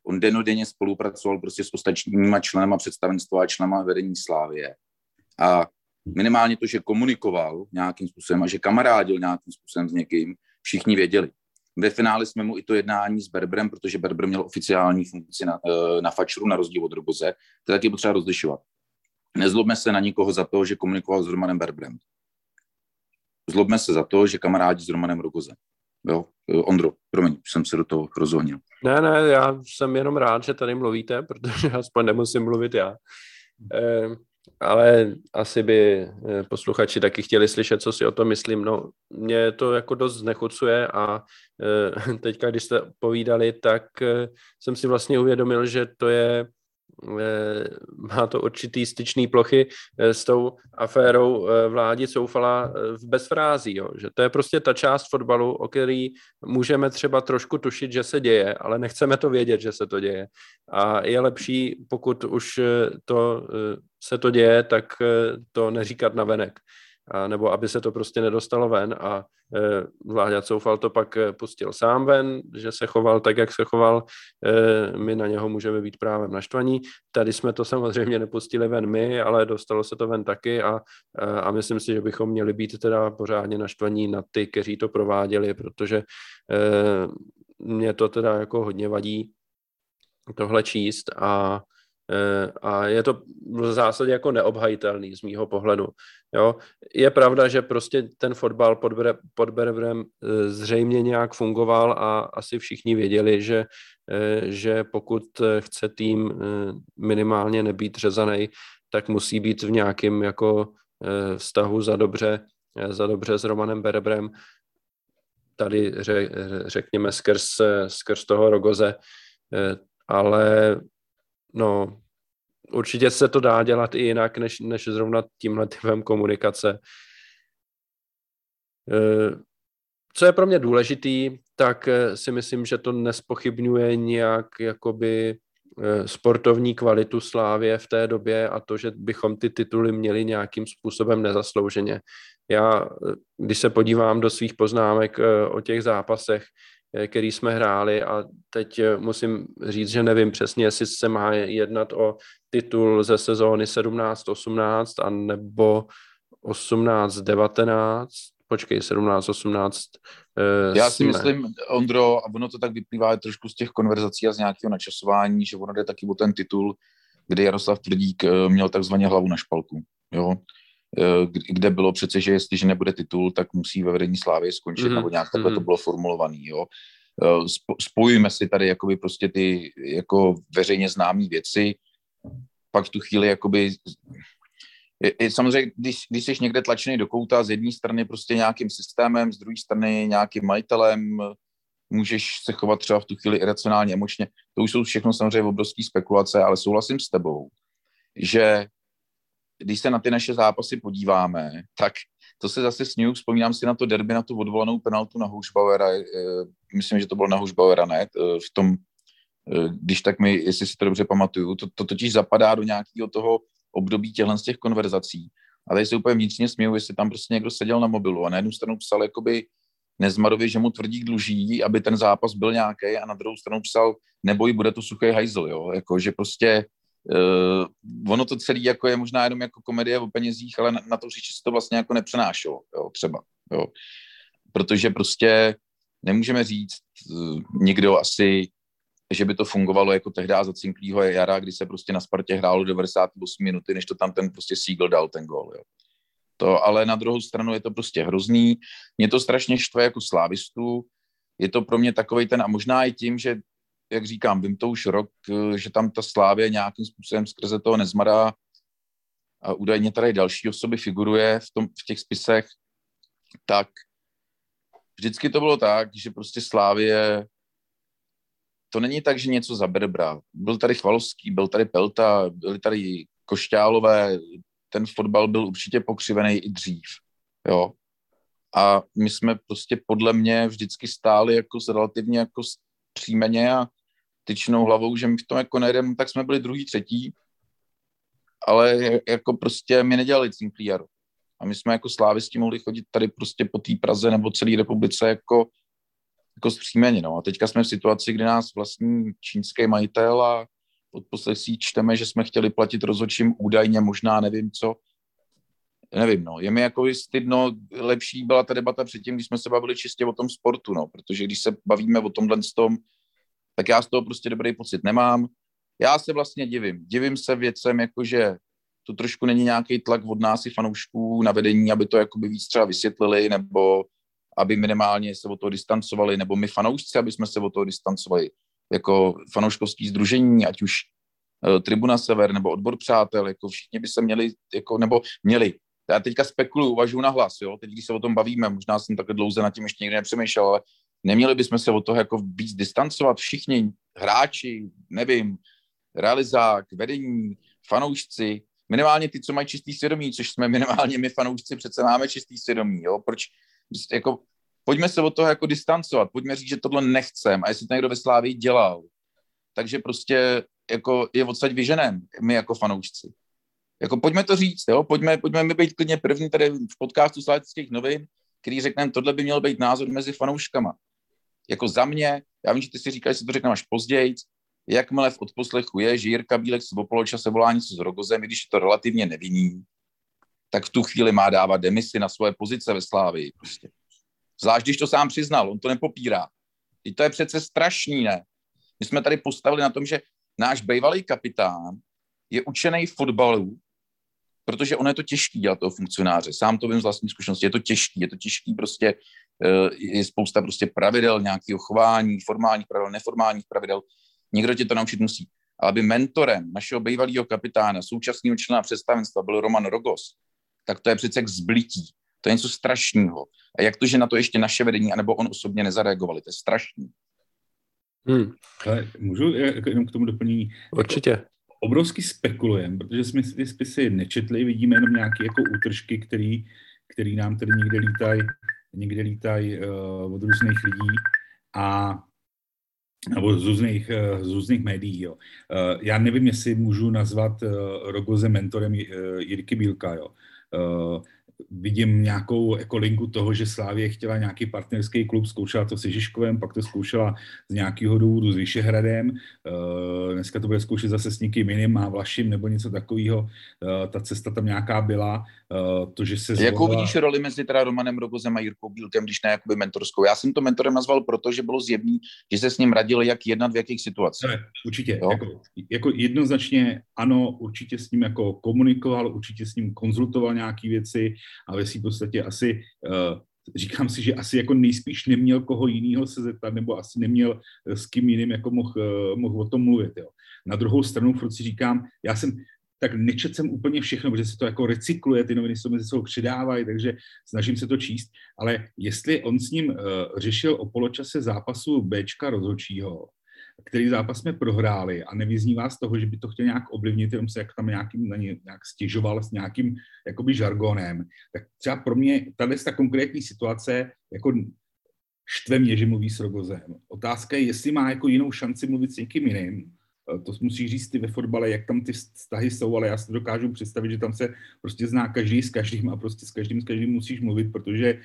On denodenně spolupracoval prostě s ostatníma členama představenstva a členama vedení Slávie. A minimálně to, že komunikoval nějakým způsobem a že kamarádil nějakým způsobem s někým, všichni věděli. Ve finále jsme mu i to jednání s Berbrem, protože Berbr měl oficiální funkci na fačru, na rozdíl od Rogoze, to taky potřeba rozlišovat. Nezlobme se na nikoho za to, že komunikoval s Romanem Berbrem. Zlobme se za to, že kamarádi s Romanem Rogozem. Jo, Ondro, promiň, už jsem se do toho rozhodnil. Ne, já jsem jenom rád, že tady mluvíte, protože aspoň nemusím mluvit já. Ale asi by posluchači taky chtěli slyšet, co si o tom myslím. No, mě to jako dost znechucuje a teďka, když jste povídali, tak jsem si vlastně uvědomil, že to je, má to určitý styčný plochy s tou aférou vládi Coufala v Bezfrází, jo? Že to je prostě ta část fotbalu, o který můžeme třeba trošku tušit, že se děje, ale nechceme to vědět, že se to děje. A je lepší, pokud už se to děje, tak to neříkat navenek. nebo aby se to prostě nedostalo ven a Vláďa Coufal to pak pustil sám ven, že se choval tak, jak se choval, my na něho můžeme být právem naštvaní. Tady jsme to samozřejmě nepustili ven my, ale dostalo se to ven taky a myslím si, že bychom měli být teda pořádně naštvaní na ty, kteří to prováděli, protože mě to teda jako hodně vadí tohle číst a je to v zásadě jako neobhajitelný z mýho pohledu. Jo? Je pravda, že prostě ten fotbal pod Berbrem zřejmě nějak fungoval a asi všichni věděli, že pokud chce tým minimálně nebýt řezanej, tak musí být v nějakém jako vztahu za dobře s Romanem Berbrem. Tady řekněme skrz toho Rogoze, ale no, určitě se to dá dělat i jinak, než zrovna tímhle typem komunikace. Co je pro mě důležitý, tak si myslím, že to nespochybňuje nějak jakoby sportovní kvalitu Slavie v té době a to, že bychom ty tituly měli nějakým způsobem nezaslouženě. Já, když se podívám do svých poznámek o těch zápasech, který jsme hráli a teď musím říct, že nevím přesně, jestli se má jednat o titul ze sezóny 17-18 a nebo 18-19, počkej, 17-18. Já si myslím, Ondro, a ono to tak vyplývá trošku z těch konverzací a z nějakého načasování, že ono jde taky o ten titul, kde Jaroslav Tvrdík měl takzvaně hlavu na špalku, jo? Kde bylo přece, že jestliže nebude titul, tak musí ve vedení Slavie skončit, nebo nějak takhle to bylo formulovaný, jo. Spojujeme si tady jakoby prostě ty jako veřejně známý věci, pak v tu chvíli jakoby... Samozřejmě, když jsi někde tlačený do kouta, z jedné strany prostě nějakým systémem, z druhé strany nějakým majitelem, můžeš se chovat třeba v tu chvíli iracionálně, emočně, to už jsou všechno samozřejmě obrovské spekulace, ale souhlasím s tebou, že když se na ty naše zápasy podíváme, tak to se zase směju, vzpomínám si na to derby, na tu odvolanou penaltu na Houšbauera, myslím, že to bylo na Houšbauera, ne? V tom, když tak mi, jestli si to dobře pamatuju, to totiž zapadá do nějakého toho období těchhle z těch konverzací. A tady se úplně vnitřně směju, jestli tam prostě někdo seděl na mobilu a na jednu stranu psal jakoby Nezmarovi, že mu Tvrdík dluží, aby ten zápas byl nějaký, a na druhou stranu psal, neboj, bude to suchý hajzl, jo, jako, že prostě ono to celé jako je možná jenom jako komedie o penězích, ale na to říči se to vlastně jako nepřenášelo, jo, třeba, jo. Protože prostě nemůžeme říct nikdo asi, že by to fungovalo jako tehdy za cinklýho jara, kdy se prostě na Spartě hrálo 98 minuty, než to tam ten prostě Siegel dal ten gól, jo. To, ale na druhou stranu je to prostě hrozný, mě to strašně štve jako slávistů, je to pro mě takovej ten, a možná i tím, že jak říkám, vím to už rok, že tam ta Slávie nějakým způsobem skrze toho Nezmara a údajně tady další osoby figuruje v těch spisech, tak vždycky to bylo tak, že prostě Slávie, to není tak, že něco za Berbra. Byl tady Chvalovský, byl tady Pelta, byli tady Košťálové, ten fotbal byl určitě pokřivený i dřív, jo. A my jsme prostě podle mě vždycky stáli jako relativně jako příjmeně a tyčnou hlavou, že my v tom jako nejdeme, tak jsme byli druhý, třetí, ale jako prostě my nedělali cinklý jaro. A my jsme jako slávisti mohli chodit tady prostě po té Praze nebo celé republice jako zpříjmeně, no. A teďka jsme v situaci, kdy nás vlastní čínský majitel a od poslechcí čteme, že jsme chtěli platit rozhodčím údajně, možná nevím co. Nevím, no. Je mi jako stydno, lepší byla ta debata předtím, když jsme se bavili čistě o tom sportu, no. Protože když se bavíme o tomhle tom, tak já z toho prostě dobrý pocit nemám. Já se vlastně divím. Divím se věcem, jakože to trošku není nějaký tlak od nás i fanoušků na vedení, aby to jakoby víc třeba vysvětlili, nebo aby minimálně se od toho distancovali, nebo my fanoušci, aby jsme se od toho distancovali. Jako fanouškovský sdružení, ať už Tribuna Sever, nebo Odbor přátel, jako všichni by se měli, jako, nebo měli. Já teďka spekuluju, uvažuju na hlas, jo, teď když se o tom bavíme, možná jsem takhle dlouze nad tím ještě nikdy nepřemýšlel, ale neměli bychom se od toho jako víc distancovat všichni, hráči, nevím, realizák, vedení, fanoušci, minimálně ty, co mají čistý svědomí, což jsme minimálně my fanoušci přece máme čistý svědomí, jo, proč, jako, pojďme se od toho jako distancovat, pojďme říct, že tohle nechcem, a jestli to někdo ve Slávii dělal, takže prostě, jako, je odsaď vyženem, my jako fanoušci. Jako pojďme to říct, jo? Pojďme my být klidně první tady v podcastu Slavistických novin, který řekneme, tohle by měl být názor mezi fanouškama. Jako za mě, já vím, že ty si říkáš, že si to řekneme až později, jakmile v odposlechu je, že Jirka Bílek se poločase volá něco s Rogozem, i když je to relativně nevinný, tak v tu chvíli má dávat demisi na svoje pozice ve Slávii. Prostě. Zvlášť, když to sám přiznal, on to nepopírá. I to je přece strašný, ne? My jsme tady postavili na tom, že náš bývalý kapitán je učený fotbalu, protože ono je to těžký dělat toho funkcionáře. Sám to vím z vlastní zkušenosti, je to těžký prostě, je spousta prostě pravidel, nějakého chování, formálních pravidel, neformálních pravidel. Nikdo tě to naučit musí. Ale aby mentorem našeho bývalého kapitána, současného člena představenstva byl Roman Rogoz, tak to je přece k zblití. To je něco strašného. A jak to, že na to ještě naše vedení anebo on osobně nezareagovali, to je strašný. Ale můžu jenom k tomu doplnění? Určitě. Obrovský spekulujeme, protože jsme ty spisy nečetli, vidíme jenom nějaké jako útržky, který nám tedy někde lítají od různých lidí a nebo z různých médií. Jo. Já nevím, jestli můžu nazvat Rogoze mentorem Jirky Bílka. Jo. Vidím nějakou linku toho, že Slavie chtěla nějaký partnerský klub, zkoušela to s Ježiškovem, pak to zkoušela z nějakého důvodu s Vyšehradem, dneska to bude zkoušet zase s někým jiným, má Vlašim nebo něco takového, ta cesta tam nějaká byla. Jakou vidíš roli mezi teda Romanem Rogozem a Jirkou Bílkem, když ne jakoby mentorskou? Já jsem to mentorem nazval, protože bylo zjevný, že se s ním radil, jak jednat v jakých situacích. Ne, určitě, jako jednoznačně ano, určitě s ním jako komunikoval, určitě s ním konzultoval nějaké věci, a ve svým podstatě asi, říkám si, že asi jako nejspíš neměl koho jinýho se zeptat, nebo asi neměl s kým jiným, jako mohl o tom mluvit. Jo. Na druhou stranu furt si říkám, já jsem, tak nečet jsem úplně všechno, protože se to jako recykluje, ty noviny se mezi sebou předávají, takže snažím se to číst, ale jestli on s ním řešil o poločase zápasu Bčka rozhodčího, který zápas jsme prohráli a nevyznívá z toho, že by to chtěl nějak ovlivnit, jenom se jak tam nějak stěžoval s nějakým jakoby žargonem. Tak třeba pro mě ta konkrétní situace jako štve mě, že mluví s Rogozem. Otázka je, jestli má jako jinou šanci mluvit s někým jiným. To musí říct ty ve fotbale, jak tam ty vztahy jsou, ale já si dokážu představit, že tam se prostě zná každý s každým a prostě s každým musíš mluvit, protože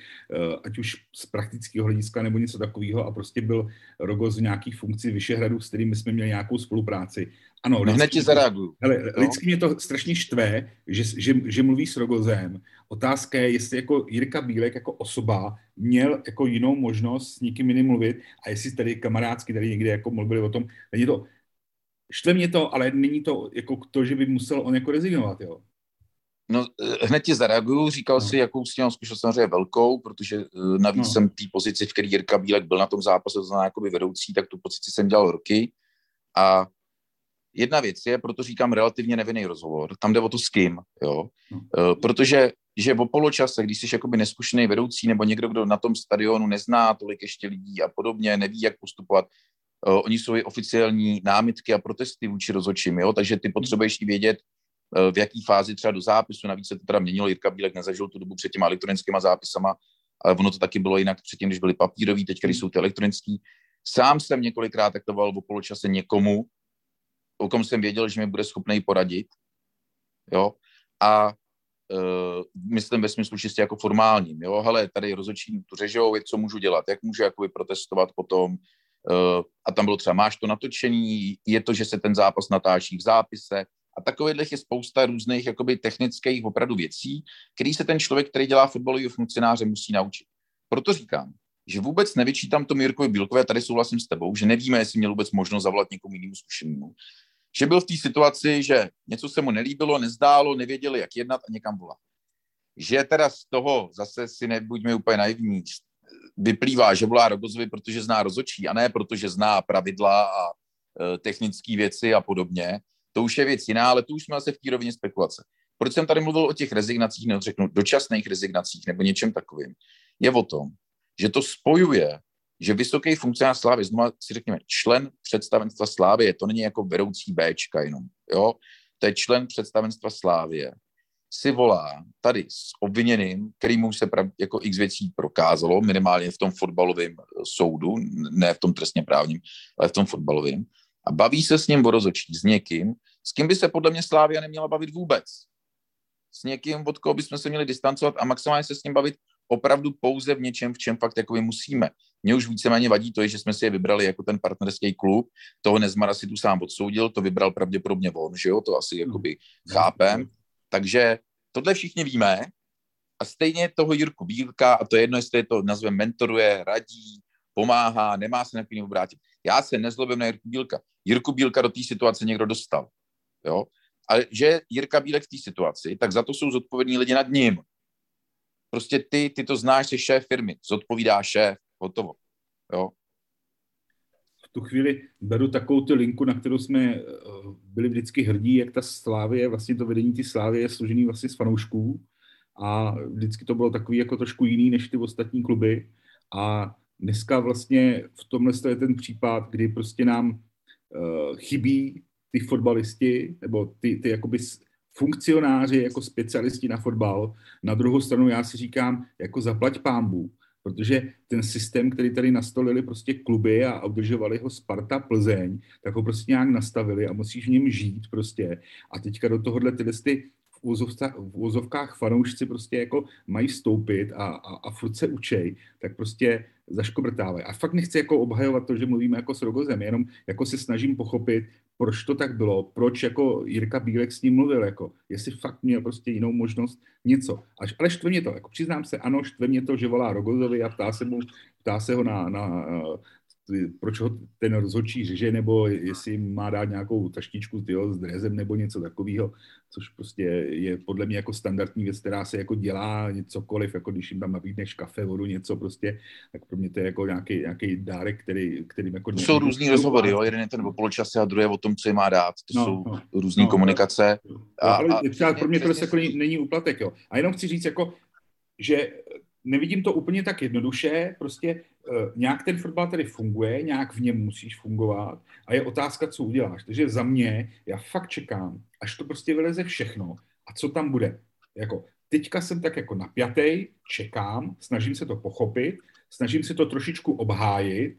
ať už z praktického hlediska nebo něco takového a prostě byl Rogoz v nějaký funkci Vyšehradu, s kterým jsme měli nějakou spolupráci. Ano, lidsky mě to strašně štve, že mluví s Rogozem. Otázka je, jestli jako Jirka Bílek jako osoba měl jako jinou možnost s nikým jiným mluvit a jestli tady kamarádsky tady někde jako mluvili o tom, není to. Štve mě to, ale není to jako to, že by musel on jako rezignovat, jo? No, hned ti zareaguju, říkal si, jakou s těm zkušenost samozřejmě velkou, protože navíc jsem té pozici, v které Jirka Bílek byl na tom zápase, to znamená jakoby vedoucí, tak tu pozici jsem dělal roky. A jedna věc je, proto říkám relativně nevinný rozhovor, tam jde o to s kým, jo? Protože že po poločase, když jsi jakoby neskušený vedoucí nebo někdo, kdo na tom stadionu nezná tolik ještě lidí a podobně, neví, jak postupovat, oni jsou i oficiální námitky a protesty vůči rozhodčím, jo? Takže ty potřebuješ i vědět, v jaký fázi třeba do zápisu, navíc se to teda měnilo, Jirka Bílek nezažil tu dobu před těma elektronickýma zápisama, ale ono to taky bylo jinak předtím, když byly papírový, teď když jsou ty elektronický. Sám jsem několikrát taktoval v poločase někomu, o kom jsem věděl, že mi bude schopný poradit, jo? A myslím ve smyslu čistě jako formálním, jo? Hele, tady rozhodčí tu řežou, co můžu dělat, jak můžu jakoby protestovat potom, a tam bylo třeba máš to natočení, je to, že se ten zápas natáčí v zápise a takových je spousta různých jakoby technických opravdu věcí, který se ten člověk, který dělá fotbalového funkcionáře, musí naučit. Proto říkám, že vůbec nevyčítám tomu Jirkovi Bílkovi, tady souhlasím s tebou, že nevíme, jestli měl vůbec možnost zavolat někomu jinému zkušenému, že byl v té situaci, že něco se mu nelíbilo, nezdálo, nevěděli, jak jednat a někam volat. Že teda z toho, zase si nebuďme úplně naivní, vyplývá, že volá Rogozovi, protože zná rozhodčí a ne protože zná pravidla a technické věci a podobně. To už je věc jiná, ale to už jsme zase v té rovině spekulace. Proč jsem tady mluvil o těch rezignacích, nebo řeknu dočasných rezignacích nebo něčem takovým, je o tom, že to spojuje, že vysoký funkcionář Slávy, znamená si řekněme člen představenstva Slávie, to není jako vedoucí Bčka jenom, jo? To je člen představenstva Slávie, si volá tady s obviněným, kterýmu se jako x věcí prokázalo, minimálně v tom fotbalovém soudu, ne v tom trestně právním, ale v tom fotbalovém, a baví se s ním o rozhodčí, s někým, s kým by se podle mě Slavia neměla bavit vůbec. s někým, od koho bychom se měli distancovat a maximálně se s ním bavit opravdu pouze v něčem, v čem fakt jakoby musíme. Mně už víceméně vadí to, že jsme si je vybrali jako ten partnerský klub, toho Nezmara si tu sám odsoudil, to vybral pravděpodobně on, že jo, to asi jakoby chápem. Takže tohle všichni víme a stejně toho Jirku Bílka, a to je jedno, jestli je to nazvem mentoruje, radí, pomáhá, nemá se na kým obrátit. Já se nezlobím na Jirku Bílka. Jirku Bílka do té situace někdo dostal, jo. A že Jirka Bílek v té situaci, tak za to jsou zodpovědní lidi nad ním. Prostě ty to znáš, jsi šéf firmy, zodpovídá šéf, hotovo, jo. V tu chvíli beru takovou tu linku, na kterou jsme byli vždycky hrdí, jak ta Slavie, vlastně to vedení ty Slavie je složený vlastně z fanoušků a vždycky to bylo takový jako trošku jiný než ty ostatní kluby a dneska vlastně v tomhle je ten případ, kdy prostě nám chybí ty fotbalisti, nebo ty jakoby funkcionáři jako specialisti na fotbal. Na druhou stranu já si říkám, jako zaplať pánbůh, protože ten systém, který tady nastolili prostě kluby a udržovali ho Sparta, Plzeň, tak ho prostě nějak nastavili a musíš v něm žít prostě. A teďka do tohohle ty v úzovkách fanoušci prostě jako mají vstoupit a furt se učej, tak prostě zaškobrtávají. A fakt nechci jako obhajovat to, že mluvíme jako s Rogozem, jenom jako se snažím pochopit, proč to tak bylo, proč jako Jirka Bílek s ním mluvil, jako, jestli fakt měl prostě jinou možnost něco. Ale štve mě to, jako přiznám se, ano, štve mě to, že volá Rogozovi a ptá se ho na proč ho ten rozhodčí řeže, nebo jestli má dát nějakou taštičku s drezem nebo něco takového, což prostě je podle mě jako standardní věc, která se jako dělá cokoliv, jako když jim tam nabídneš kafe, vodu, něco prostě, tak pro mě to je jako nějaký dárek, který jako... To jsou různý rozhovory, jo, jeden je ten o poločase a druhý o tom, co jim má dát, to jsou různý komunikace. A pro mě to jako není úplatek, jo. A jenom chci říct, jako, že nevidím to úplně tak jednoduše, prostě nějak ten fotbal tady funguje, nějak v něm musíš fungovat a je otázka, co uděláš. Takže za mě, já fakt čekám, až to prostě vyleze všechno a co tam bude. Jako, teďka jsem tak jako napjatej, čekám, snažím se to pochopit, snažím se to trošičku obhájit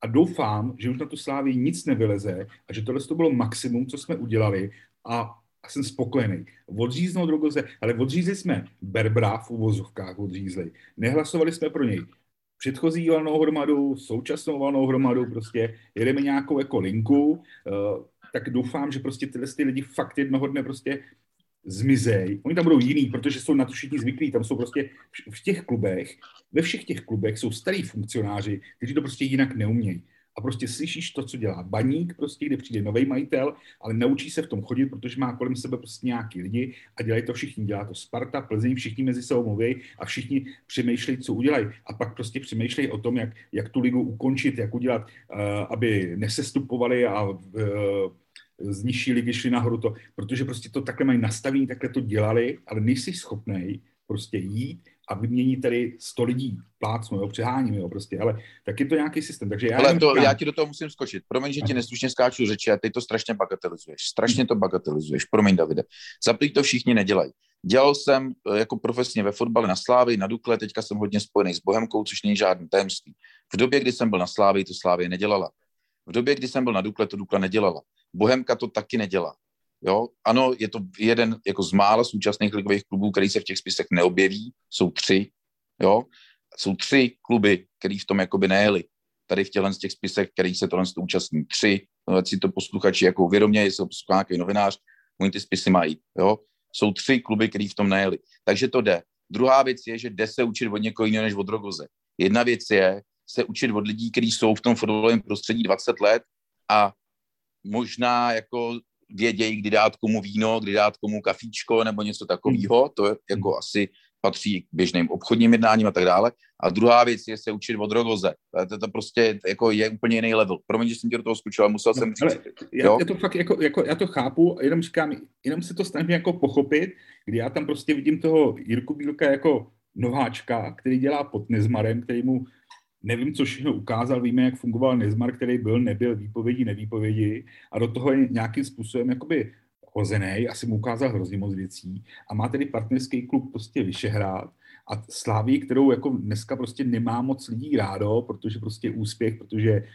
a doufám, že už na tu Slavii nic nevyleze a že tohle to bylo maximum, co jsme udělali a jsem spokojený. Odříznout Rogoze, ale odřízli jsme Berbra v uvozovkách, odřízli. Nehlasovali jsme pro něj. Předchozí valnou hromadu, současnou valnou hromadu, prostě jedeme nějakou jako linku, tak doufám, že prostě tyhle lidi fakt jednoho dne prostě zmizej. Oni tam budou jiný, protože jsou na to všichni zvyklí, tam jsou prostě v těch klubech, ve všech těch klubech jsou starý funkcionáři, kteří to prostě jinak neumějí. A prostě slyšíš to, co dělá Baník, prostě, kde přijde novej majitel, ale naučí se v tom chodit, protože má kolem sebe prostě nějaký lidi a dělají to všichni. Dělá to Sparta, Plzeň, všichni mezi sebou mluví a všichni přemýšlejí, co udělají. A pak prostě přemýšlejí o tom, jak tu ligu ukončit, jak udělat, aby nesestupovali a z nižší ligy šli nahoru to. Protože prostě to takhle mají nastavení, takhle to dělali, ale nejsi schopnej prostě jít a vymění tady 100 lidí, plácnu, přeháním, prostě, ale tak je to nějaký systém. Takže já ti do toho musím skočit. Promiň, že ti neslušně skáču řeči a ty to strašně bagatelizuješ. Strašně to bagatelizuješ. Promiň, Davide. Zaplý to všichni nedělají. Dělal jsem jako profesně ve fotbale na Slávii, na Dukle, teďka jsem hodně spojený s Bohemkou, což není žádný tajemství. V době, kdy jsem byl na Slávii, to Slávie nedělala. V době, kdy jsem byl na Dukle, to Dukla nedělala. Bohemka to taky nedělá. Jo, ano, je to jeden jako z mála současných ligových klubů, který se v těch spisech neobjeví, jsou tři kluby, který v tom jakoby nejeli. Tady v těch spisech, který se tohle účastní, tři, no, si to posluchači jako vědomě, jestli poslouchá nějaký novinář, oni ty spisy mají, jo, jsou tři kluby, který v tom nejeli. Takže to jde. Druhá věc je, že jde se učit od někoho jiného než od Rogoze. Jedna věc je se učit od lidí, kteří jsou v tom fotbalovém prostředí 20 let a možná jako vědějí, kdy dát komu víno, kdy dát komu kafíčko nebo něco takového, to je, jako asi patří k běžným obchodním jednáním a tak dále. A druhá věc je se učit od Rogoze. To prostě jako je úplně jiný level. Promiň, že jsem tě do toho skočil, ale musel jsem říct. Já to fakt jako já to chápu, jenom říkám, jenom se to snažím jako pochopit, kdy já tam prostě vidím toho Jirku Bílka jako nováčka, který dělá pod Nezmarem, který mu nevím, co všechno ukázal, víme, jak fungoval Nezmar, který byl, nebyl, výpovědi, nevýpovědi a do toho je nějakým způsobem jakoby hozenej, asi mu ukázal hrozně moc věcí a má tedy partnerský klub prostě Vyšehrad a Slavii, kterou jako dneska prostě nemá moc lidí rádo, protože prostě úspěch, protože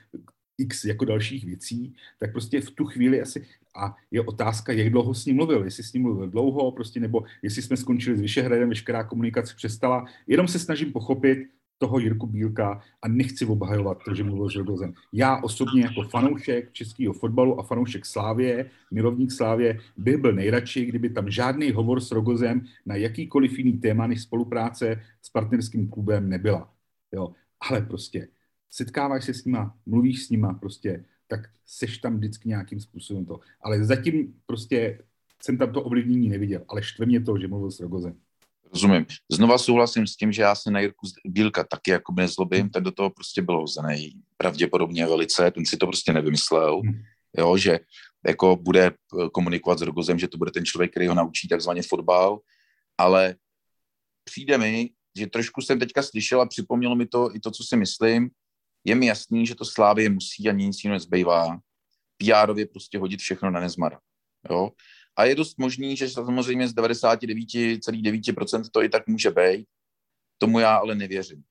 x jako dalších věcí, tak prostě v tu chvíli asi, a je otázka, jak dlouho s ním mluvil, jestli s ním mluvil dlouho, prostě, nebo jestli jsme skončili s Vyšehradem, veškerá komunikace přestala, jenom se snažím pochopit toho Jirku Bílka a nechci obhajovat to, že mluvil s Rogozem. Já osobně jako fanoušek českého fotbalu a fanoušek Slávie, milovník Slávie, bych byl nejradši, kdyby tam žádný hovor s Rogozem na jakýkoliv jiný téma než spolupráce s partnerským klubem nebyla. Jo, ale prostě setkáváš se s nima, mluvíš s nima prostě, tak seš tam vždycky nějakým způsobem to. Ale zatím prostě jsem tam to ovlivnění neviděl, ale štve mě to, že mluvil s Rogozem. Rozumím. Znova souhlasím s tím, že já se na Jirku Bílka taky jako nezlobím, ten do toho prostě byl hozenej pravděpodobně velice, ten si to prostě nevymyslel, jo, že jako bude komunikovat s Rogozem, že to bude ten člověk, který ho naučí takzvaně fotbal, ale přijde mi, že trošku jsem teďka slyšel a připomnělo mi to i to, co si myslím, je mi jasný, že to Slávie musí a nic jiného nezbývá PR-ově prostě hodit všechno na Nezmara, jo. A je dost možný, že samozřejmě z 99,9% to i tak může být. Tomu já ale nevěřím.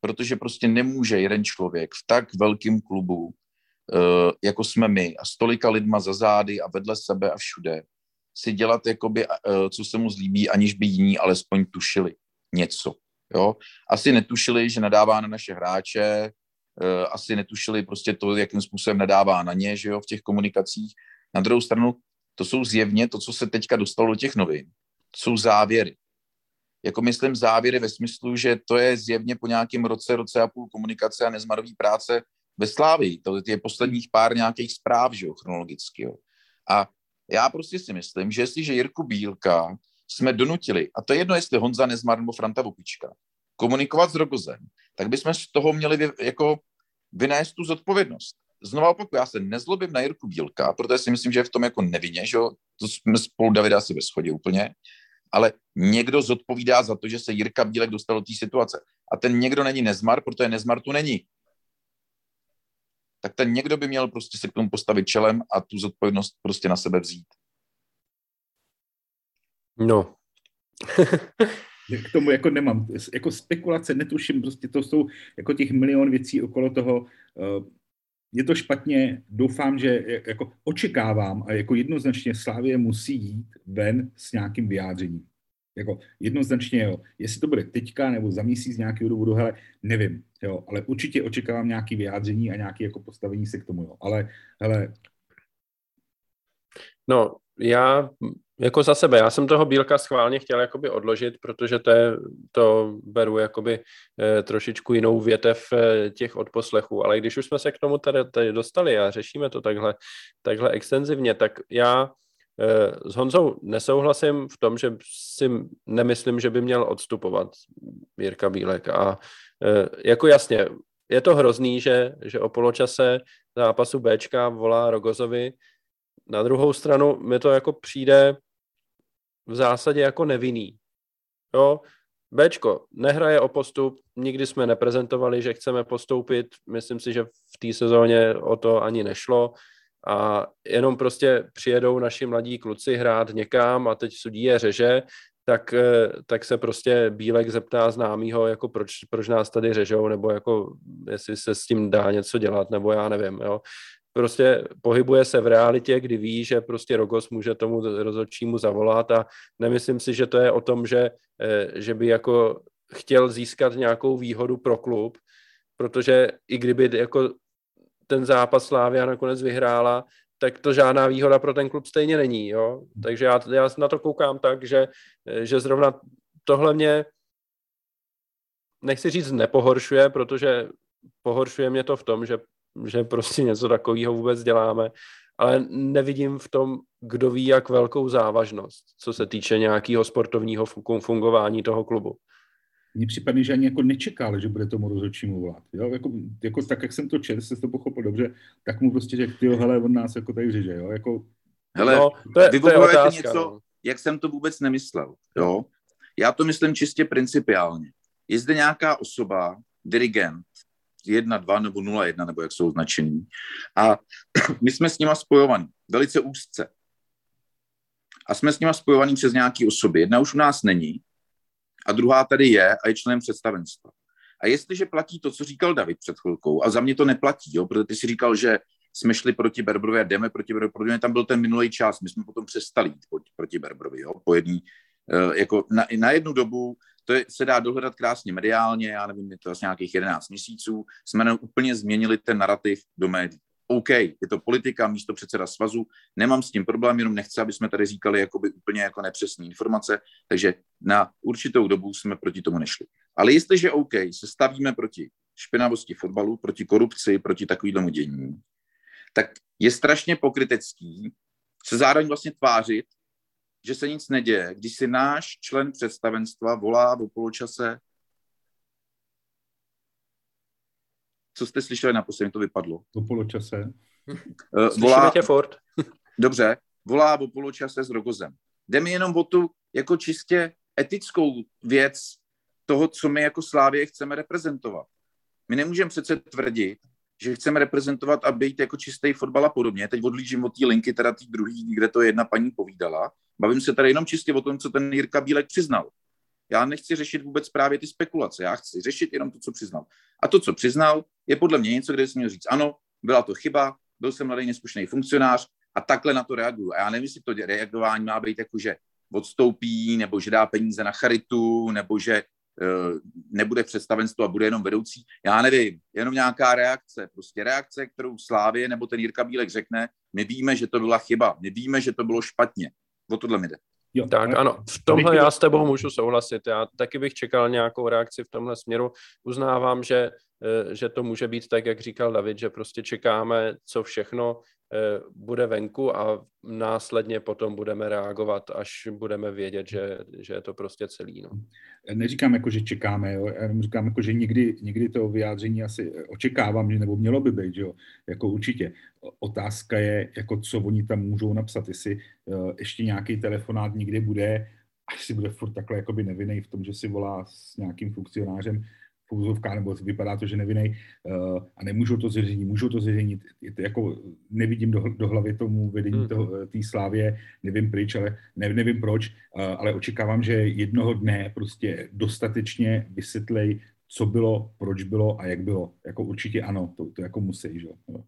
Protože prostě nemůže jeden člověk v tak velkém klubu, jako jsme my, a s tolika lidma za zády a vedle sebe a všude, si dělat, jakoby, co se mu zlíbí, aniž by jiní alespoň tušili něco. Jo? Asi netušili, že nadává na naše hráče, asi netušili prostě to, jakým způsobem nadává na ně, že jo, v těch komunikacích. Na druhou stranu, to jsou zjevně to, co se teďka dostalo do těch novin. To jsou závěry. Jako myslím závěry ve smyslu, že to je zjevně po nějakém roce a půl komunikace a Nezmarové práce ve Slávii. To je posledních pár nějakých zpráv, že jo, chronologicky. Jo. A já prostě si myslím, že jestliže Jirku Bílka jsme donutili, a to je jedno, jestli Honza Nezmar nebo Franta Vopička, komunikovat s Rogozem, tak bychom z toho měli jako vynést tu zodpovědnost. Znovu opakuju, já se nezlobím na Jirku Bílka, protože si myslím, že je v tom jako nevinně, že jo? To jsme spolu Davida asi ve shodě úplně, ale někdo zodpovídá za to, že se Jirka Bílek dostal do té situace. A ten někdo není Nezmar, protože Nezmar tu není. Tak ten někdo by měl prostě se k tomu postavit čelem a tu zodpovědnost prostě na sebe vzít. No. K tomu jako nemám, jako spekulace netuším, prostě to jsou jako těch milion věcí okolo toho. Je to špatně, doufám, že jako očekávám a jako jednoznačně Slavie musí jít ven s nějakým vyjádřením. Jako jednoznačně, jo. Jestli to bude teďka nebo za měsíc nějakého důvodu, hele, nevím, jo, ale určitě očekávám nějaké vyjádření a nějaké jako postavení se k tomu, jo. Ale, hele. No, já jako za sebe, já jsem toho Bílka schválně chtěl jakoby odložit, protože to beru jakoby trošičku jinou větev těch odposlechů, ale když už jsme se k tomu tady dostali a řešíme to takhle extenzivně, tak já s Honzou nesouhlasím v tom, že si nemyslím, že by měl odstupovat Jirka Bílek a jako jasně, je to hrozný, že o poločase zápasu Bčka volá Rogozovi. Na druhou stranu mi to jako přijde v zásadě jako nevinný. Jo, Bčko nehraje o postup, nikdy jsme neprezentovali, že chceme postoupit, myslím si, že v té sezóně o to ani nešlo a jenom prostě přijedou naši mladí kluci hrát někam a teď sudí je řeže, tak se prostě Bílek zeptá známýho, jako proč nás tady řežou, nebo jako jestli se s tím dá něco dělat, nebo já nevím, jo. Prostě pohybuje se v realitě, kdy ví, že prostě Rogoz může tomu rozhodčímu zavolat a nemyslím si, že to je o tom, že by jako chtěl získat nějakou výhodu pro klub, protože i kdyby jako ten zápas Slavia nakonec vyhrála, tak to žádná výhoda pro ten klub stejně není, jo. Takže já na to koukám tak, že zrovna tohle mě, nechci říct, nepohoršuje, protože pohoršuje mě to v tom, že prostě něco takového vůbec děláme, ale nevidím v tom, kdo ví, jak velkou závažnost, co se týče nějakého sportovního fungování toho klubu. Mně připadne, že ani jako nečekal, že bude tomu rozhodčímu volat. Jo? Jako tak, jak jsem to četl, jste to pochopil dobře, tak mu prostě řekl, tyjo, hele, on nás jako tady řeže, jo? Jako... Hele, no, to je otázka, něco, no. Jak jsem to vůbec nemyslel, jo? Já to myslím čistě principiálně. Je zde nějaká osoba, dirigent, 1, 2 nebo 0,1, nebo jak jsou označení. A my jsme s nima spojovaní velice úzce. A jsme s nima spojovaní přes nějaké osoby. Jedna už u nás není a druhá tady je a je členem představenstva. A jestliže platí to, co říkal David před chvilkou, a za mě to neplatí, jo, protože ty si říkal, že jsme šli proti Berbrovi a jdeme proti Berbrovi, tam byl ten minulý čas, my jsme potom přestali jít proti Berbrovi, jo, po jedný, jako na jednu dobu, to je, se dá dohledat krásně mediálně, já nevím, je to asi nějakých 11 měsíců, jsme úplně změnili ten narrativ do médií. OK, je to politika, místo předseda svazu, nemám s tím problém, jenom nechci, aby jsme tady říkali jakoby úplně jako nepřesné informace, takže na určitou dobu jsme proti tomu nešli. Ale jestliže OK, se stavíme proti špinavosti fotbalu, proti korupci, proti takovýhlemu dění, tak je strašně pokrytecký se zároveň vlastně tvářit, že se nic neděje, když si náš člen představenstva volá po poločase, co jste slyšeli naposledy, to vypadlo. Po poločase. Slyšíme tě fort. Dobře, volá po poločase s Rogozem. Jde mi jenom o tu jako čistě etickou věc toho, co my jako Slávie chceme reprezentovat. My nemůžeme přece tvrdit, že chceme reprezentovat a být jako čistý fotbal a podobně. Teď odlížím od té linky, teda té druhé, kde to jedna paní povídala. Bavím se tady jenom čistě o tom, co ten Jirka Bílek přiznal. Já nechci řešit vůbec právě ty spekulace, já chci řešit jenom to, co přiznal. A to, co přiznal, je podle mě něco, kde jsem měl říct, ano, byla to chyba, byl jsem mladý neskušený funkcionář a takhle na to reaguju. A já nevím, jestli to reagování má být jako, že odstoupí, nebo že dá peníze na charitu, nebo že nebude v představenstvu a bude jenom vedoucí. Já nevím, jenom nějaká reakce, prostě reakce, kterou Slávě nebo ten Jirka Bílek řekne, my víme, že to byla chyba, my víme, že to bylo špatně. O tohle mi jde. Jo, tak ano, v tomhle já s tebou můžu souhlasit. Já taky bych čekal nějakou reakci v tomhle směru. Uznávám, že to může být tak, jak říkal David, že prostě čekáme, co všechno bude venku a následně potom budeme reagovat, až budeme vědět, že je to prostě celý. No. Neříkám jako, že čekáme, jo? Já říkám jako, že někdy to vyjádření asi očekávám, že nebo mělo by být, že jo? Jako určitě. Otázka je, jako co oni tam můžou napsat, jestli ještě nějaký telefonát někdy bude, až si bude furt takhle jakoby nevinnej v tom, že si volá s nějakým funkcionářem, pouzovka, nebo vypadá to, že nevinej a nemůžou to zřídit, můžou to zřídit. Jako nevidím do hlavy tomu vedení té Slávie, nevím pryč, ale nevím proč, ale očekávám, že jednoho dne prostě dostatečně vysvětlej, co bylo, proč bylo a jak bylo. Jako určitě ano, to jako musí, že jo.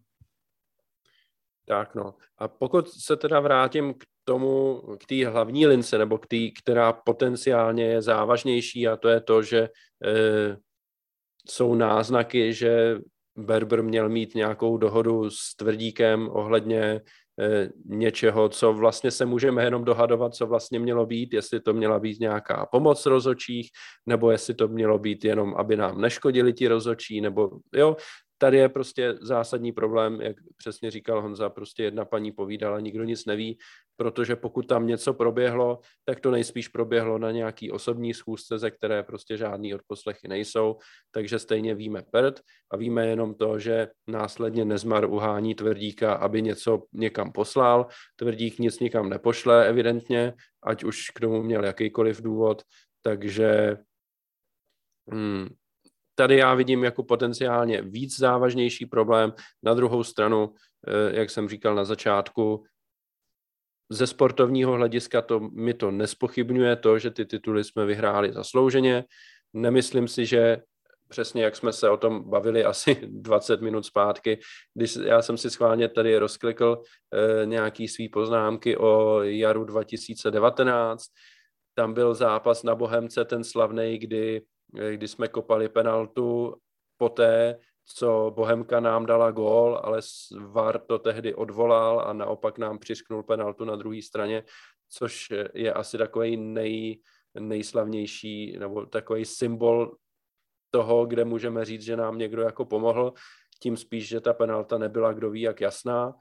Tak no. A pokud se teda vrátím k té hlavní lince, nebo k té, která potenciálně je závažnější, a to je to, že jsou náznaky, že Berbr měl mít nějakou dohodu s Tvrdíkem ohledně něčeho, co vlastně se můžeme jenom dohadovat, co vlastně mělo být, jestli to měla být nějaká pomoc rozhodčích, nebo jestli to mělo být jenom, aby nám neškodili ti rozhodčí, nebo jo, tady je prostě zásadní problém, jak přesně říkal Honza, prostě jedna paní povídala, nikdo nic neví, protože pokud tam něco proběhlo, tak to nejspíš proběhlo na nějaký osobní schůzce, ze které prostě žádný odposlechy nejsou, takže stejně víme prd a víme jenom to, že následně Nezmar uhání Tvrdíka, aby něco někam poslal, Tvrdík nic nikam nepošle evidentně, ať už k tomu měl jakýkoliv důvod, takže... Tady já vidím jako potenciálně víc závažnější problém. Na druhou stranu, jak jsem říkal na začátku, ze sportovního hlediska mi to nespochybňuje to, že ty tituly jsme vyhráli zaslouženě. Nemyslím si, že přesně jak jsme se o tom bavili asi 20 minut zpátky, když já jsem si schválně tady rozklikl nějaký svý poznámky o jaru 2019, tam byl zápas na Bohemce, ten slavnej, kdy jsme kopali penaltu poté, co Bohemka nám dala gól, ale VAR to tehdy odvolal a naopak nám přiřknul penaltu na druhé straně, což je asi takový nejslavnější nebo takový symbol toho, kde můžeme říct, že nám někdo jako pomohl, tím spíš, že ta penalta nebyla kdo ví jak jasná.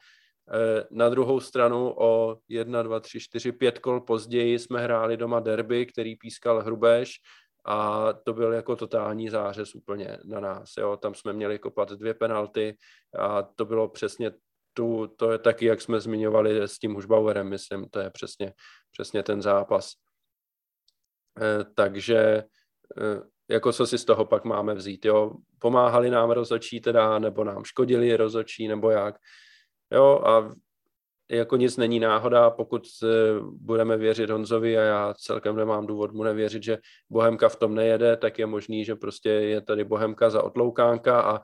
Na druhou stranu o 1, 2, 3, 4, 5 kol později jsme hráli doma derby, který pískal Hrubeš, a to byl jako totální zářez úplně na nás. Jo. Tam jsme měli kopat 2 penalty a to bylo přesně to je taky, jak jsme zmiňovali s tím Hušbauerem, myslím, to je přesně ten zápas. Takže jako co si z toho pak máme vzít? Jo. Pomáhali nám rozhodčí teda, nebo nám škodili rozhodčí, nebo jak. Jo, a jako nic není náhoda, pokud budeme věřit Honzovi, a já celkem nemám důvod mu nevěřit, že Bohemka v tom nejede, tak je možný, že prostě je tady Bohemka za otloukánka a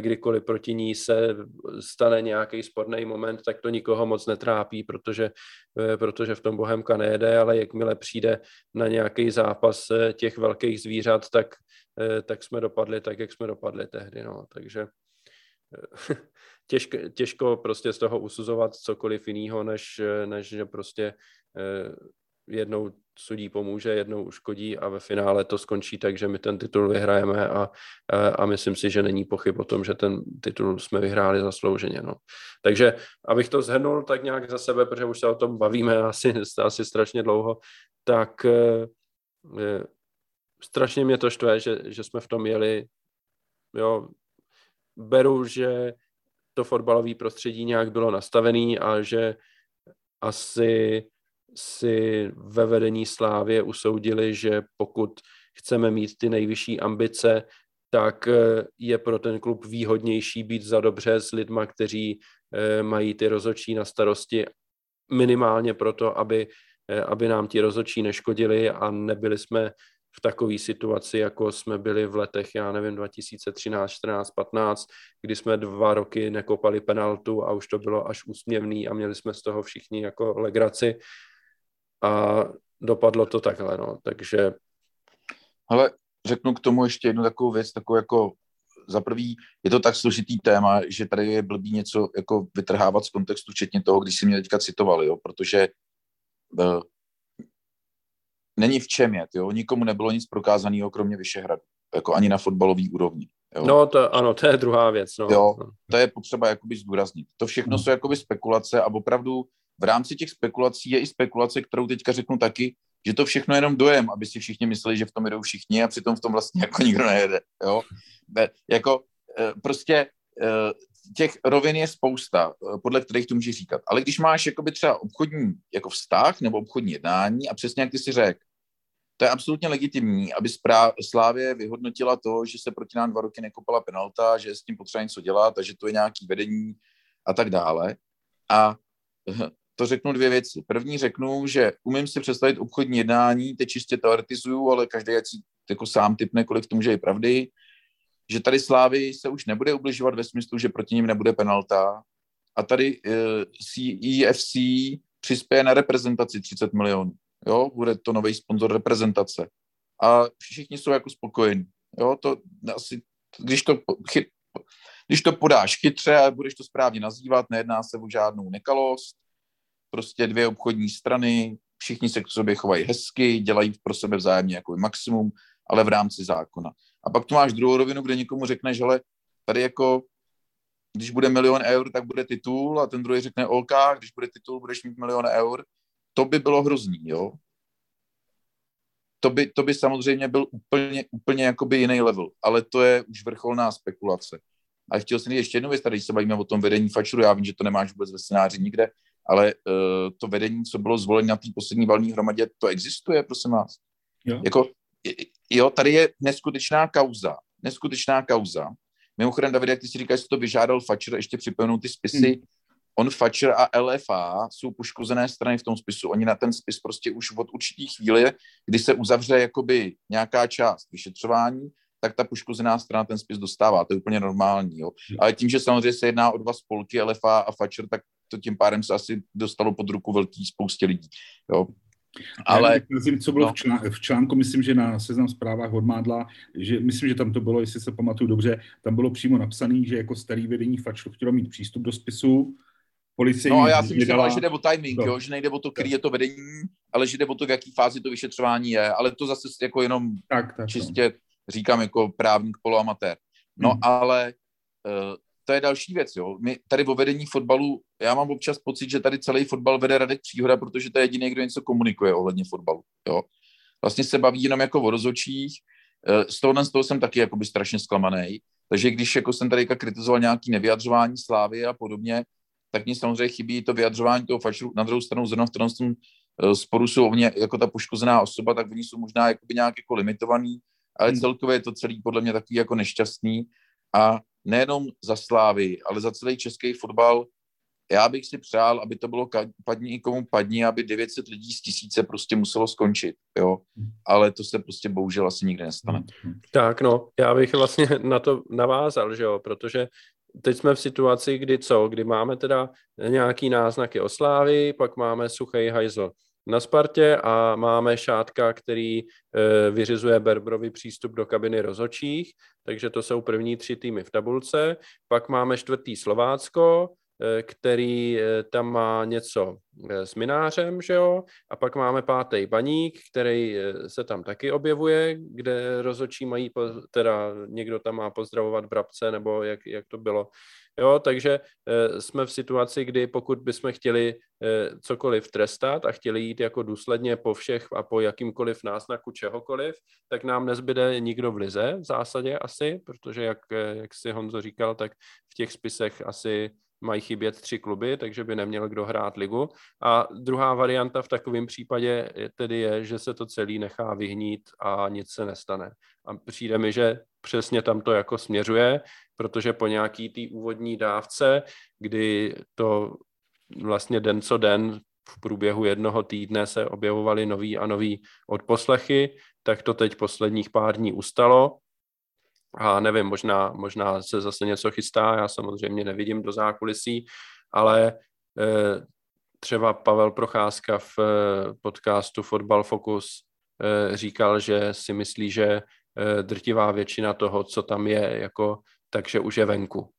kdykoliv proti ní se stane nějaký sporný moment, tak to nikoho moc netrápí, protože v tom Bohemka nejede, ale jakmile přijde na nějaký zápas těch velkých zvířat, tak jsme dopadli tak, jak jsme dopadli tehdy, no, takže... Těžko prostě z toho usuzovat cokoliv jiného, než že prostě jednou sudí pomůže, jednou uškodí a ve finále to skončí tak, že my ten titul vyhrajeme a myslím si, že není pochyb o tom, že ten titul jsme vyhráli zaslouženě. No. Takže abych to shrnul tak nějak za sebe, protože už se o tom bavíme asi strašně dlouho, tak strašně mě to štve, že jsme v tom jeli, jo, beru, že to fotbalové prostředí nějak bylo nastavené a že asi si ve vedení Slávie usoudili, že pokud chceme mít ty nejvyšší ambice, tak je pro ten klub výhodnější být za dobře s lidma, kteří mají ty rozhodčí na starosti, minimálně proto, aby nám ti rozhodčí neškodili a nebyli jsme v takové situaci, jako jsme byli v letech, já nevím, 2013, 14, 15, kdy jsme 2 roky nekopali penaltu a už to bylo až úsměvný a měli jsme z toho všichni jako legraci a dopadlo to takhle, no, takže... Ale řeknu k tomu ještě jednu takovou věc, takovou jako za prvý, je to tak složitý téma, že tady je blbý něco jako vytrhávat z kontextu, včetně toho, když si mě teďka citovali, jo, protože... Není v čem jet, jo? Nikomu nebylo nic prokázaného, kromě Vyšehradu, jako ani na fotbalový úrovni. Jo? No, to, ano, to je druhá věc. No. Jo, to je potřeba jakoby zdůraznit. To všechno jsou jakoby spekulace a opravdu v rámci těch spekulací je i spekulace, kterou teďka řeknu taky, že to všechno je jenom dojem, aby si všichni mysleli, že v tom jedou všichni a přitom v tom vlastně jako nikdo nejede. Jo? Ne, jako prostě těch rovin je spousta, podle kterých to může říkat. Ale když máš jakoby třeba obchodní jako vztah nebo obchodní jednání a přesně jak ty si řekl, to je absolutně legitimní, aby Slávie vyhodnotila to, že se proti nám 2 roky nekopala penalta, že je s tím potřeba něco dělat a že to je nějaký vedení a tak dále. A to řeknu 2 věci. První řeknu, že umím si představit obchodní jednání, teď čistě teoretizuju, ale každý jako sám typne, kolik to může i pravdy, že tady Slávy se už nebude ubližovat ve smyslu, že proti ním nebude penalta a tady CEFC přispěje na reprezentaci 30 milionů. Jo, bude to nový sponzor reprezentace. A všichni jsou jako spokojení. Jo, to asi, když to podáš chytře a budeš to správně nazývat, nejedná se o žádnou nekalost, prostě 2 obchodní strany, všichni se k sobě chovají hezky, dělají pro sebe vzájemně jako maximum, ale v rámci zákona. A pak tu máš druhou rovinu, kde někomu řekneš, hele, tady jako, když bude 1 milion eur, tak bude titul a ten druhý řekne OK, když bude titul, budeš mít 1 milion eur. To by bylo hrozný, jo. To by samozřejmě byl úplně jakoby jiný level, ale to je už vrcholná spekulace. A chtěl jsem ještě jednu věc, tady se bavíme o tom vedení Fatsuru, já vím, že to nemáš vůbec ve scénáři nikde, ale to vedení, co bylo zvoleno na té poslední valní hromadě, to existuje, prosím vás. Jo. Jako, jo, tady je neskutečná kauza. Mimochodem, Davide, jak ty si říkáš, že to vyžádal Fatscher, ještě připomenu ty spisy. On, Fatscher a LFA jsou poškozené strany v tom spisu. Oni na ten spis prostě už od určitý chvíle, kdy se uzavře jakoby nějaká část vyšetřování, tak ta poškozená strana ten spis dostává. To je úplně normální, jo. Ale tím, že samozřejmě se jedná o 2 spolky, LFA a Fatscher, tak to tím pádem se asi dostalo pod ruku velký spoustě lidí, jo. Ale nevím, co bylo v článku, myslím, že na Seznam Zprávách odmádla, že myslím, že tam to bylo, jestli se pamatuju dobře, tam bylo přímo napsané, že jako starý vedení Fatscher chtělo mít přístup do spisu. Policie no a já si myslím, že jde o timing, jo, že nejde o to, který je to vedení, ale že jde o to, v jaký fázi to vyšetřování je, ale to zase jako jenom tak, čistě to říkám jako právník poloamatér. No ale to je další věc, jo. My tady o vedení fotbalu, já mám občas pocit, že tady celý fotbal vede Radek Příhoda, protože to je jediný, kdo něco komunikuje ohledně fotbalu, jo. Vlastně se baví jenom jako o rozhodčích, z toho jsem taky jakoby strašně zklamanej, takže když jako jsem tady kritizoval nějaký nevyjadřování Slávy a podobně, tak mně samozřejmě chybí to vyjadřování toho Fatscheru, na druhou stranu zrovna v tom sporu jsou mě jako ta poškozená osoba, tak oni jsou možná jakoby nějak jako limitovaný, ale celkově je to celý podle mě takový jako nešťastný a nejenom za Slávy, ale za celý český fotbal já bych si přál, aby to bylo padni komu padni, aby 900 lidí z 1000 prostě muselo skončit, jo. Ale to se prostě bohužel asi nikdy nestane. Tak no, já bych vlastně na to navázal, že jo, protože teď jsme v situaci, kdy máme teda nějaký náznaky o Slávii, pak máme suchý hajzl na Spartě a máme Šátka, který vyřizuje Berbrovi přístup do kabiny rozhodčích, takže to jsou první 3 týmy v tabulce. Pak máme 4. Slovácko, který tam má něco s Minářem, že jo? A pak máme 5. Baník, který se tam taky objevuje, kde rozhodčí mají, teda někdo tam má pozdravovat Brabce, nebo jak to bylo. Jo, takže jsme v situaci, kdy pokud bychom chtěli cokoliv trestat a chtěli jít jako důsledně po všech a po jakýmkoliv náznaku čehokoliv, tak nám nezbyde nikdo v lize v zásadě asi, protože jak si Honzo říkal, tak v těch spisech asi mají chybět 3 kluby, takže by neměl kdo hrát ligu. A druhá varianta v takovém případě tedy je, že se to celý nechá vyhnít a nic se nestane. A přijde mi, že přesně tam to jako směřuje, protože po nějaký té úvodní dávce, kdy to vlastně den co den v průběhu jednoho týdne se objevovaly nový a nový odposlechy, tak to teď posledních pár dní ustalo. A nevím, možná se zase něco chystá, já samozřejmě nevidím do zákulisí, ale třeba Pavel Procházka v podcastu Fotbal Focus říkal, že si myslí, že drtivá většina toho, co tam je, jako, takže už je venku.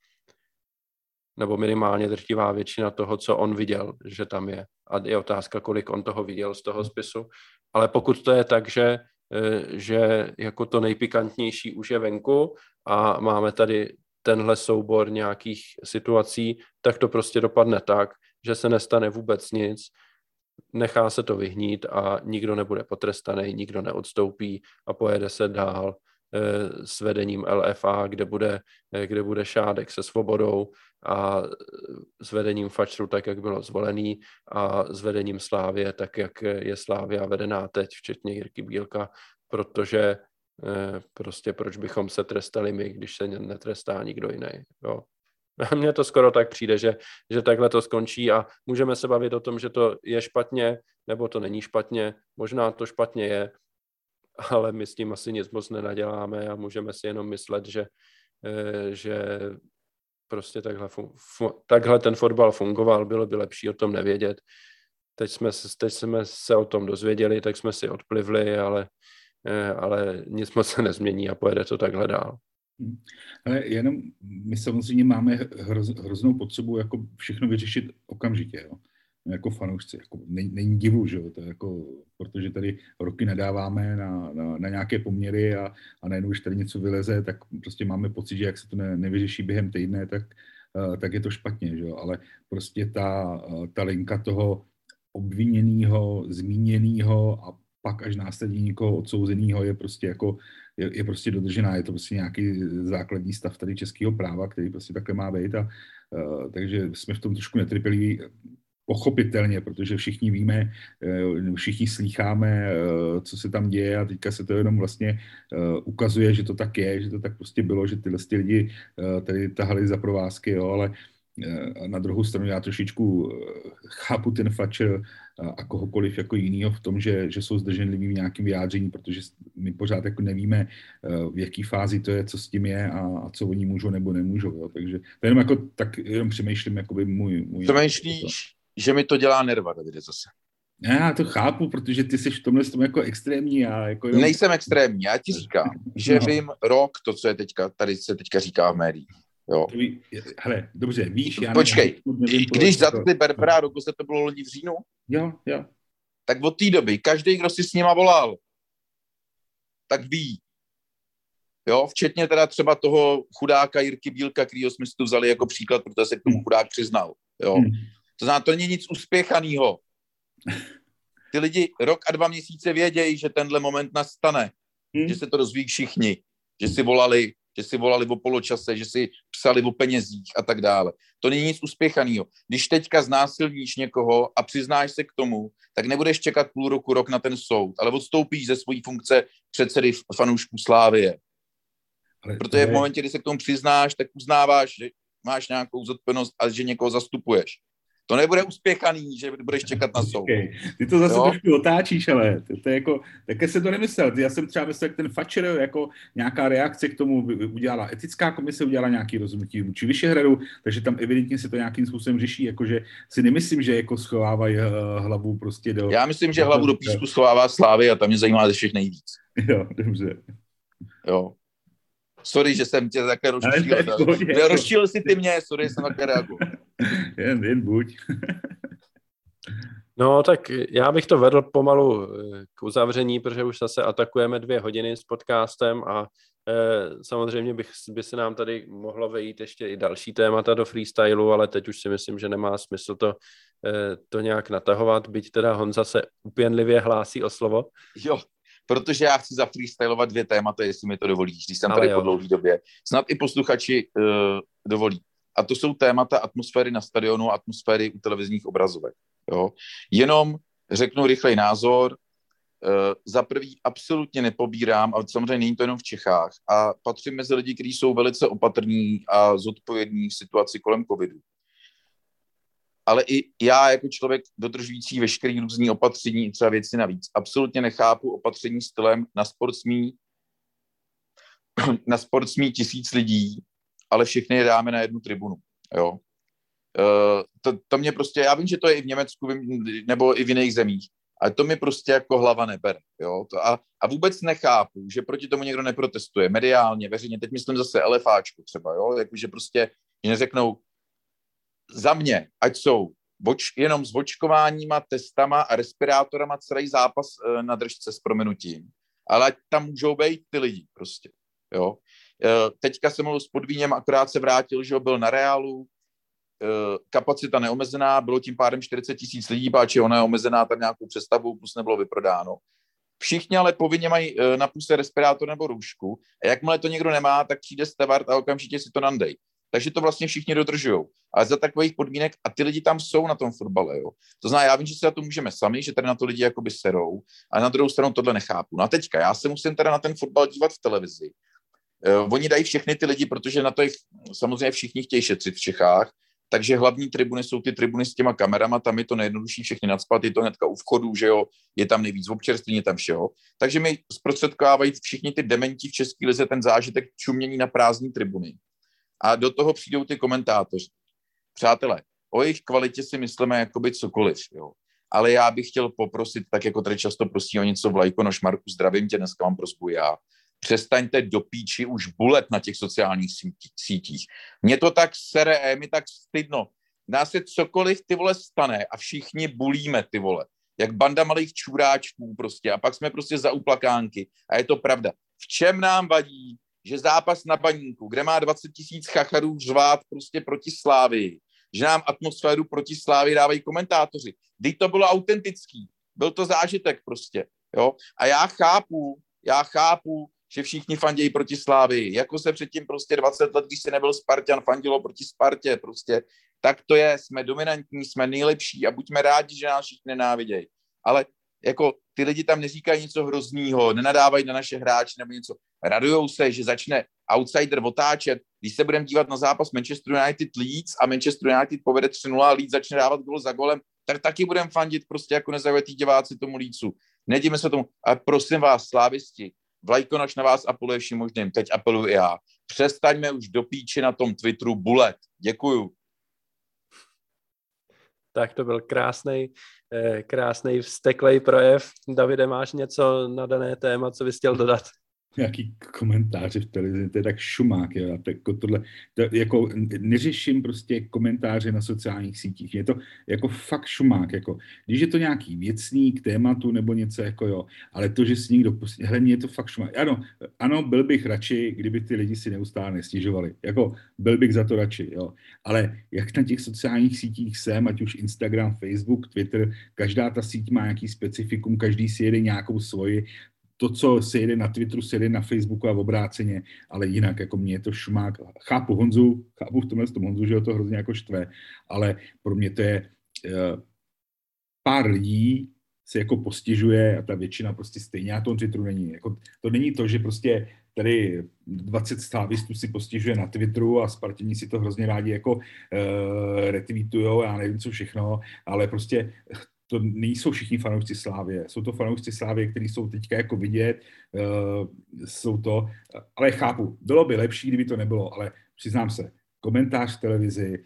Nebo minimálně drtivá většina toho, co on viděl, že tam je. A je otázka, kolik on toho viděl z toho spisu. Ale pokud to je tak, že jako to nejpikantnější už je venku a máme tady tenhle soubor nějakých situací, tak to prostě dopadne tak, že se nestane vůbec nic, nechá se to vyhnít a nikdo nebude potrestaný, nikdo neodstoupí a pojede se dál s vedením LFA, kde bude Šádek se Svobodou a s vedením Fačru tak, jak bylo zvolený a s vedením Slávie tak, jak je Slávia vedená teď, včetně Jirky Bílka, protože prostě proč bychom se trestali my, když se netrestá nikdo jiný. Jo. Mně to skoro tak přijde, že takhle to skončí a můžeme se bavit o tom, že to je špatně nebo to není špatně, možná to špatně je, ale my s tím asi nic moc nenaděláme a můžeme si jenom myslet, že prostě takhle ten fotbal fungoval, bylo by lepší o tom nevědět. Teď jsme se o tom dozvěděli, tak jsme si odplivli, ale nic moc se nezmění a pojede to takhle dál. Ale jenom my samozřejmě máme hroznou potřebu jako všechno vyřešit okamžitě, jo? Jako fanoušci, jako není divu, že jo, to jako, protože tady roky nadáváme na nějaké poměry a najednou, když tady něco vyleze, tak prostě máme pocit, že jak se to nevyřeší během týdne, tak je to špatně, že jo, ale prostě ta linka toho obviněného, zmíněného a pak až následně někoho odsouzeného je prostě jako, je prostě dodržená, je to prostě nějaký základní stav tady českého práva, který prostě takhle má být takže jsme v tom trošku netrpěliví, pochopitelně, protože všichni víme, všichni slýcháme, co se tam děje a teďka se to jenom vlastně ukazuje, že to tak je, že to tak prostě bylo, že tyhle lidi tady tahali za provázky, jo, ale na druhou stranu já trošičku chápu ten Fatscher a kohokoliv jako jinýho v tom, že jsou zdrženliví v nějakém vyjádření, protože my pořád jako nevíme, v jaký fázi to je, co s tím je a co oni můžou nebo nemůžou, jo, takže to jenom jako tak jenom přemýšlím, jakoby můj... Přemýšlíš? Že mi to dělá nerva, Davide, zase. Já to chápu, protože ty jsi v tomhle s tom jako extrémní. Jako... Nejsem extrémní, já ti říkám, že no. Vím rok to, co je teďka, tady se teďka říká v médiích. Jo. Hele, dobře, víš, já... Počkej, nevím, když zatkli Berbra Rogoz, to bylo loni v říjnu? Jo. Tak od té doby každý, kdo si s nima volal, tak ví. Jo, včetně teda třeba toho chudáka Jirky Bílka, kterýho jsme si tu vzali jako příklad, protože se k tomu chudák přiznal, jo. To znamená, to není nic uspěchaného. Ty lidi rok a 2 měsíce vědějí, že tenhle moment nastane, že se to dozví všichni, že si volali o poločase, že si psali o penězích a tak dále. To není nic uspěchaného. Když teďka znásilníš někoho a přiznáš se k tomu, tak nebudeš čekat půl roku, rok na ten soud, ale odstoupíš ze svojí funkce předsedy fanoušků Slávie. Protože v momentě, kdy se k tomu přiznáš, tak uznáváš, že máš nějakou zodpovědnost a že někoho zastupuješ. To nebude uspěchaný, že budeš čekat na soud. Ty to zase trošku otáčíš, ale to je jako, také se to nemyslel. Já jsem třeba myslel, jak ten Fatscher, jako nějaká reakce k tomu udělala etická komise, udělala nějaký rozhodnutí vůči Vyšehradu, takže tam evidentně se to nějakým způsobem řeší, jakože si nemyslím, že jako schovávají hlavu prostě do... Já myslím, že hlavu do písku schovává Slavia a tam mě zajímá ze všech nejvíc. Jo, dobře. Jo. Sorry, že jsem tě také rozčílil. Rozčílil si ty mě, sorry, jsem také reagoval. Jen buď. No, tak já bych to vedl pomalu k uzavření, protože už zase atakujeme 2 hodiny s podcastem a samozřejmě by se nám tady mohlo vejít ještě i další témata do freestylu, ale teď už si myslím, že nemá smysl to nějak natahovat, byť teda Honza se upěnlivě hlásí o slovo. Jo. Protože já chci zafreestylovat 2 témata, jestli mi to dovolíš, když jsem tady po dlouhý době. Snad i posluchači dovolí. A to jsou témata atmosféry na stadionu, atmosféry u televizních obrazovek. Jo? Jenom řeknu rychlej názor. Za prvý absolutně nepobírám, ale samozřejmě není to jenom v Čechách. A patřím mezi lidi, kteří jsou velice opatrní a zodpovědní v situaci kolem covidu. Ale i já jako člověk dodržující veškerý různý opatření, třeba věci navíc, absolutně nechápu opatření stylem na sport smí 1000 lidí, ale všechny dáme na jednu tribunu. Jo? To mě prostě, já vím, že to je i v Německu nebo i v jiných zemích, ale to mi prostě jako hlava nebere. Jo? A vůbec nechápu, že proti tomu někdo neprotestuje, mediálně, veřejně, teď myslím zase LFáčku třeba, jo? Jakože prostě neřeknou, za mě, ať jsou jenom s očkováníma, testama a respirátorama celý zápas na držce s prominutím. Ale tam můžou být ty lidi prostě. Jo. Teďka jsem mluvil s Podvíněm, akorát se vrátil, že byl na Reálu, kapacita neomezená, bylo tím pádem 40 000 lidí, páči ona je omezená tam nějakou přestavu, plus nebylo vyprodáno. Všichni ale povinně mají na puse respirátor nebo roušku a jakmile to někdo nemá, tak přijde stevard a okamžitě si to nandej. Takže to vlastně všichni dodržujou. Ale za takových podmínek, a ty lidi tam jsou na tom fotbale, jo. To znamená, já vím, že si na to můžeme sami, že tady na to lidi jakoby serou, a na druhou stranu tohle nechápu. No a teďka, já se musím teda na ten fotbal dívat v televizi. Oni dají všechny ty lidi, protože na to jich samozřejmě všichni chtějí šetřit v Čechách, takže hlavní tribuny jsou ty tribuny s těma kamerama, tam je to nejjednodušší všechny nacpat, je to hnedka u vchodu, že jo, je tam nejvíc občerstvení, je tam všeho. Takže mi zprostředkovávají všichni ty dementi v české lize ten zážitek čumění na prázdné tribuny. A do toho přijdou ty komentátoři. Přátelé, o jejich kvalitě si myslíme jakoby cokoliv, jo. Ale já bych chtěl poprosit, tak jako tady často prosím o něco vlajko, no Šmarku, zdravím tě, dneska mám prosbu já. Přestaňte do píči už bulet na těch sociálních sítích. Mě to tak sere, je mi tak stydno. Dá se cokoliv, ty vole, stane a všichni bulíme, ty vole. Jak banda malých čůráčků prostě. A pak jsme prostě za uplakánky. A je to pravda. V čem nám vadí, že zápas na Baníku, kde má 20 000 chacharů řvát prostě proti Slávii, že nám atmosféru proti Slávii dávají komentátoři. Teď to bylo autentický, byl to zážitek prostě, jo. A já chápu, že všichni fandějí proti Slávii, jako se předtím prostě 20 let, když se nebyl Spartan, fandilo proti Spartě prostě, tak to je, jsme dominantní, jsme nejlepší a buďme rádi, že nás všichni nenávidějí. Ale jako ty lidi tam neříkají něco hroznýho, nenadávají na naše hráče nebo něco. Radujou se, že začne outsider otáčet. Když se budeme dívat na zápas Manchester United Leeds a Manchester United povede 3-0 a Leeds začne dávat gol za golem, tak taky budeme fandit prostě jako nezavětí diváci tomu Leedsu. Nedíme se tomu. A prosím vás, slávisti, vlajkonoš na vás apeluje vším možným. Teď apeluji já. Přestaňme už do píči na tom Twitteru bulet. Děkuju. Tak to byl krásnej vzteklej projev. Davide, máš něco na dané téma, co bys chtěl dodat? Nějaký komentáře v televizi, to je tak šumák, jo, já to neřeším prostě komentáře na sociálních sítích, je to jako fakt šumák, jako, když je to nějaký věcný k tématu nebo něco, jako jo, ale to, že si někdo, hele, mě je to fakt šumák, ano, byl bych radši, kdyby ty lidi si neustále nesnižovali, jako, byl bych za to radši, jo, ale jak na těch sociálních sítích jsem, ať už Instagram, Facebook, Twitter, každá ta síť má nějaký specifikum, každý si jede nějakou svoji. To, co se jede na Twitteru, se jede na Facebooku a obráceně, ale jinak, jako mě je to šumák. Chápu v tomhle Honzu, že ho to hrozně jako štve, ale pro mě to je pár lidí se jako postižuje a ta většina prostě stejně na tom Twitteru není. Jako, to není to, že prostě tedy 20 slávistů si postižuje na Twitteru a Spartění si to hrozně rádi jako retweetujou, já nevím co všechno, ale prostě to nejsou všichni fanoušci Slávie. Jsou to fanoušci Slávie, kteří jsou teďka jako vidět, jsou to, ale chápu, bylo by lepší, kdyby to nebylo, ale přiznám se, komentář v televizi,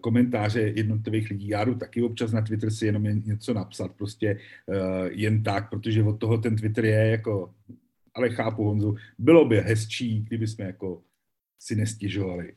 komentáře jednotlivých lidí. Já jdu taky občas na Twitter si jenom něco napsat, prostě jen tak, protože od toho ten Twitter je jako, ale chápu Honzu, bylo by hezčí, kdyby jsme jako si nestěžovali.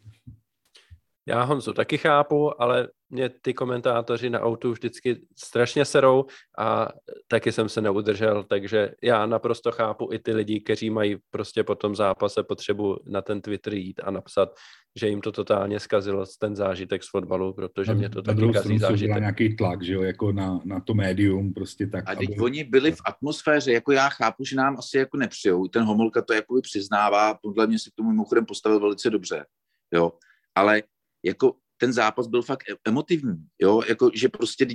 Já Honzu taky chápu, ale mě ty komentátoři na autu vždycky strašně serou a taky jsem se neudržel, takže já naprosto chápu i ty lidi, kteří mají prostě po tom zápase potřebu na ten Twitter jít a napsat, že jim to totálně zkazilo ten zážitek z fotbalu, protože mě to taky kazí zážitek. Nějaký tlak, že jo, jako na to médium prostě tak. A teď oni byli v atmosféře, jako já chápu, že nám asi jako nepřijou. Ten Homolka to jakoby přiznává, podle mě se k tomu mimochodem postavil velice dobře, jo, ale jako ten zápas byl fakt emotivní, jo, jako, že prostě,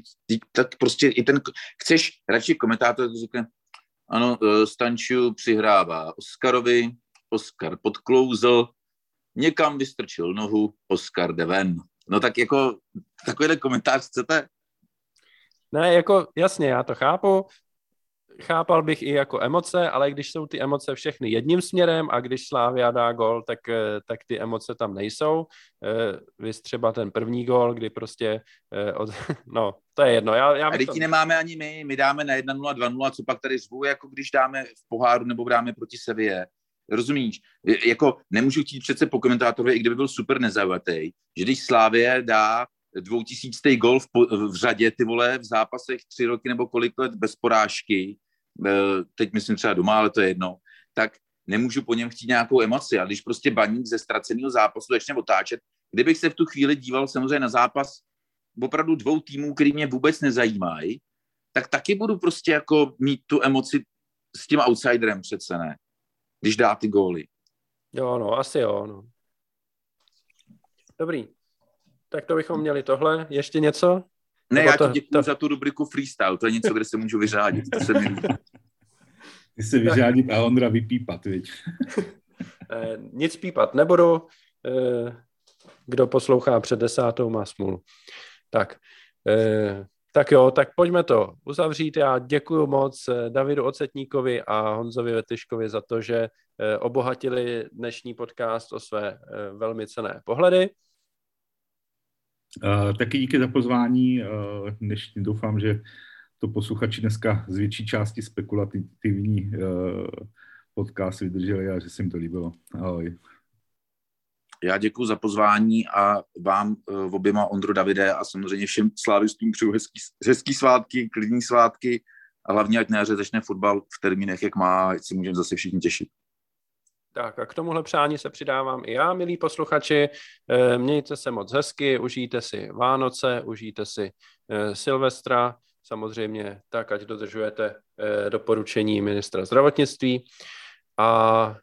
tak prostě i ten, chceš radši komentátor, to řekne, ano, Stanciu přihrává Oscarovi, Oscar podklouzl, někam vystrčil nohu, Oscar jde ven. No tak jako, takovýhle komentář chcete? Ne, jako, jasně, já to chápu, chápal bych i jako emoce, ale když jsou ty emoce všechny jedním směrem a když Slavia dá gól, tak ty emoce tam nejsou. Vys třeba ten první gól, kdy prostě, no, to je jedno. Já a teď to nemáme ani my dáme na 1-0, 2-0, co pak tady zvu, jako když dáme v poháru nebo dáme proti Sevě. Rozumíš? Jako nemůžu chtít přece po komentátorovi, i kdyby byl super nezaujatý, že když Slavia dá 2000. gól v řadě, ty vole, v zápasech 3 roky nebo kolik let bez porážky, teď myslím třeba doma, ale to je jedno, tak nemůžu po něm chtít nějakou emoci. A když prostě Baník ze ztraceného zápasu začne otáčet, kdybych se v tu chvíli díval samozřejmě na zápas opravdu 2 týmů, který mě vůbec nezajímají, tak taky budu prostě jako mít tu emoci s tím outsiderem přece, ne? Když dá ty góly. Jo, no, asi jo, no. Dobrý. Tak to bychom měli tohle. Ještě něco? Ne, nebo já ti děkuju za tu rubriku freestyle. To je něco, kde se můžu vyřádit. To se mi líbí. Ty se vyřádit a Ondra vypípat, viď? Nic pípat nebudu. Kdo poslouchá před 10. má smůlu. Tak jo, tak pojďme to uzavřít. Já děkuju moc Davidu Ocetníkovi a Honzovi Vetyškovi za to, že obohatili dnešní podcast o své velmi cenné pohledy. Taky díky za pozvání. Dnešní doufám, že to posluchači dneska z větší části spekulativní podcast vydrželi a že se jim to líbilo. Ahoj. Já děkuji za pozvání a vám oběma, Ondro, Davide, a samozřejmě všem slávistům přeju hezký svátky, klidní svátky a hlavně ať na jaře začne fotbal v termínech, jak má, ať si můžeme zase všichni těšit. Tak a k tomuhle přání se přidávám i já, milí posluchači. Mějte se moc hezky, užijte si Vánoce, užijte si Silvestra, samozřejmě tak, ať dodržujete doporučení ministra zdravotnictví. A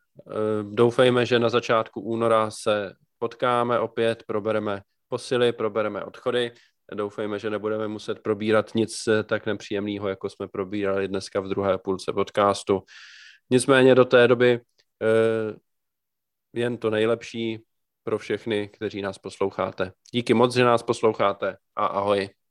doufejme, že na začátku února se potkáme opět, probereme posily, probereme odchody. Doufejme, že nebudeme muset probírat nic tak nepříjemného, jako jsme probírali dneska v druhé půlce podcastu. Nicméně do té doby jen to nejlepší pro všechny, kteří nás posloucháte. Díky moc, že nás posloucháte a ahoj.